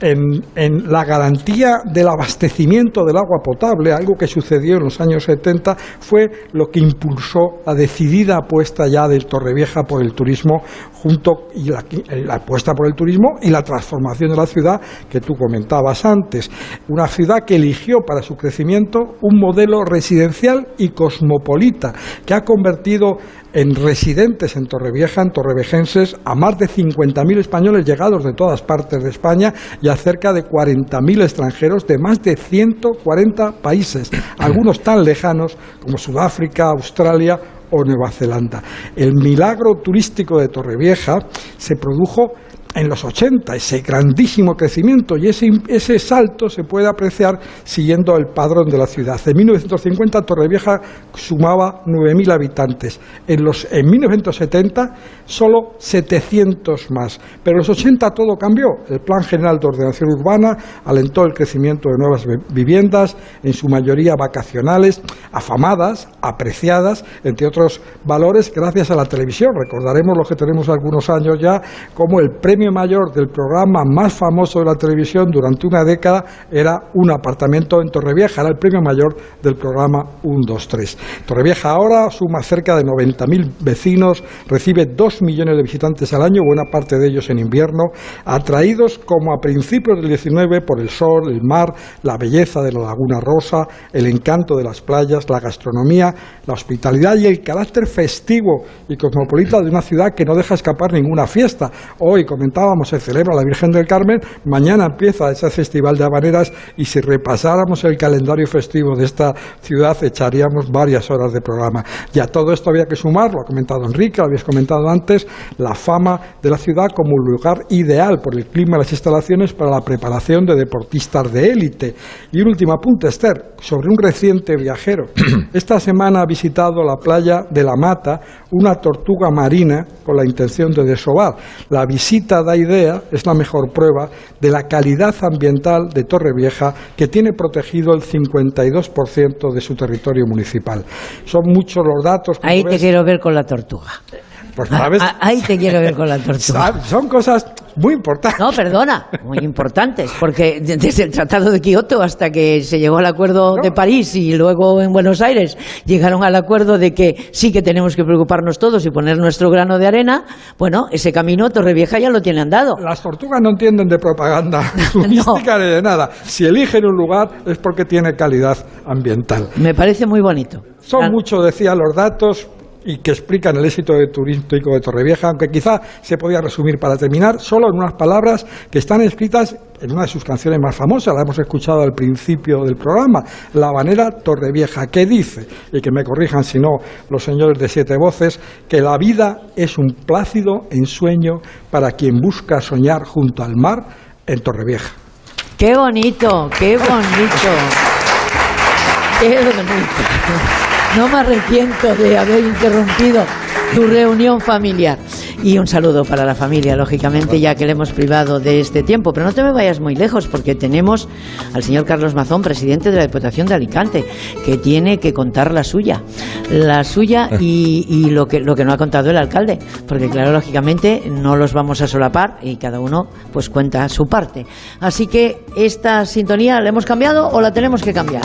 en, en la garantía del abastecimiento del agua potable, algo que sucedió en los años setenta, fue lo que impulsó la decidida apuesta ya del Torrevieja por el turismo, junto y la, la apuesta por el turismo y la transformación de la ciudad que tú comentabas antes. Una ciudad que eligió para su crecimiento un modelo residencial y cosmopolita, que ha convertido en residentes en Torrevieja, en torrevejenses, a más de cincuenta mil españoles llegados de todas partes de España y a cerca de cuarenta mil extranjeros de más de ciento cuarenta países, algunos tan lejanos como Sudáfrica, Australia o Nueva Zelanda. El milagro turístico de Torrevieja se produjo en los ochenta, ese grandísimo crecimiento, y ese, ese salto se puede apreciar siguiendo el padrón de la ciudad. En mil novecientos cincuenta Torrevieja sumaba nueve mil habitantes, en, los, en mil novecientos setenta solo setecientos más, pero en los ochenta todo cambió. El Plan General de Ordenación Urbana alentó el crecimiento de nuevas viviendas, en su mayoría vacacionales, afamadas, apreciadas, entre otros valores, gracias a la televisión. Recordaremos lo que tenemos algunos años ya, como el premio mayor del programa más famoso de la televisión durante una década era Un apartamento en Torrevieja, era el premio mayor del programa uno, dos, tres. Torrevieja ahora suma cerca de noventa mil vecinos, recibe dos millones de visitantes al año, buena parte de ellos en invierno, atraídos como a principios del diecinueve por el sol, el mar, la belleza de la Laguna Rosa, el encanto de las playas, la gastronomía, la hospitalidad y el carácter festivo y cosmopolita de una ciudad que no deja escapar ninguna fiesta. Hoy, como comentábamos, se celebra la Virgen del Carmen, mañana empieza ese festival de habaneras, y si repasáramos el calendario festivo de esta ciudad echaríamos varias horas de programa. Y a todo esto había que sumar, lo ha comentado Enrique, lo habías comentado antes, la fama de la ciudad como un lugar ideal por el clima y las instalaciones para la preparación de deportistas de élite. Y un último apunte, Esther, sobre un reciente viajero. Esta semana ha visitado la playa de La Mata una tortuga marina con la intención de desovar. La visita da idea, es la mejor prueba de la calidad ambiental de Torrevieja, que tiene protegido el cincuenta y dos por ciento de su territorio municipal. Son muchos los datos. Ahí te ves. quiero ver con la tortuga. Pues, ¿sabes? Ahí te quiero ver con la tortuga. Son cosas muy importantes. No, perdona, muy importantes, porque desde el Tratado de Kioto hasta que se llegó al Acuerdo no. de París y luego en Buenos Aires llegaron al acuerdo de que sí que tenemos que preocuparnos todos y poner nuestro grano de arena. Bueno, ese camino Torrevieja ya lo tiene andado. Las tortugas no entienden de propaganda turística no. ni de nada. Si eligen un lugar es porque tiene calidad ambiental. Me parece muy bonito. Son claro. muchos, decía, los datos y que explican el éxito turístico de Torrevieja, aunque quizá se podía resumir para terminar solo en unas palabras que están escritas en una de sus canciones más famosas, la hemos escuchado al principio del programa, La Habanera Torrevieja, que dice, y que me corrijan si no los señores de siete voces, que la vida es un plácido ensueño para quien busca soñar junto al mar en Torrevieja. ¡Qué bonito! ¡Qué bonito! ¡Qué bonito! No me arrepiento de haber interrumpido tu reunión familiar. Y un saludo para la familia, lógicamente, ya que le hemos privado de este tiempo. Pero no te me vayas muy lejos, porque tenemos al señor Carlos Mazón, presidente de la Diputación de Alicante, que tiene que contar la suya. La suya y, y lo que, lo que no ha contado el alcalde. Porque, claro, lógicamente, no los vamos a solapar y cada uno pues cuenta su parte. Así que, ¿esta sintonía la hemos cambiado o la tenemos que cambiar?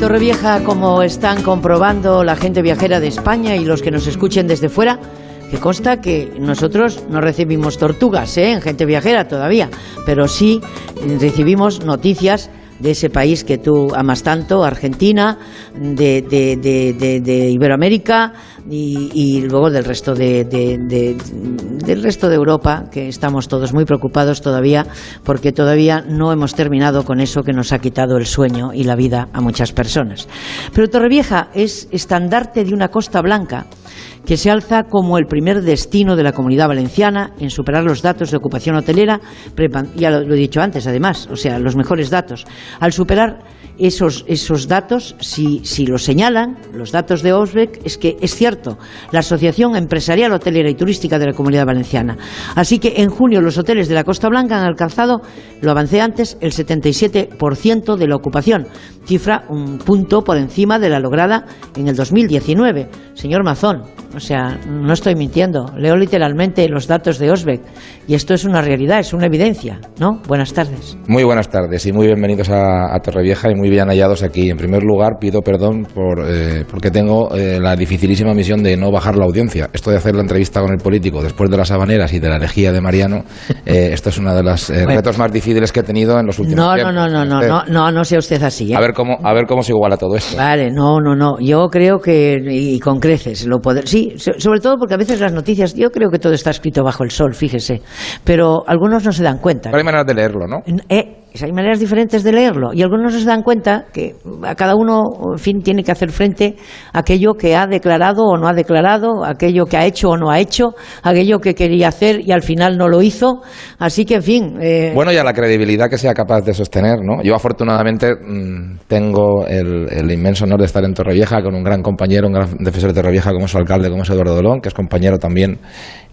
Torrevieja, como están comprobando la gente viajera de España y los que nos escuchen desde fuera, que consta que nosotros no recibimos tortugas, ¿eh?, en Gente Viajera todavía, pero sí recibimos noticias de ese país que tú amas tanto, Argentina, de, de, de, de, de Iberoamérica y, y luego del resto de, de, de, del resto de Europa, que estamos todos muy preocupados todavía, porque todavía no hemos terminado con eso que nos ha quitado el sueño y la vida a muchas personas. Pero Torrevieja es estandarte de una Costa Blanca que se alza como el primer destino de la Comunidad Valenciana en superar los datos de ocupación hotelera, ya lo he dicho antes además, o sea, los mejores datos. Al superar esos, esos datos, si, si los señalan, los datos de Hosbec, es que es cierto, la Asociación Empresarial Hotelera y Turística de la Comunidad Valenciana. Así que en junio los hoteles de la Costa Blanca han alcanzado, lo avancé antes, el setenta y siete por ciento de la ocupación, cifra un punto por encima de la lograda en el dos mil diecinueve. Señor Mazón, O sea, no estoy mintiendo, leo literalmente los datos de Hosbec y esto es una realidad, es una evidencia, ¿no? Buenas tardes. Muy buenas tardes y muy bienvenidos a, a Torrevieja y muy bien hallados aquí. En primer lugar, pido perdón por, eh, porque tengo eh, la dificilísima misión de no bajar la audiencia. Esto de hacer la entrevista con el político después de las habaneras y de la herejía de Mariano, eh, esto es uno de los eh, bueno, retos más difíciles que he tenido en los últimos no, tiempos. No, no, no, no, no, no, no sea usted así. ¿eh? A ver cómo, a ver cómo se iguala todo esto. Vale, no, no, no, yo creo que, y con creces, lo poder, sí, sobre todo porque a veces las noticias, yo creo que todo está escrito bajo el sol, fíjese, pero algunos no se dan cuenta. Pero hay maneras de leerlo, ¿no? Eh, hay maneras diferentes de leerlo y algunos no se dan cuenta que a cada uno, en fin, tiene que hacer frente a aquello que ha declarado o no ha declarado, aquello que ha hecho o no ha hecho, aquello que quería hacer y al final no lo hizo, así que en fin... Eh... Bueno, y a la credibilidad que sea capaz de sostener, ¿no? Yo afortunadamente tengo el, el inmenso honor de estar en Torrevieja con un gran compañero, un gran defensor de Torrevieja como es su alcalde, como es Eduardo Dolón, que es compañero también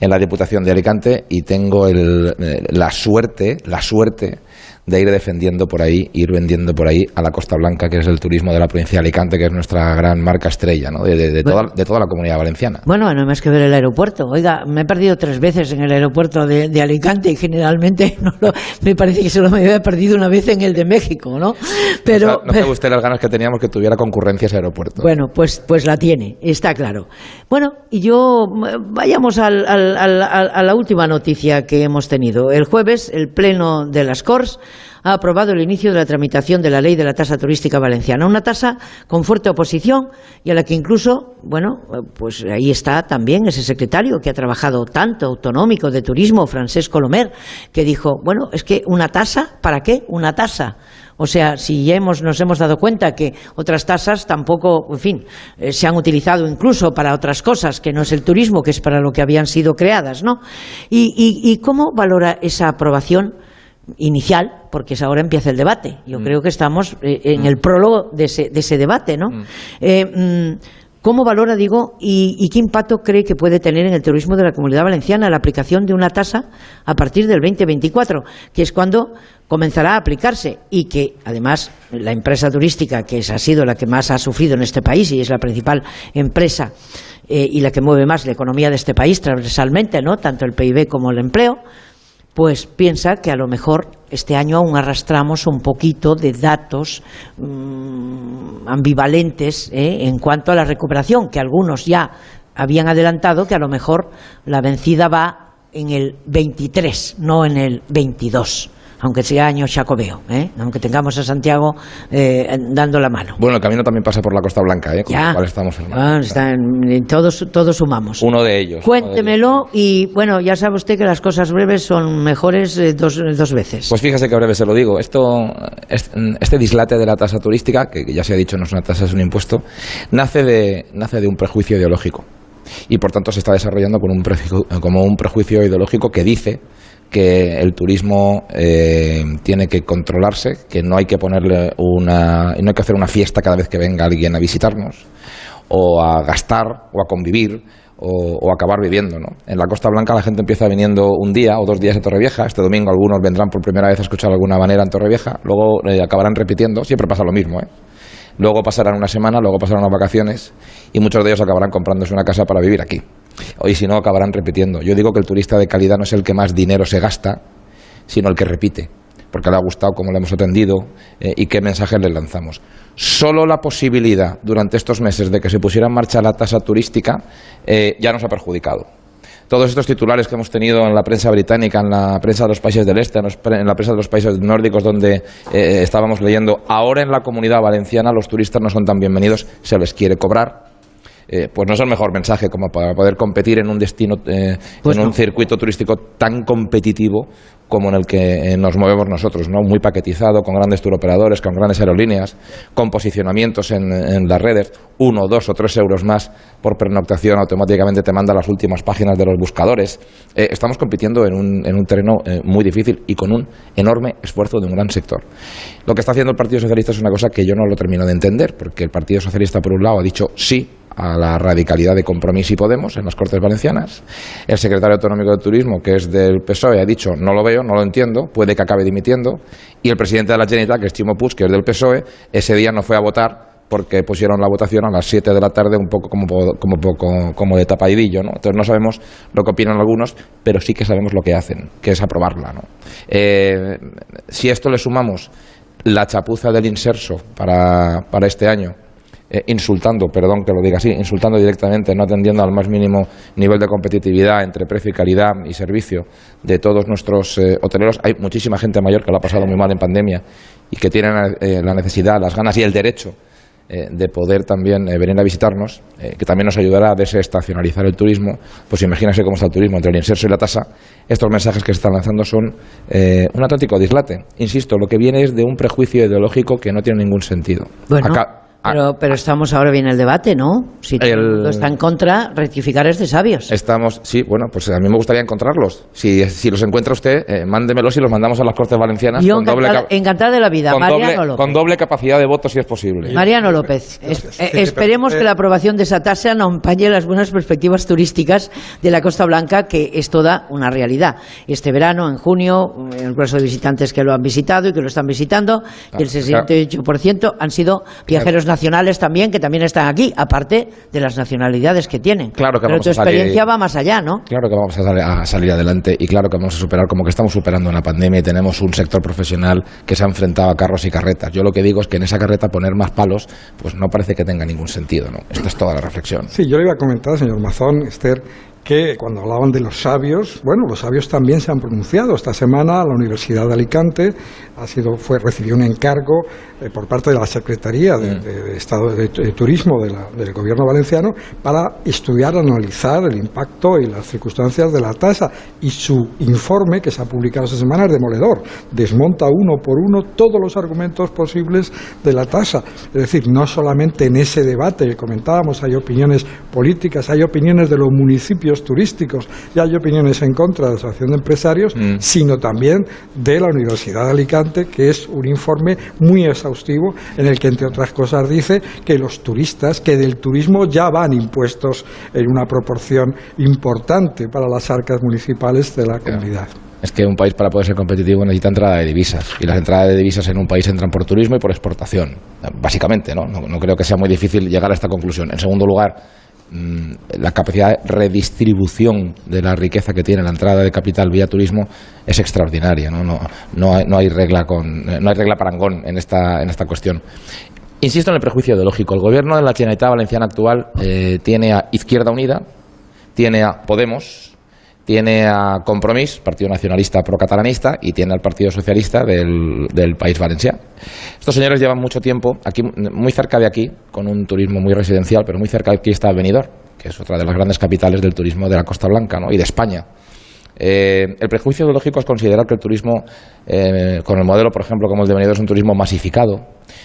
en la Diputación de Alicante, y tengo el, la suerte, la suerte de ir defendiendo por ahí, ir vendiendo por ahí a la Costa Blanca, que es el turismo de la provincia de Alicante, que es nuestra gran marca estrella, ¿no? de, de, de, bueno, toda, de toda la Comunidad Valenciana. Bueno, no más que ver el aeropuerto. Oiga, me he perdido tres veces en el aeropuerto de, de Alicante y generalmente no lo, me parece que solo me había perdido una vez en el de México, ¿no? Pero, o sea, no te gusté las ganas que teníamos que tuviera concurrencia ese aeropuerto. Bueno, pues, pues la tiene, está claro. Bueno, y yo, vayamos al, al, al, a la última noticia que hemos tenido. El jueves, el Pleno de las Corts ha aprobado el inicio de la tramitación de la ley de la tasa turística valenciana, una tasa con fuerte oposición y a la que incluso, bueno, pues ahí está también ese secretario que ha trabajado tanto, autonómico de turismo, Francesc Colomer, que dijo, bueno, es que una tasa, ¿para qué? Una tasa. O sea, si ya hemos, nos hemos dado cuenta que otras tasas tampoco, en fin, eh, se han utilizado incluso para otras cosas, que no es el turismo, que es para lo que habían sido creadas, ¿no? ¿Y, y, y cómo valora esa aprobación inicial? Porque es ahora empieza el debate. Yo mm. creo que estamos eh, en mm. el prólogo de ese, de ese debate, ¿no? Mm. Eh, ¿Cómo valora, digo, y, y qué impacto cree que puede tener en el turismo de la Comunidad Valenciana la aplicación de una tasa a partir del veinte veinticuatro, que es cuando comenzará a aplicarse y que, además, la empresa turística, que esa ha sido la que más ha sufrido en este país y es la principal empresa eh, y la que mueve más la economía de este país transversalmente, ¿no? Tanto el P I B como el empleo, pues piensa que a lo mejor este año aún arrastramos un poquito de datos mmm, ambivalentes ¿eh? en cuanto a la recuperación, que algunos ya habían adelantado que a lo mejor la vencida va en el veintitrés, no en el veintidós. Aunque sea año chacobeo, ¿eh? aunque tengamos a Santiago eh, dando la mano. Bueno, el camino también pasa por la Costa Blanca, ¿eh? con ya. el cual estamos ah, está en, todos, todos sumamos. Uno de ellos. Cuéntemelo, uno de ellos. Y bueno, ya sabe usted que las cosas breves son mejores eh, dos, dos veces. Pues fíjese que breve se lo digo. Esto, este dislate de la tasa turística, que ya se ha dicho no es una tasa, es un impuesto, nace de, nace de un prejuicio ideológico. Y por tanto se está desarrollando con un prejuicio, como un prejuicio ideológico que dice que el turismo eh, tiene que controlarse, que no hay que ponerle una, no hay que hacer una fiesta cada vez que venga alguien a visitarnos, o a gastar, o a convivir, o, o acabar viviendo, ¿no? En la Costa Blanca la gente empieza viniendo un día o dos días a Torrevieja. Este domingo algunos vendrán por primera vez a escuchar alguna manera en Torrevieja, luego eh, acabarán repitiendo, siempre pasa lo mismo, ¿eh? Luego pasarán una semana, luego pasarán unas vacaciones y muchos de ellos acabarán comprándose una casa para vivir aquí. Y si no, acabarán repitiendo. Yo digo que el turista de calidad no es el que más dinero se gasta, sino el que repite, porque le ha gustado cómo le hemos atendido eh, y qué mensajes le lanzamos. Solo la posibilidad durante estos meses de que se pusiera en marcha la tasa turística eh, ya nos ha perjudicado. Todos estos titulares que hemos tenido en la prensa británica, en la prensa de los países del este, en la prensa de los países nórdicos donde eh, estábamos leyendo, ahora en la Comunidad Valenciana los turistas no son tan bienvenidos, se les quiere cobrar. Eh, pues no es el mejor mensaje como para poder competir en un destino, eh, pues en no. un circuito turístico tan competitivo como en el que eh, nos movemos nosotros, ¿no? Muy paquetizado, con grandes turoperadores, con grandes aerolíneas, con posicionamientos en, en las redes, uno, dos o tres euros más por pernoctación automáticamente te manda las últimas páginas de los buscadores. Eh, estamos compitiendo en un, en un terreno eh, muy difícil y con un enorme esfuerzo de un gran sector. Lo que está haciendo el Partido Socialista es una cosa que yo no lo termino de entender, porque el Partido Socialista por un lado ha dicho sí a la radicalidad de Compromís y Podemos en las Cortes Valencianas. El secretario autonómico de Turismo, que es del P S O E, ha dicho no lo veo, no lo entiendo, puede que acabe dimitiendo. Y el presidente de la Generalitat, que es Ximo Puig, que es del P S O E, ese día no fue a votar porque pusieron la votación a las siete de la tarde un poco como, como, como, como de tapadillo, ¿no? Entonces no sabemos lo que opinan algunos, pero sí que sabemos lo que hacen, que es aprobarla, ¿no? Eh, si esto le sumamos la chapuza del inserso para, para este año, Eh, insultando, perdón que lo diga así, insultando directamente, no atendiendo al más mínimo nivel de competitividad entre precio y calidad y servicio de todos nuestros eh, hoteleros. Hay muchísima gente mayor que lo ha pasado muy mal en pandemia y que tienen eh, la necesidad, las ganas y el derecho eh, de poder también eh, venir a visitarnos, eh, que también nos ayudará a desestacionalizar el turismo. Pues imagínense cómo está el turismo entre el inserso y la tasa. Estos mensajes que se están lanzando son eh, un auténtico dislate. Insisto, lo que viene es de un prejuicio ideológico que no tiene ningún sentido. Bueno. Acá, Pero, pero estamos ahora bien en el debate, ¿no? Si todo el mundo está en contra, rectificar es de sabios. Estamos, sí, bueno, pues a mí me gustaría encontrarlos. Si, si los encuentra usted, eh, mándemelos y los mandamos a las Cortes Valencianas. Yo con encantada, doble, encantada de la vida, con Mariano doble, López. Con doble capacidad de voto, si es posible. Mariano López, es, eh, esperemos que la aprobación de esa tasa no empañe las buenas perspectivas turísticas de la Costa Blanca, que es toda una realidad. Este verano, en junio, el grueso de visitantes que lo han visitado y que lo están visitando, y el sesenta y ocho por ciento han sido viajeros nacionales. nacionales también, que también están aquí, aparte de las nacionalidades que tienen. Claro que Pero vamos tu experiencia a salir, va más allá, ¿no? Claro que vamos a, sal a salir adelante y claro que vamos a superar, como que estamos superando una pandemia y tenemos un sector profesional que se ha enfrentado a carros y carretas. Yo lo que digo es que en esa carreta poner más palos, pues no parece que tenga ningún sentido, ¿no? Esta es toda la reflexión. Sí, yo le iba a comentar, señor Mazón, Esther, que cuando hablaban de los sabios, bueno, los sabios también se han pronunciado. Esta semana la Universidad de Alicante ha sido, fue, recibió un encargo eh, por parte de la Secretaría de, de, de Estado de, de Turismo de la, del Gobierno valenciano para estudiar, analizar el impacto y las circunstancias de la tasa. Y su informe, que se ha publicado esta semana, es demoledor. Desmonta uno por uno todos los argumentos posibles de la tasa. Es decir, no solamente en ese debate que comentábamos hay opiniones políticas, hay opiniones de los municipios turísticos, ya hay opiniones en contra de la Asociación de Empresarios, mm. sino también de la Universidad de Alicante, que es un informe muy exhaustivo en el que, entre otras cosas, dice que los turistas, que del turismo ya van impuestos en una proporción importante para las arcas municipales de la comunidad. Es que un país, para poder ser competitivo, necesita entrada de divisas. Y las entradas de divisas en un país entran por turismo y por exportación, básicamente, ¿no? No, no creo que sea muy difícil llegar a esta conclusión. En segundo lugar, la capacidad de redistribución de la riqueza que tiene la entrada de capital vía turismo es extraordinaria, ¿no? No, no, hay, no hay regla con, no hay regla parangón en esta, en esta cuestión. Insisto en el prejuicio ideológico. El gobierno de la Generalitat Valenciana actual eh, tiene a Izquierda Unida, tiene a Podemos, tiene a Compromís, Partido Nacionalista Pro-Catalanista, y tiene al Partido Socialista del, del País Valenciano. Estos señores llevan mucho tiempo aquí, muy cerca de aquí, con un turismo muy residencial, pero muy cerca de aquí está Benidorm, que es otra de las grandes capitales del turismo de la Costa Blanca, ¿no? Y de España. Eh, el prejuicio ideológico es considerar que el turismo, eh, con el modelo, por ejemplo, como el de Benidorm, es un turismo masificado,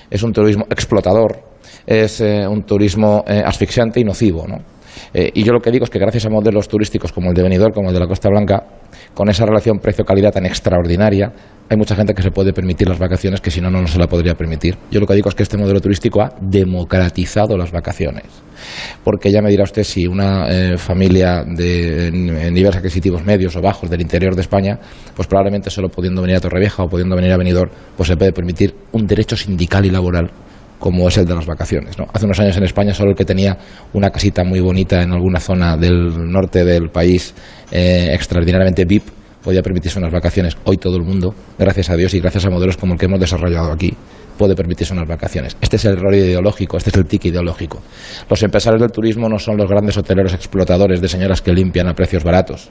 es un turismo explotador, es eh, un turismo eh, asfixiante y nocivo, ¿no? Eh, y yo lo que digo es que gracias a modelos turísticos como el de Benidorm, como el de la Costa Blanca, con esa relación precio-calidad tan extraordinaria, hay mucha gente que se puede permitir las vacaciones que si no, no se la podría permitir. Yo lo que digo es que este modelo turístico ha democratizado las vacaciones. Porque ya me dirá usted si una eh, familia de eh, niveles adquisitivos medios o bajos del interior de España, pues probablemente solo pudiendo venir a Torrevieja o pudiendo venir a Benidorm, pues se puede permitir un derecho sindical y laboral como es el de las vacaciones, ¿no? Hace unos años en España solo el que tenía una casita muy bonita en alguna zona del norte del país, eh, extraordinariamente V I P, podía permitirse unas vacaciones. Hoy todo el mundo, gracias a Dios y gracias a modelos como el que hemos desarrollado aquí, puede permitirse unas vacaciones. Este es el error ideológico, este es el tic ideológico. Los empresarios del turismo no son los grandes hoteleros explotadores de señoras que limpian a precios baratos.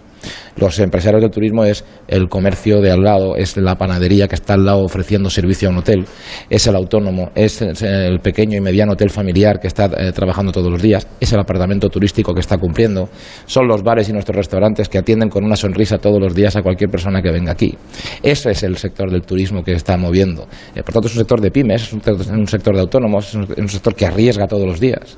Los empresarios del turismo es el comercio de al lado, es la panadería que está al lado ofreciendo servicio a un hotel, es el autónomo, es el pequeño y mediano hotel familiar que está eh, trabajando todos los días, es el apartamento turístico que está cumpliendo, son los bares y nuestros restaurantes que atienden con una sonrisa todos los días a cualquier persona que venga aquí. Ese es el sector del turismo que está moviendo. Eh, por tanto, es un sector de pymes, es un sector de autónomos, es un sector que arriesga todos los días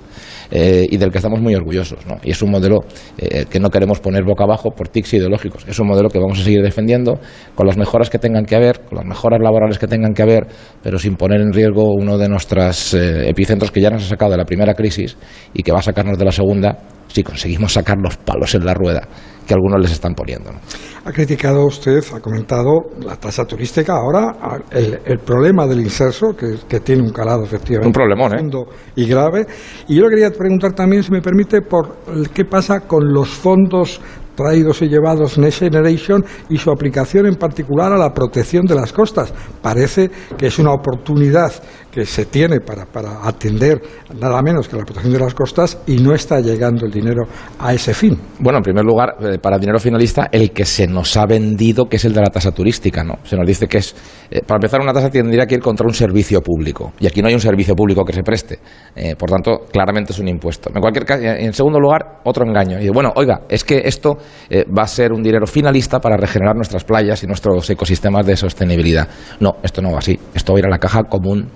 eh, y del que estamos muy orgullosos, ¿no? Y es un modelo eh, que no queremos poner boca abajo por tics ideológicos. Es un modelo que vamos a seguir defendiendo con las mejoras que tengan que haber, con las mejoras laborales que tengan que haber, pero sin poner en riesgo uno de nuestros eh, epicentros que ya nos ha sacado de la primera crisis y que va a sacarnos de la segunda si conseguimos sacar los palos en la rueda que algunos les están poniendo, ¿no? Ha criticado usted, ha comentado la tasa turística, ahora el, el problema del inserso, que, que tiene un calado efectivamente un problemón, profundo ¿eh? y grave. Y yo le quería preguntar también, si me permite, por qué pasa con los fondos traídos y llevados Next Generation y su aplicación en particular a la protección de las costas. Parece que es una oportunidad que se tiene para, para atender nada menos que la protección de las costas y no está llegando el dinero a ese fin. Bueno, en primer lugar, para dinero finalista, el que se nos ha vendido, que es el de la tasa turística, ¿no? Se nos dice que es, eh, para empezar, una tasa tendría que ir contra un servicio público y aquí no hay un servicio público que se preste, eh, por tanto, claramente es un impuesto. En cualquier caso, en segundo lugar, otro engaño. Y bueno, oiga, es que esto Eh, va a ser un dinero finalista para regenerar nuestras playas y nuestros ecosistemas de sostenibilidad. No, esto no va así. Esto va a ir a la caja común,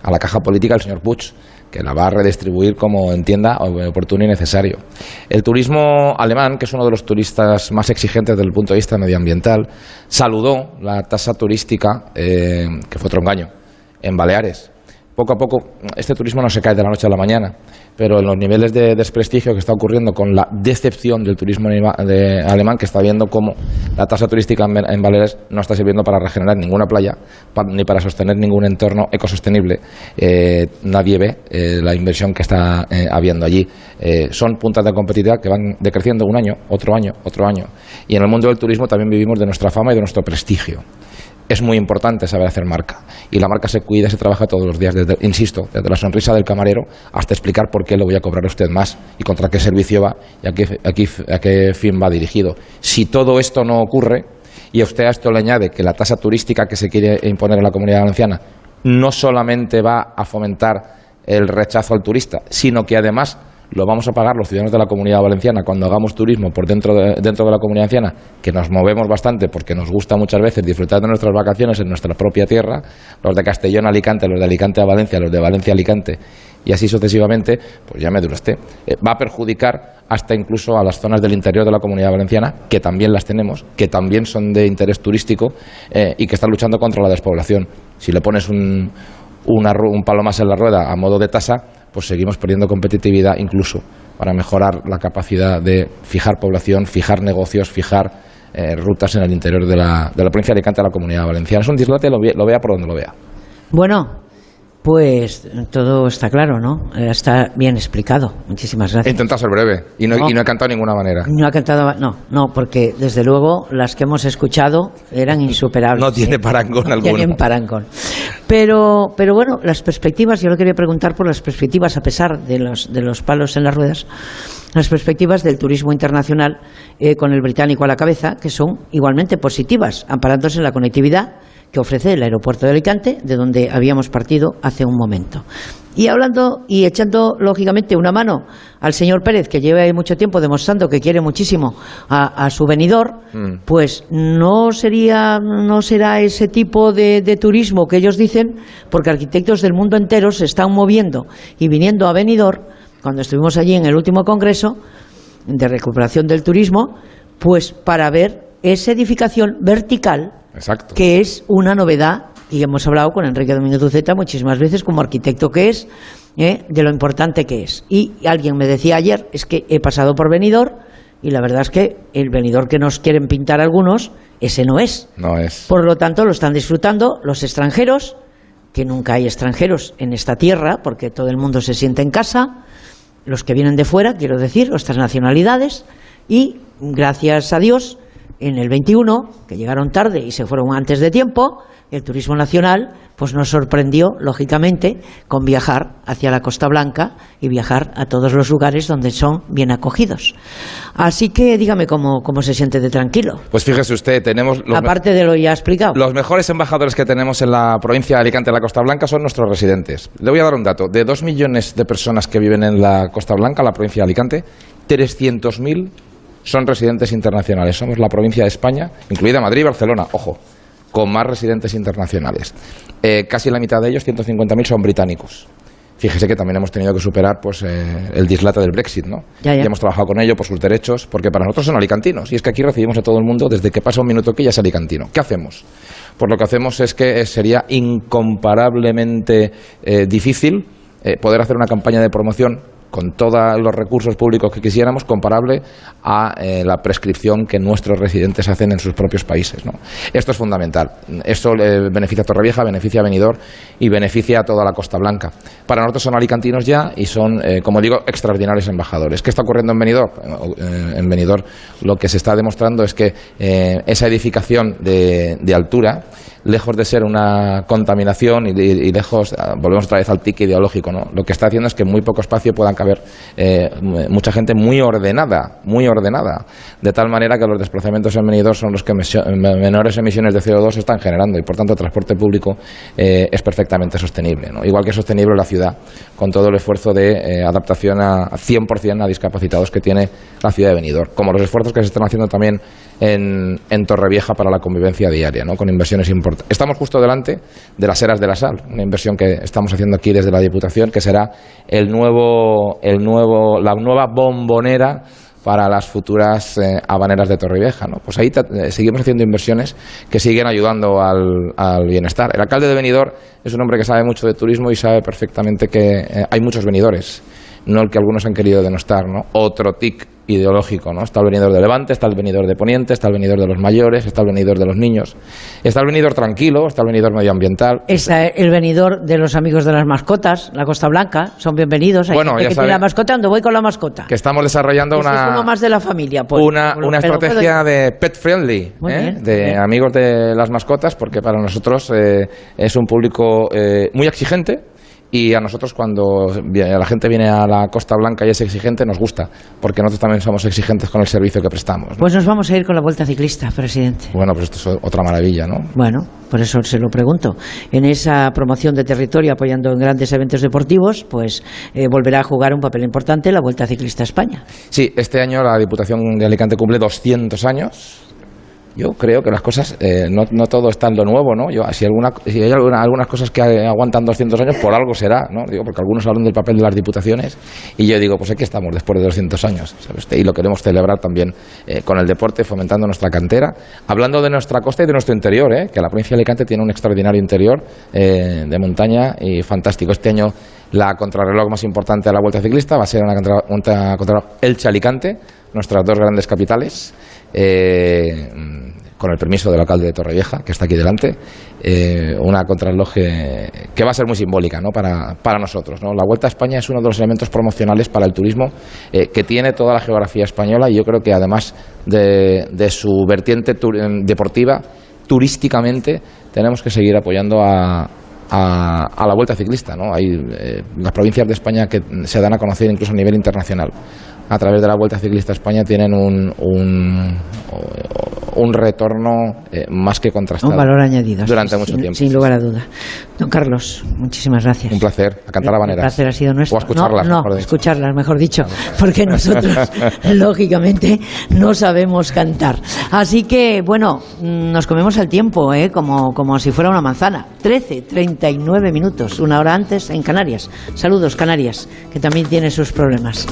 a la caja política del señor Puig, que la va a redistribuir como entienda oportuno y necesario. El turismo alemán, que es uno de los turistas más exigentes desde el punto de vista medioambiental, saludó la tasa turística, eh, que fue otro engaño, en Baleares. Poco a poco, este turismo no se cae de la noche a la mañana, pero en los niveles de desprestigio que está ocurriendo con la decepción del turismo de alemán, que está viendo cómo la tasa turística en Baleares no está sirviendo para regenerar ninguna playa, ni para sostener ningún entorno ecosostenible, eh, nadie ve eh, la inversión que está eh, habiendo allí. Eh, son puntas de competitividad que van decreciendo un año, otro año, otro año. Y en el mundo del turismo también vivimos de nuestra fama y de nuestro prestigio. Es muy importante saber hacer marca, y la marca se cuida, se trabaja todos los días, desde, insisto, desde la sonrisa del camarero hasta explicar por qué le voy a cobrar a usted más y contra qué servicio va y a qué, a qué, a qué fin va dirigido. Si todo esto no ocurre y a usted a esto le añade que la tasa turística que se quiere imponer en la Comunidad Valenciana no solamente va a fomentar el rechazo al turista, sino que además lo vamos a pagar los ciudadanos de la Comunidad Valenciana cuando hagamos turismo por dentro de, dentro de la Comunidad Valenciana, que nos movemos bastante porque nos gusta muchas veces disfrutar de nuestras vacaciones en nuestra propia tierra, los de Castellón a Alicante, los de Alicante a Valencia, los de Valencia a Alicante y así sucesivamente, pues ya me dura usted. Eh, va a perjudicar hasta incluso a las zonas del interior de la Comunidad Valenciana, que también las tenemos, que también son de interés turístico eh, y que están luchando contra la despoblación. Si le pones un, una, un palo más en la rueda a modo de tasa, pues seguimos perdiendo competitividad incluso para mejorar la capacidad de fijar población, fijar negocios, fijar eh, rutas en el interior de la, de la provincia de Alicante a la Comunidad Valenciana. Es un dislate, lo, ve, lo vea por donde lo vea. Bueno, pues todo está claro, ¿no? Está bien explicado. Muchísimas gracias. He intentado ser breve y no, no, y no he cantado de ninguna manera. No ha cantado, no, no, porque desde luego las que hemos escuchado eran insuperables. No tiene parangón ¿eh? alguno. No tienen parangón. Pero, pero bueno, las perspectivas, yo le quería preguntar por las perspectivas, a pesar de los, de los palos en las ruedas, las perspectivas del turismo internacional eh, con el británico a la cabeza, que son igualmente positivas, amparándose en la conectividad que ofrece el aeropuerto de Alicante, de donde habíamos partido hace un momento. Y hablando y echando, lógicamente, una mano al señor Pérez, que lleva mucho tiempo demostrando que quiere muchísimo a, a su venidor, mm. pues no sería, no será ese tipo de, de turismo que ellos dicen, porque arquitectos del mundo entero se están moviendo y viniendo a Benidorm. Cuando estuvimos allí en el último congreso de recuperación del turismo, pues para ver esa edificación vertical. Exacto. Que es una novedad, y hemos hablado con Enrique Domínguez Uceta muchísimas veces como arquitecto que es, ¿eh? de lo importante que es. Y alguien me decía ayer, es que he pasado por Benidorm, y la verdad es que el Benidorm que nos quieren pintar algunos, ese no es. No es. Por lo tanto, lo están disfrutando los extranjeros, que nunca hay extranjeros en esta tierra, porque todo el mundo se siente en casa, los que vienen de fuera, quiero decir, nuestras nacionalidades, y gracias a Dios, en el veintiuno, que llegaron tarde y se fueron antes de tiempo, el turismo nacional pues nos sorprendió, lógicamente, con viajar hacia la Costa Blanca y viajar a todos los lugares donde son bien acogidos. Así que dígame cómo, cómo se siente de tranquilo. Pues fíjese usted, tenemos... Los Aparte de lo ya explicado. Los mejores embajadores que tenemos en la provincia de Alicante, en la Costa Blanca, son nuestros residentes. Le voy a dar un dato. De dos millones de personas que viven en la Costa Blanca, la provincia de Alicante, trescientos mil son residentes internacionales. Somos la provincia de España, incluida Madrid y Barcelona, ojo, con más residentes internacionales. Eh, casi la mitad de ellos, ciento cincuenta mil, son británicos. Fíjese que también hemos tenido que superar pues, eh, el dislate del Brexit, ¿no? Ya, ya. Y hemos trabajado con ello por sus derechos, porque para nosotros son alicantinos. Y es que aquí recibimos a todo el mundo desde que pasa un minuto que ya es alicantino. ¿Qué hacemos? Pues lo que hacemos es que sería incomparablemente eh, difícil eh, poder hacer una campaña de promoción con todos los recursos públicos que quisiéramos, comparable a eh, la prescripción que nuestros residentes hacen en sus propios países, ¿no? Esto es fundamental. Esto eh, beneficia a Torrevieja, beneficia a Benidorm y beneficia a toda la Costa Blanca. Para nosotros son alicantinos ya y son, eh, como digo, extraordinarios embajadores. ¿Qué está ocurriendo en Benidorm? Eh, en Benidorm lo que se está demostrando es que eh, esa edificación de, de altura, lejos de ser una contaminación y, y, y lejos, volvemos otra vez al tique ideológico, ¿no?, lo que está haciendo es que en muy poco espacio puedan caber eh, mucha gente muy ordenada, muy ordenada, de tal manera que los desplazamientos en Benidorm son los que menores emisiones de C O dos están generando, y por tanto el transporte público eh, es perfectamente sostenible, ¿no?, igual que es sostenible la ciudad, con todo el esfuerzo de eh, adaptación a cien por cien a discapacitados que tiene la ciudad de Benidorm, como los esfuerzos que se están haciendo también en, en Torrevieja para la convivencia diaria, ¿no?, con inversiones importantes. Estamos justo delante de las Eras de la Sal, una inversión que estamos haciendo aquí desde la Diputación, que será el nuevo, el nuevo, la nueva bombonera para las futuras eh, habaneras de Torrevieja, ¿no? Pues ahí eh, seguimos haciendo inversiones que siguen ayudando al, al bienestar. El alcalde de Benidorm es un hombre que sabe mucho de turismo y sabe perfectamente que eh, hay muchos venidores, no el que algunos han querido denostar, ¿no? Otro tic ideológico, ¿no? Está el Benidorm de Levante, está el Benidorm de Poniente, está el Benidorm de los mayores, está el Benidorm de los niños, está el Benidorm tranquilo, está el Benidorm medioambiental. Está el Benidorm de los amigos de las mascotas, la Costa Blanca, son bienvenidos. Hay bueno, gente ya que sabe, tiene la mascota, ando voy con la mascota. Que estamos desarrollando es una... Es uno más de la familia. Pues, una una estrategia puedo... de pet friendly, ¿eh? Bien, de bien. Amigos de las mascotas, porque para nosotros eh, es un público eh, muy exigente. Y a nosotros, cuando la gente viene a la Costa Blanca y es exigente, nos gusta, porque nosotros también somos exigentes con el servicio que prestamos, ¿no? Pues nos vamos a ir con la Vuelta Ciclista, presidente. Bueno, pues esto es otra maravilla, ¿no? Bueno, por eso se lo pregunto. En esa promoción de territorio apoyando en grandes eventos deportivos, pues eh, volverá a jugar un papel importante la Vuelta Ciclista a España. Sí, este año la Diputación de Alicante cumple doscientos años. Yo creo que las cosas, eh, no, no todo está en lo nuevo, ¿no? Yo, si, alguna, si hay alguna, algunas cosas que aguantan doscientos años, por algo será, ¿no? Digo, porque algunos hablan del papel de las diputaciones y yo digo, pues aquí estamos después de doscientos años, ¿sabe usted? Y lo queremos celebrar también eh, con el deporte, fomentando nuestra cantera, hablando de nuestra costa y de nuestro interior, ¿eh? Que la provincia de Alicante tiene un extraordinario interior eh, de montaña y fantástico. Este año la contrarreloj más importante de la Vuelta Ciclista va a ser una contrarreloj contra Elche-Alicante, nuestras dos grandes capitales. Eh, con el permiso del alcalde de Torrevieja, que está aquí delante, eh, una contrarreloj que, que va a ser muy simbólica, ¿no?, para, para nosotros, ¿no? La Vuelta a España es uno de los elementos promocionales para el turismo eh, que tiene toda la geografía española, y yo creo que además de, de su vertiente tur deportiva, turísticamente tenemos que seguir apoyando a... A, a la Vuelta Ciclista, ¿no? Hay eh, las provincias de España que se dan a conocer incluso a nivel internacional. A través de la Vuelta Ciclista a España tienen un, un, un retorno eh, más que contrastado. Un valor añadido. Durante sí, mucho sin, tiempo. Sin lugar a duda. Don Carlos, muchísimas gracias. Un placer. A cantar habaneras. Un placer ha sido nuestro. O a escucharlas. No, no mejor escucharlas, mejor dicho. Porque nosotros, lógicamente, no sabemos cantar. Así que, bueno, nos comemos el tiempo, ¿eh? Como, como si fuera una manzana. trece, treinta y nueve minutos, una hora antes en Canarias. Saludos, Canarias, que también tiene sus problemas.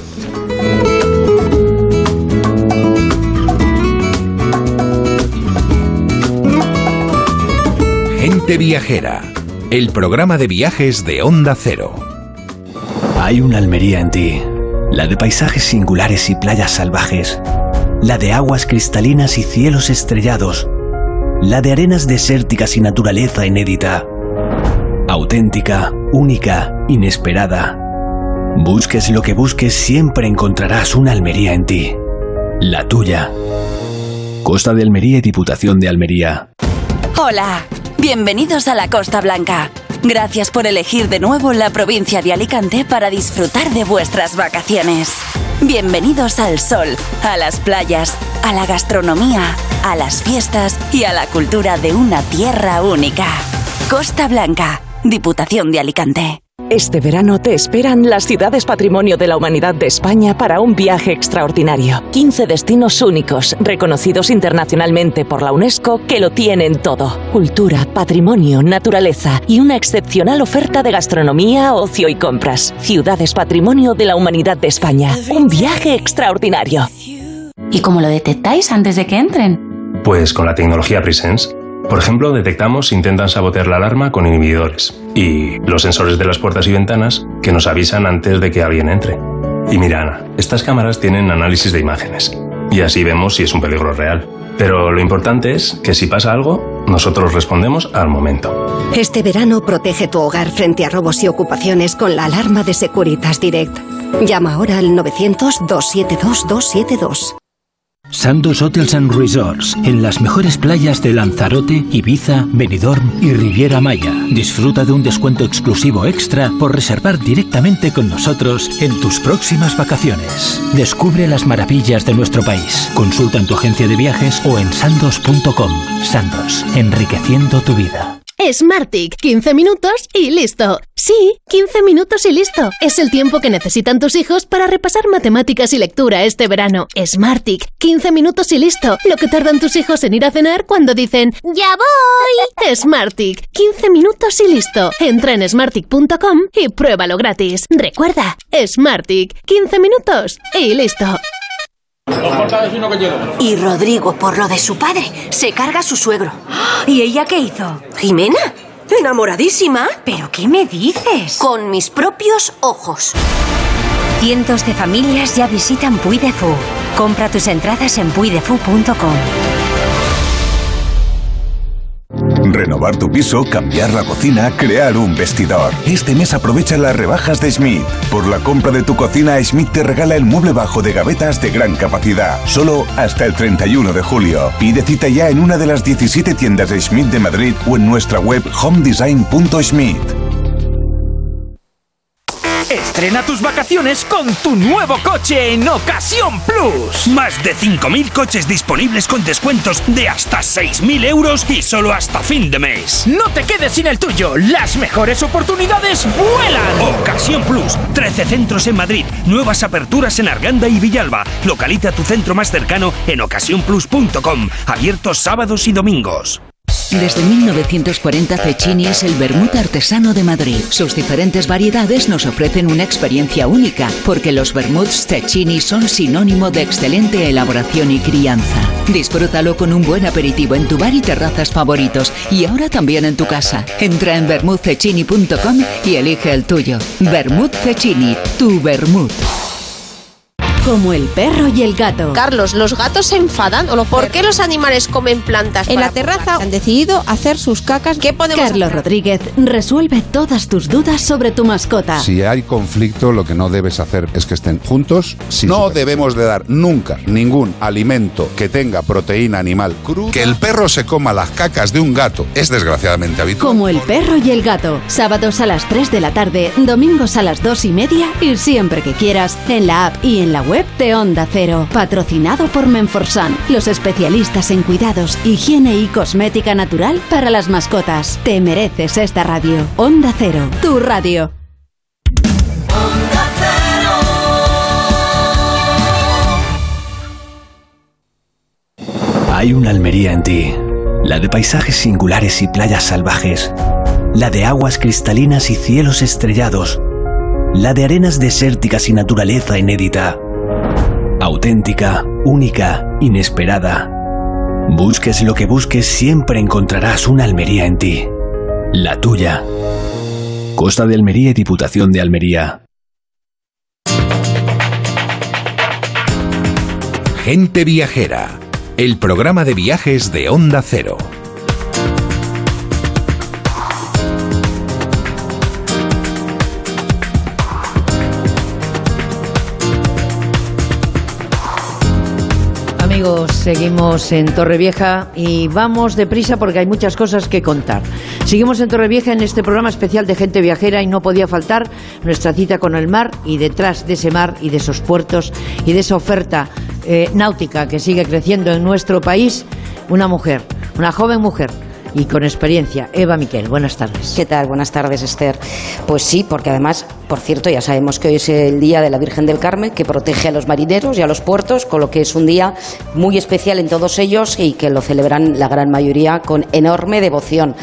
Gente Viajera, el programa de viajes de Onda Cero. Hay una Almería en ti, la de paisajes singulares y playas salvajes, la de aguas cristalinas y cielos estrellados, la de arenas desérticas y naturaleza inédita. Auténtica, única, inesperada. Busques lo que busques, siempre encontrarás una Almería en ti. La tuya. Costa de Almería y Diputación de Almería. Hola, bienvenidos a la Costa Blanca. Gracias por elegir de nuevo la provincia de Alicante para disfrutar de vuestras vacaciones. Bienvenidos al sol, a las playas, a la gastronomía, a las fiestas y a la cultura de una tierra única. Costa Blanca. Diputación de Alicante. Este verano te esperan las ciudades Patrimonio de la Humanidad de España para un viaje extraordinario. quince destinos únicos, reconocidos internacionalmente por la UNESCO, que lo tienen todo. Cultura, patrimonio, naturaleza y una excepcional oferta de gastronomía, ocio y compras. Ciudades Patrimonio de la Humanidad de España. Un viaje extraordinario. ¿Y cómo lo detectáis antes de que entren? Pues con la tecnología Presence. Por ejemplo, detectamos si intentan sabotear la alarma con inhibidores y los sensores de las puertas y ventanas que nos avisan antes de que alguien entre. Y mira, Ana, estas cámaras tienen análisis de imágenes y así vemos si es un peligro real. Pero lo importante es que si pasa algo, nosotros respondemos al momento. Este verano protege tu hogar frente a robos y ocupaciones con la alarma de Securitas Direct. Llama ahora al nueve cero cero, dos siete dos, dos siete dos. Sandos Hotels and Resorts, en las mejores playas de Lanzarote, Ibiza, Benidorm y Riviera Maya. Disfruta de un descuento exclusivo extra por reservar directamente con nosotros en tus próximas vacaciones. Descubre las maravillas de nuestro país. Consulta en tu agencia de viajes o en sandos punto com. Sandos, enriqueciendo tu vida. Smartic, quince minutos y listo. Sí, quince minutos y listo. Es el tiempo que necesitan tus hijos para repasar matemáticas y lectura este verano. Smartic, quince minutos y listo. Lo que tardan tus hijos en ir a cenar cuando dicen ¡ya voy! Smartic, quince minutos y listo. Entra en smartic punto com y pruébalo gratis. Recuerda, Smartic, quince minutos y listo. Y Rodrigo, por lo de su padre, se carga a su suegro. ¿Y ella qué hizo? ¿Jimena? Enamoradísima. ¿Pero qué me dices? Con mis propios ojos. Cientos de familias ya visitan Puy de Fou. Compra tus entradas en puy de fou punto com. Renovar tu piso, cambiar la cocina, crear un vestidor. Este mes aprovecha las rebajas de Schmidt. Por la compra de tu cocina, Schmidt te regala el mueble bajo de gavetas de gran capacidad. Solo hasta el treinta y uno de julio. Pide cita ya en una de las diecisiete tiendas de Schmidt de Madrid o en nuestra web home design punto schmidt. Estrena tus vacaciones con tu nuevo coche en Ocasión Plus. Más de cinco mil coches disponibles con descuentos de hasta seis mil euros y solo hasta fin de mes. No te quedes sin el tuyo. Las mejores oportunidades vuelan. Ocasión Plus. trece centros en Madrid. Nuevas aperturas en Arganda y Villalba. Localiza tu centro más cercano en ocasión plus punto com. Abiertos sábados y domingos. Desde mil novecientos cuarenta, Cecchini es el vermut artesano de Madrid. Sus diferentes variedades nos ofrecen una experiencia única, porque los vermuts Cecchini son sinónimo de excelente elaboración y crianza. Disfrútalo con un buen aperitivo en tu bar y terrazas favoritos, y ahora también en tu casa. Entra en vermut cecchini punto com y elige el tuyo. Vermut Cecchini, tu vermut. Como el perro y el gato. Carlos, ¿los gatos se enfadan? ¿O por qué los animales comen plantas? En la terraza han decidido hacer sus cacas. ¿Qué podemos hacer? Carlos Rodríguez resuelve todas tus dudas sobre tu mascota. Si hay conflicto, lo que no debes hacer es que estén juntos. No debemos de dar nunca ningún alimento que tenga proteína animal cruda. Que el perro se coma las cacas de un gato es desgraciadamente habitual. Como el perro y el gato. Sábados a las tres de la tarde, domingos a las dos y media y siempre que quieras en la app y en la web de Onda Cero, patrocinado por Menforsan, los especialistas en cuidados, higiene y cosmética natural para las mascotas. Te mereces esta radio. Onda Cero, tu radio. Hay una Almería en ti, la de paisajes singulares y playas salvajes, la de aguas cristalinas y cielos estrellados, la de arenas desérticas y naturaleza inédita. Auténtica, única, inesperada. Busques lo que busques, siempre encontrarás una Almería en ti. La tuya. Costa de Almería y Diputación de Almería. Gente Viajera, el programa de viajes de Onda Cero. Amigos, seguimos en Torrevieja y vamos deprisa porque hay muchas cosas que contar. Seguimos en Torrevieja en este programa especial de Gente Viajera y no podía faltar nuestra cita con el mar y detrás de ese mar y de esos puertos y de esa oferta eh, náutica que sigue creciendo en nuestro país, una mujer, una joven mujer. Y con experiencia, Eva Miquel, buenas tardes. ¿Qué tal? Buenas tardes, Esther. Pues sí, porque además, por cierto, ya sabemos que hoy es el Día de la Virgen del Carmen, que protege a los marineros y a los puertos, con lo que es un día muy especial en todos ellos y que lo celebran la gran mayoría con enorme devoción.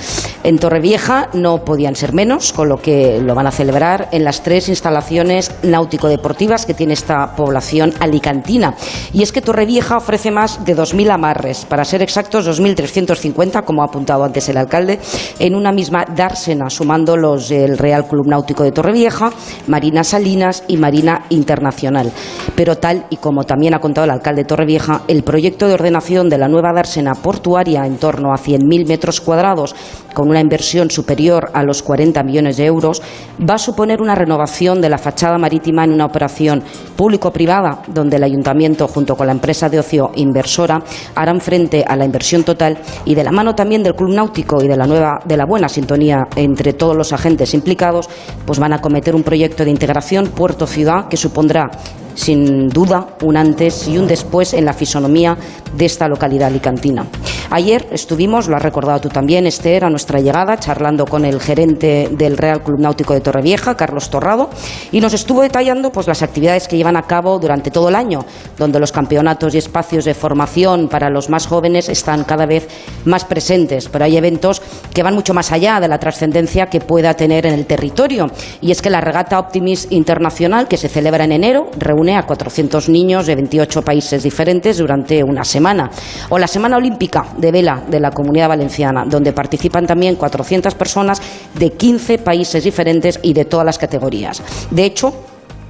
En Torrevieja no podían ser menos, con lo que lo van a celebrar en las tres instalaciones náutico-deportivas que tiene esta población alicantina. Y es que Torrevieja ofrece más de dos mil amarres, para ser exactos dos mil trescientos cincuenta, como ha apuntado antes el alcalde, en una misma dársena, sumando los del Real Club Náutico de Torrevieja, Marina Salinas y Marina Internacional. Pero tal y como también ha contado el alcalde de Torrevieja, el proyecto de ordenación de la nueva dársena portuaria, en torno a cien mil metros cuadrados, con una inversión superior a los cuarenta millones de euros, va a suponer una renovación de la fachada marítima en una operación público-privada, donde el ayuntamiento, junto con la empresa de ocio inversora, harán frente a la inversión total y de la mano también del Club Náutico y de la nueva, de la buena sintonía entre todos los agentes implicados, pues van a acometer un proyecto de integración puerto-ciudad que supondrá, sin duda, un antes y un después en la fisonomía de esta localidad alicantina. Ayer estuvimos, lo has recordado tú también, Esther, a nuestra llegada, charlando con el gerente del Real Club Náutico de Torrevieja, Carlos Torrado, y nos estuvo detallando pues las actividades que llevan a cabo durante todo el año, donde los campeonatos y espacios de formación para los más jóvenes están cada vez más presentes, pero hay eventos que van mucho más allá de la trascendencia que pueda tener en el territorio, y es que la regata Optimist Internacional, que se celebra en enero, reúne a cuatrocientos niños de veintiocho países diferentes durante una semana, o la Semana Olímpica de Vela de la Comunidad Valenciana, donde participan también cuatrocientas personas de quince países diferentes y de todas las categorías. De hecho,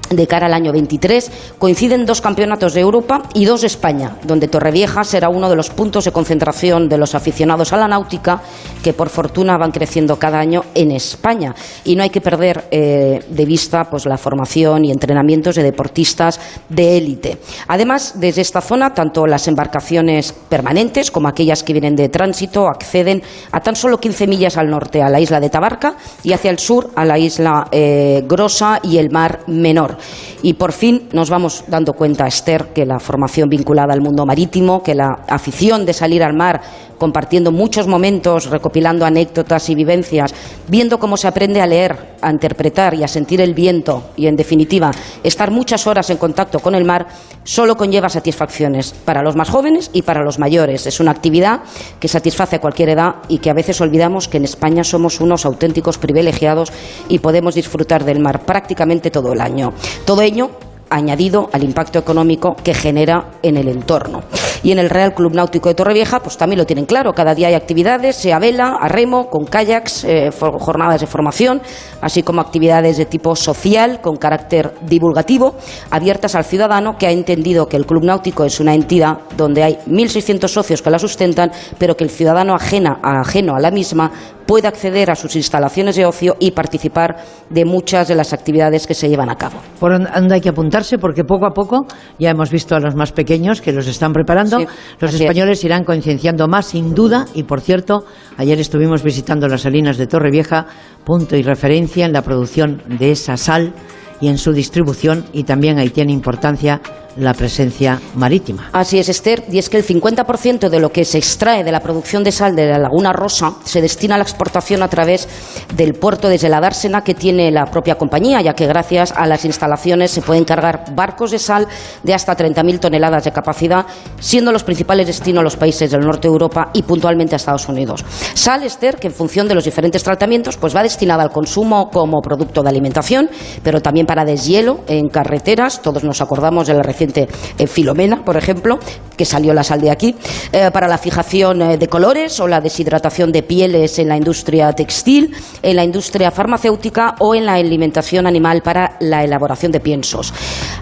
de cara al año veintitrés coinciden dos campeonatos de Europa y dos de España, donde Torrevieja será uno de los puntos de concentración de los aficionados a la náutica, que por fortuna van creciendo cada año en España. Y no hay que perder eh, de vista pues la formación y entrenamientos de deportistas de élite. Además, desde esta zona, tanto las embarcaciones permanentes como aquellas que vienen de tránsito acceden a tan solo quince millas al norte, a la isla de Tabarca, y hacia el sur a la isla eh, Grossa y el Mar Menor. Y por fin nos vamos dando cuenta, Esther, que la formación vinculada al mundo marítimo, que la afición de salir al mar, compartiendo muchos momentos, recopilando anécdotas y vivencias, viendo cómo se aprende a leer, a interpretar y a sentir el viento, y en definitiva estar muchas horas en contacto con el mar, solo conlleva satisfacciones para los más jóvenes y para los mayores. Es una actividad que satisface a cualquier edad y que a veces olvidamos que en España somos unos auténticos privilegiados y podemos disfrutar del mar prácticamente todo el año. Todo ello añadido al impacto económico que genera en el entorno. Y en el Real Club Náutico de Torrevieja pues también lo tienen claro. Cada día hay actividades, sea vela, a remo, con kayaks, eh, jornadas de formación, así como actividades de tipo social con carácter divulgativo, abiertas al ciudadano, que ha entendido que el Club Náutico es una entidad donde hay mil seiscientos socios que la sustentan, pero que el ciudadano ajena, ajeno a la misma puede acceder a sus instalaciones de ocio y participar de muchas de las actividades que se llevan a cabo. Por donde hay que apuntarse, porque poco a poco ya hemos visto a los más pequeños que los están preparando. Sí, los españoles irán concienciando más, sin duda. Y por cierto, ayer estuvimos visitando las salinas de Torrevieja, punto y referencia en la producción de esa sal y en su distribución, y también ahí tiene importancia la presencia marítima. Así es, Esther, y es que el cincuenta por ciento de lo que se extrae de la producción de sal de la Laguna Rosa se destina a la exportación a través del puerto desde la dársena que tiene la propia compañía, ya que gracias a las instalaciones se pueden cargar barcos de sal de hasta treinta mil toneladas de capacidad, siendo los principales destinos los países del norte de Europa y puntualmente a Estados Unidos. Sal, Esther, que en función de los diferentes tratamientos pues va destinada al consumo como producto de alimentación, pero también para deshielo en carreteras. Todos nos acordamos de la reciente Filomena, por ejemplo, que salió la sal de aquí, eh, para la fijación de colores o la deshidratación de pieles en la industria textil, en la industria farmacéutica o en la alimentación animal para la elaboración de piensos.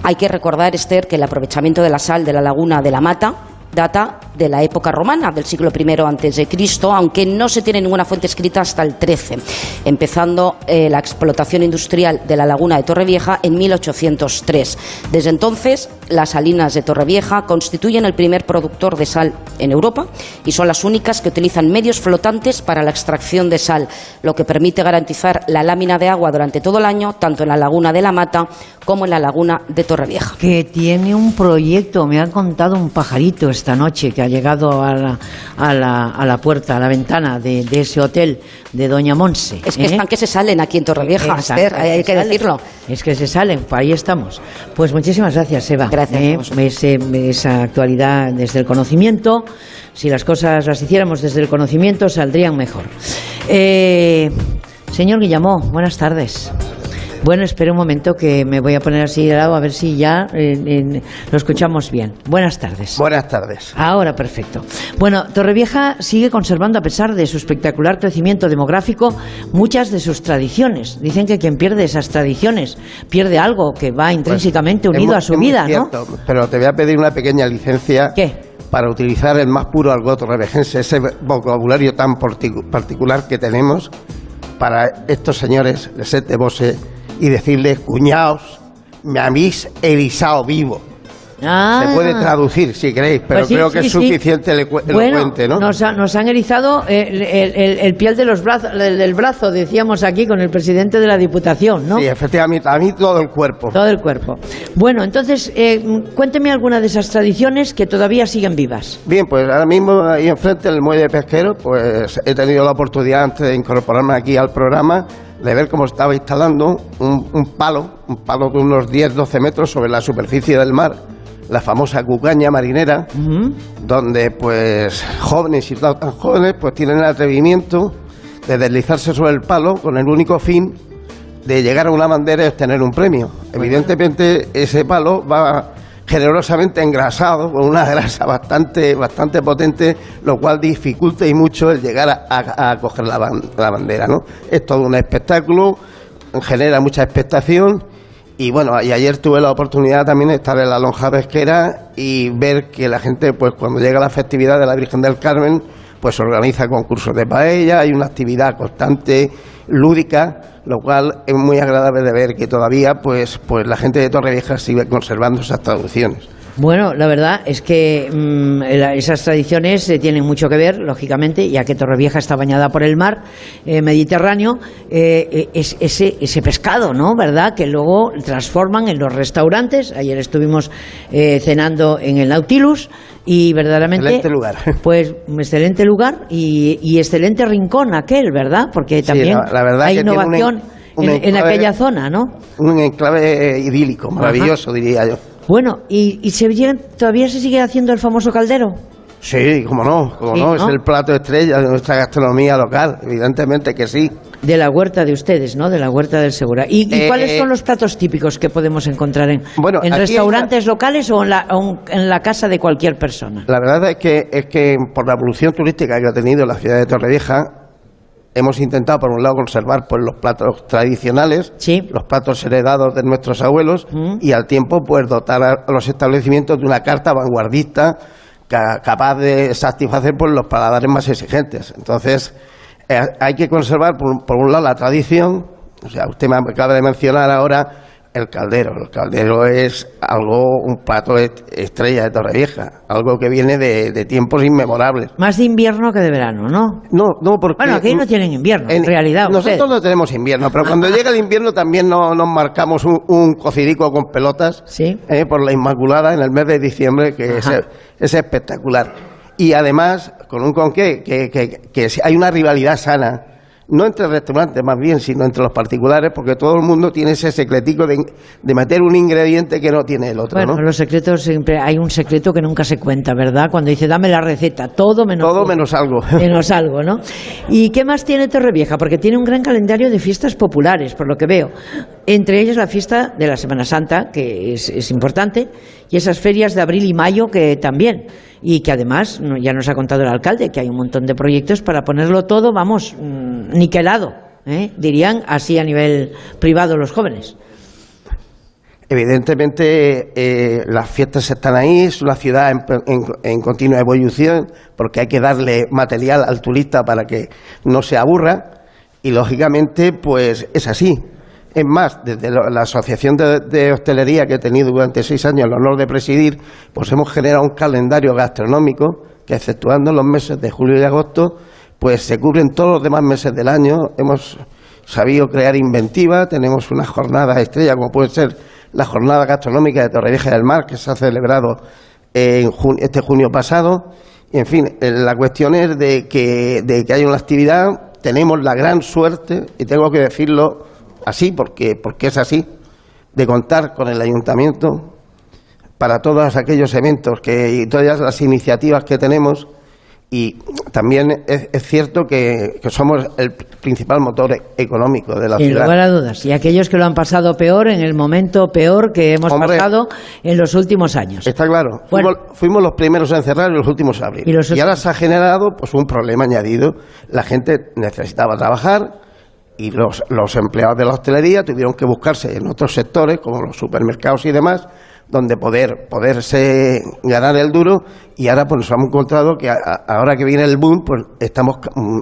Hay que recordar, Esther, que el aprovechamiento de la sal de la laguna de La Mata data de la época romana, del siglo primero antes de Cristo, aunque no se tiene ninguna fuente escrita hasta el trece, empezando eh, la explotación industrial de la laguna de Torrevieja en mil ochocientos tres. Desde entonces, las salinas de Torrevieja constituyen el primer productor de sal en Europa y son las únicas que utilizan medios flotantes para la extracción de sal, lo que permite garantizar la lámina de agua durante todo el año, tanto en la laguna de La Mata como en la laguna de Torrevieja. Que tiene un proyecto, me ha contado un pajarito esta noche que ha llegado a la, a la, a la puerta, a la ventana de, de ese hotel de Doña Monse. Es que ¿eh? están que se salen aquí en Torrevieja, Esther, hay que, que decirlo. Es que se salen, pues ahí estamos. Pues muchísimas gracias, Eva. Gracias. ¿Eh? Ese, esa actualidad desde el conocimiento. Si las cosas las hiciéramos desde el conocimiento, saldrían mejor. Eh, señor Guillamó, buenas tardes. Bueno, espera un momento que me voy a poner así de lado a ver si ya eh, eh, lo escuchamos bien. Buenas tardes. Buenas tardes. Ahora, perfecto. Bueno, Torrevieja sigue conservando, a pesar de su espectacular crecimiento demográfico, muchas de sus tradiciones. Dicen que quien pierde esas tradiciones pierde algo que va intrínsecamente pues, unido es muy, a su vida, cierto, ¿no? Pero te voy a pedir una pequeña licencia. ¿Qué? Para utilizar el más puro argot torrevejense, ese vocabulario tan particular que tenemos para estos señores de set de Bose, y decirles, cuñaos, me habéis erizado vivo. Ah. Se puede traducir si queréis, pero pues sí, creo que sí, es suficiente sí. elocuente, bueno, ¿no? Nos, ha, nos han erizado el, el, el, el piel de los brazo, el, del brazo, decíamos aquí con el presidente de la Diputación, ¿no? Sí, efectivamente, a mí todo el cuerpo. Todo el cuerpo. Bueno, entonces, eh, cuénteme alguna de esas tradiciones que todavía siguen vivas. Bien, pues ahora mismo ahí enfrente del muelle pesquero, pues he tenido la oportunidad antes de incorporarme aquí al programa de ver cómo estaba instalando un, un palo, un palo de unos diez doce metros sobre la superficie del mar, la famosa cucaña marinera, uh-huh. donde pues jóvenes y tan jóvenes pues tienen el atrevimiento de deslizarse sobre el palo con el único fin de llegar a una bandera y obtener un premio. Bueno. Evidentemente ese palo va generosamente engrasado con una grasa bastante, bastante potente, lo cual dificulta y mucho el llegar a, a, a coger la, ban- la bandera, ¿no? Es todo un espectáculo, genera mucha expectación. Y bueno, y ayer tuve la oportunidad también de estar en la lonja pesquera y ver que la gente, pues cuando llega la festividad de la Virgen del Carmen, pues organiza concursos de paella, hay una actividad constante, lúdica, lo cual es muy agradable de ver que todavía, pues, pues la gente de Torrevieja sigue conservando esas traducciones. Bueno, la verdad es que mmm, esas tradiciones eh, tienen mucho que ver, lógicamente, ya que Torrevieja está bañada por el mar eh, Mediterráneo, eh, es, ese, ese pescado, ¿no? ¿Verdad? Que luego transforman en los restaurantes. Ayer estuvimos eh, cenando en el Nautilus y verdaderamente... Excelente lugar. Pues excelente lugar y, y excelente rincón aquel, ¿verdad? Porque también sí, la, la hay que innovación un, un en, enclave, en aquella zona, ¿no? Un enclave idílico, maravilloso, ajá, diría yo. Bueno, ¿y, y se, todavía se sigue haciendo el famoso caldero? Sí, cómo no, cómo sí, no, es ¿no? el plato estrella de nuestra gastronomía local, evidentemente que sí. De la huerta de ustedes, ¿no? De la huerta del Segura. ¿Y, eh, y cuáles son los platos típicos que podemos encontrar en, bueno, en restaurantes está... locales o en la, un, en la casa de cualquier persona? La verdad es que, es que por la evolución turística que ha tenido la ciudad de Torrevieja, hemos intentado, por un lado, conservar pues, los platos tradicionales, sí. los platos heredados de nuestros abuelos, mm. y al tiempo pues dotar a los establecimientos de una carta vanguardista ca- capaz de satisfacer pues, los paladares más exigentes. Entonces, eh, hay que conservar, por, por un lado, la tradición. O sea, usted me acaba de mencionar ahora el caldero. El caldero es algo, un plato estrella de Torrevieja, algo que viene de, de tiempos inmemorables. Más de invierno que de verano, ¿no? No, no, porque... Bueno, aquí no tienen invierno, en, en realidad. Nosotros ustedes. no tenemos invierno, pero cuando llega el invierno también nos, nos marcamos un, un cocidico con pelotas, ¿sí? eh, por la Inmaculada en el mes de diciembre, que es, es espectacular. Y además, con un conqué, que, que, que, que hay una rivalidad sana. No entre restaurantes, más bien, sino entre los particulares, porque todo el mundo tiene ese secretico de, de meter un ingrediente que no tiene el otro, bueno, ¿no? Los secretos siempre... Hay un secreto que nunca se cuenta, ¿verdad? Cuando dice, dame la receta, todo menos... Todo menos algo. Menos algo, ¿no? ¿Y qué más tiene Torrevieja? Porque tiene un gran calendario de fiestas populares, por lo que veo. Entre ellas la fiesta de la Semana Santa, que es, es importante, y esas ferias de abril y mayo que también... Y que además, ya nos ha contado el alcalde, que hay un montón de proyectos para ponerlo todo, vamos, niquelado, ¿eh? Dirían así a nivel privado los jóvenes. Evidentemente, eh, las fiestas están ahí, es una ciudad en, en, en continua evolución, porque hay que darle material al turista para que no se aburra, y lógicamente, pues es así. Es más, desde la Asociación de, de Hostelería que he tenido durante seis años el honor de presidir, pues hemos generado un calendario gastronómico que, exceptuando los meses de julio y agosto, pues se cubren todos los demás meses del año. Hemos sabido crear inventiva, tenemos unas jornadas estrella, como puede ser la Jornada Gastronómica de Torrevieja del Mar, que se ha celebrado en jun- este junio pasado. Y, en fin, la cuestión es de que, de que hay una actividad. Tenemos la gran suerte, y tengo que decirlo, así, porque, porque es así, de contar con el ayuntamiento para todos aquellos eventos que, y todas las iniciativas que tenemos, Y también es, es cierto que, que somos el principal motor económico de la ciudad. Sin lugar a dudas. Y aquellos que lo han pasado peor, en el momento peor que hemos Hombre, pasado en los últimos años. Está claro. Bueno, fuimos, fuimos los primeros a encerrar y los últimos a abrir. Y, los últimos... y ahora se ha generado pues un problema añadido. La gente necesitaba trabajar y los, los empleados de la hostelería tuvieron que buscarse en otros sectores, como los supermercados y demás, donde poder poderse ganar el duro, y ahora pues nos hemos encontrado que a, ahora que viene el boom, pues estamos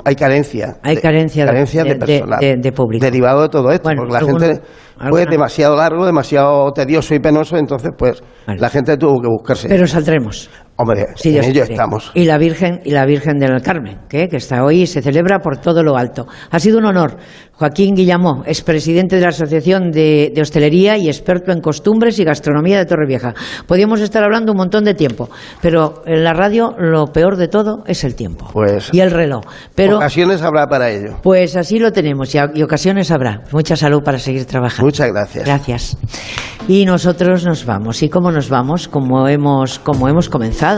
hay carencia hay carencia de, carencia de, de personal de, de, de público derivado de todo esto, bueno, porque la gente alguna... fue demasiado largo, demasiado tedioso y penoso, entonces pues vale. la gente tuvo que buscarse. Pero saldremos. Hombre, sí, en ello estamos. Y la Virgen y la Virgen del Carmen, que, que está hoy y se celebra por todo lo alto. Ha sido un honor. Joaquín Guillamó, expresidente de la Asociación de, de Hostelería y experto en costumbres y gastronomía de Torrevieja. Podríamos estar hablando un montón de tiempo, pero en la radio lo peor de todo es el tiempo pues, y el reloj. Pero ocasiones habrá para ello. Pues así lo tenemos y, a, y ocasiones habrá. Mucha salud para seguir trabajando. Muchas gracias. Gracias. Y nosotros nos vamos. ¿Y cómo nos vamos? Como hemos, como hemos comenzado,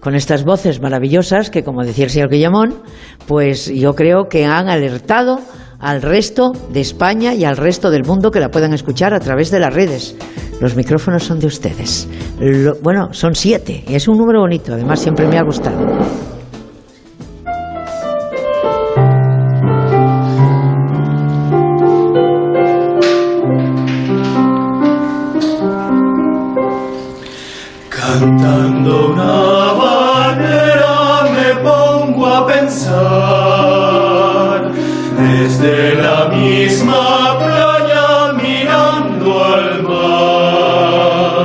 con estas voces maravillosas que, como decía el señor Guillamó, pues yo creo que han alertado al resto de España y al resto del mundo que la puedan escuchar a través de las redes. Los micrófonos son de ustedes. Lo, bueno, son siete. Y es un número bonito. Además, siempre me ha gustado. Cantando una habanera me pongo a pensar desde la misma playa mirando al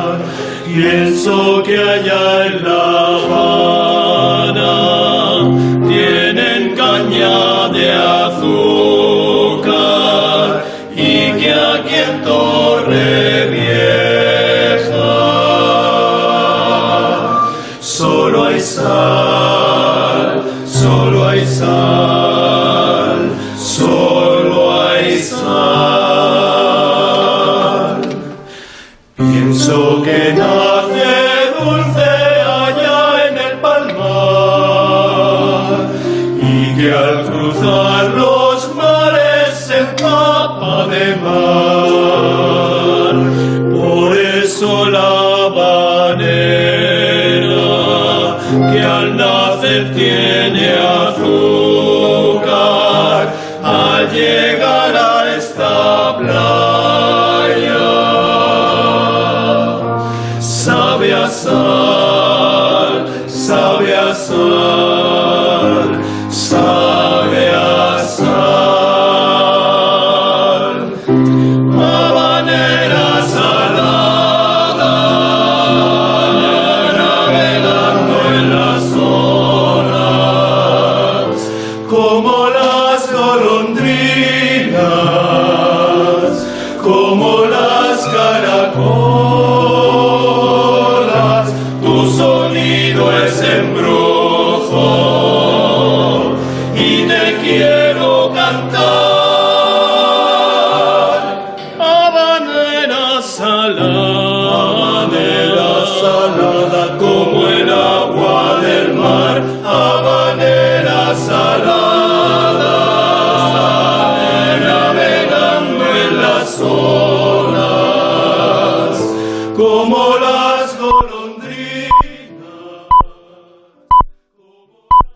mar. Pienso que allá en La Habana tienen caña de azúcar y que aquí en Torrevieja solo hay sal, solo hay sal. Pienso que nace dulce allá en el palmar y que al cruzar los mares se empapa de mar. Por eso la habanera que al nacer tiene azúcar al llegar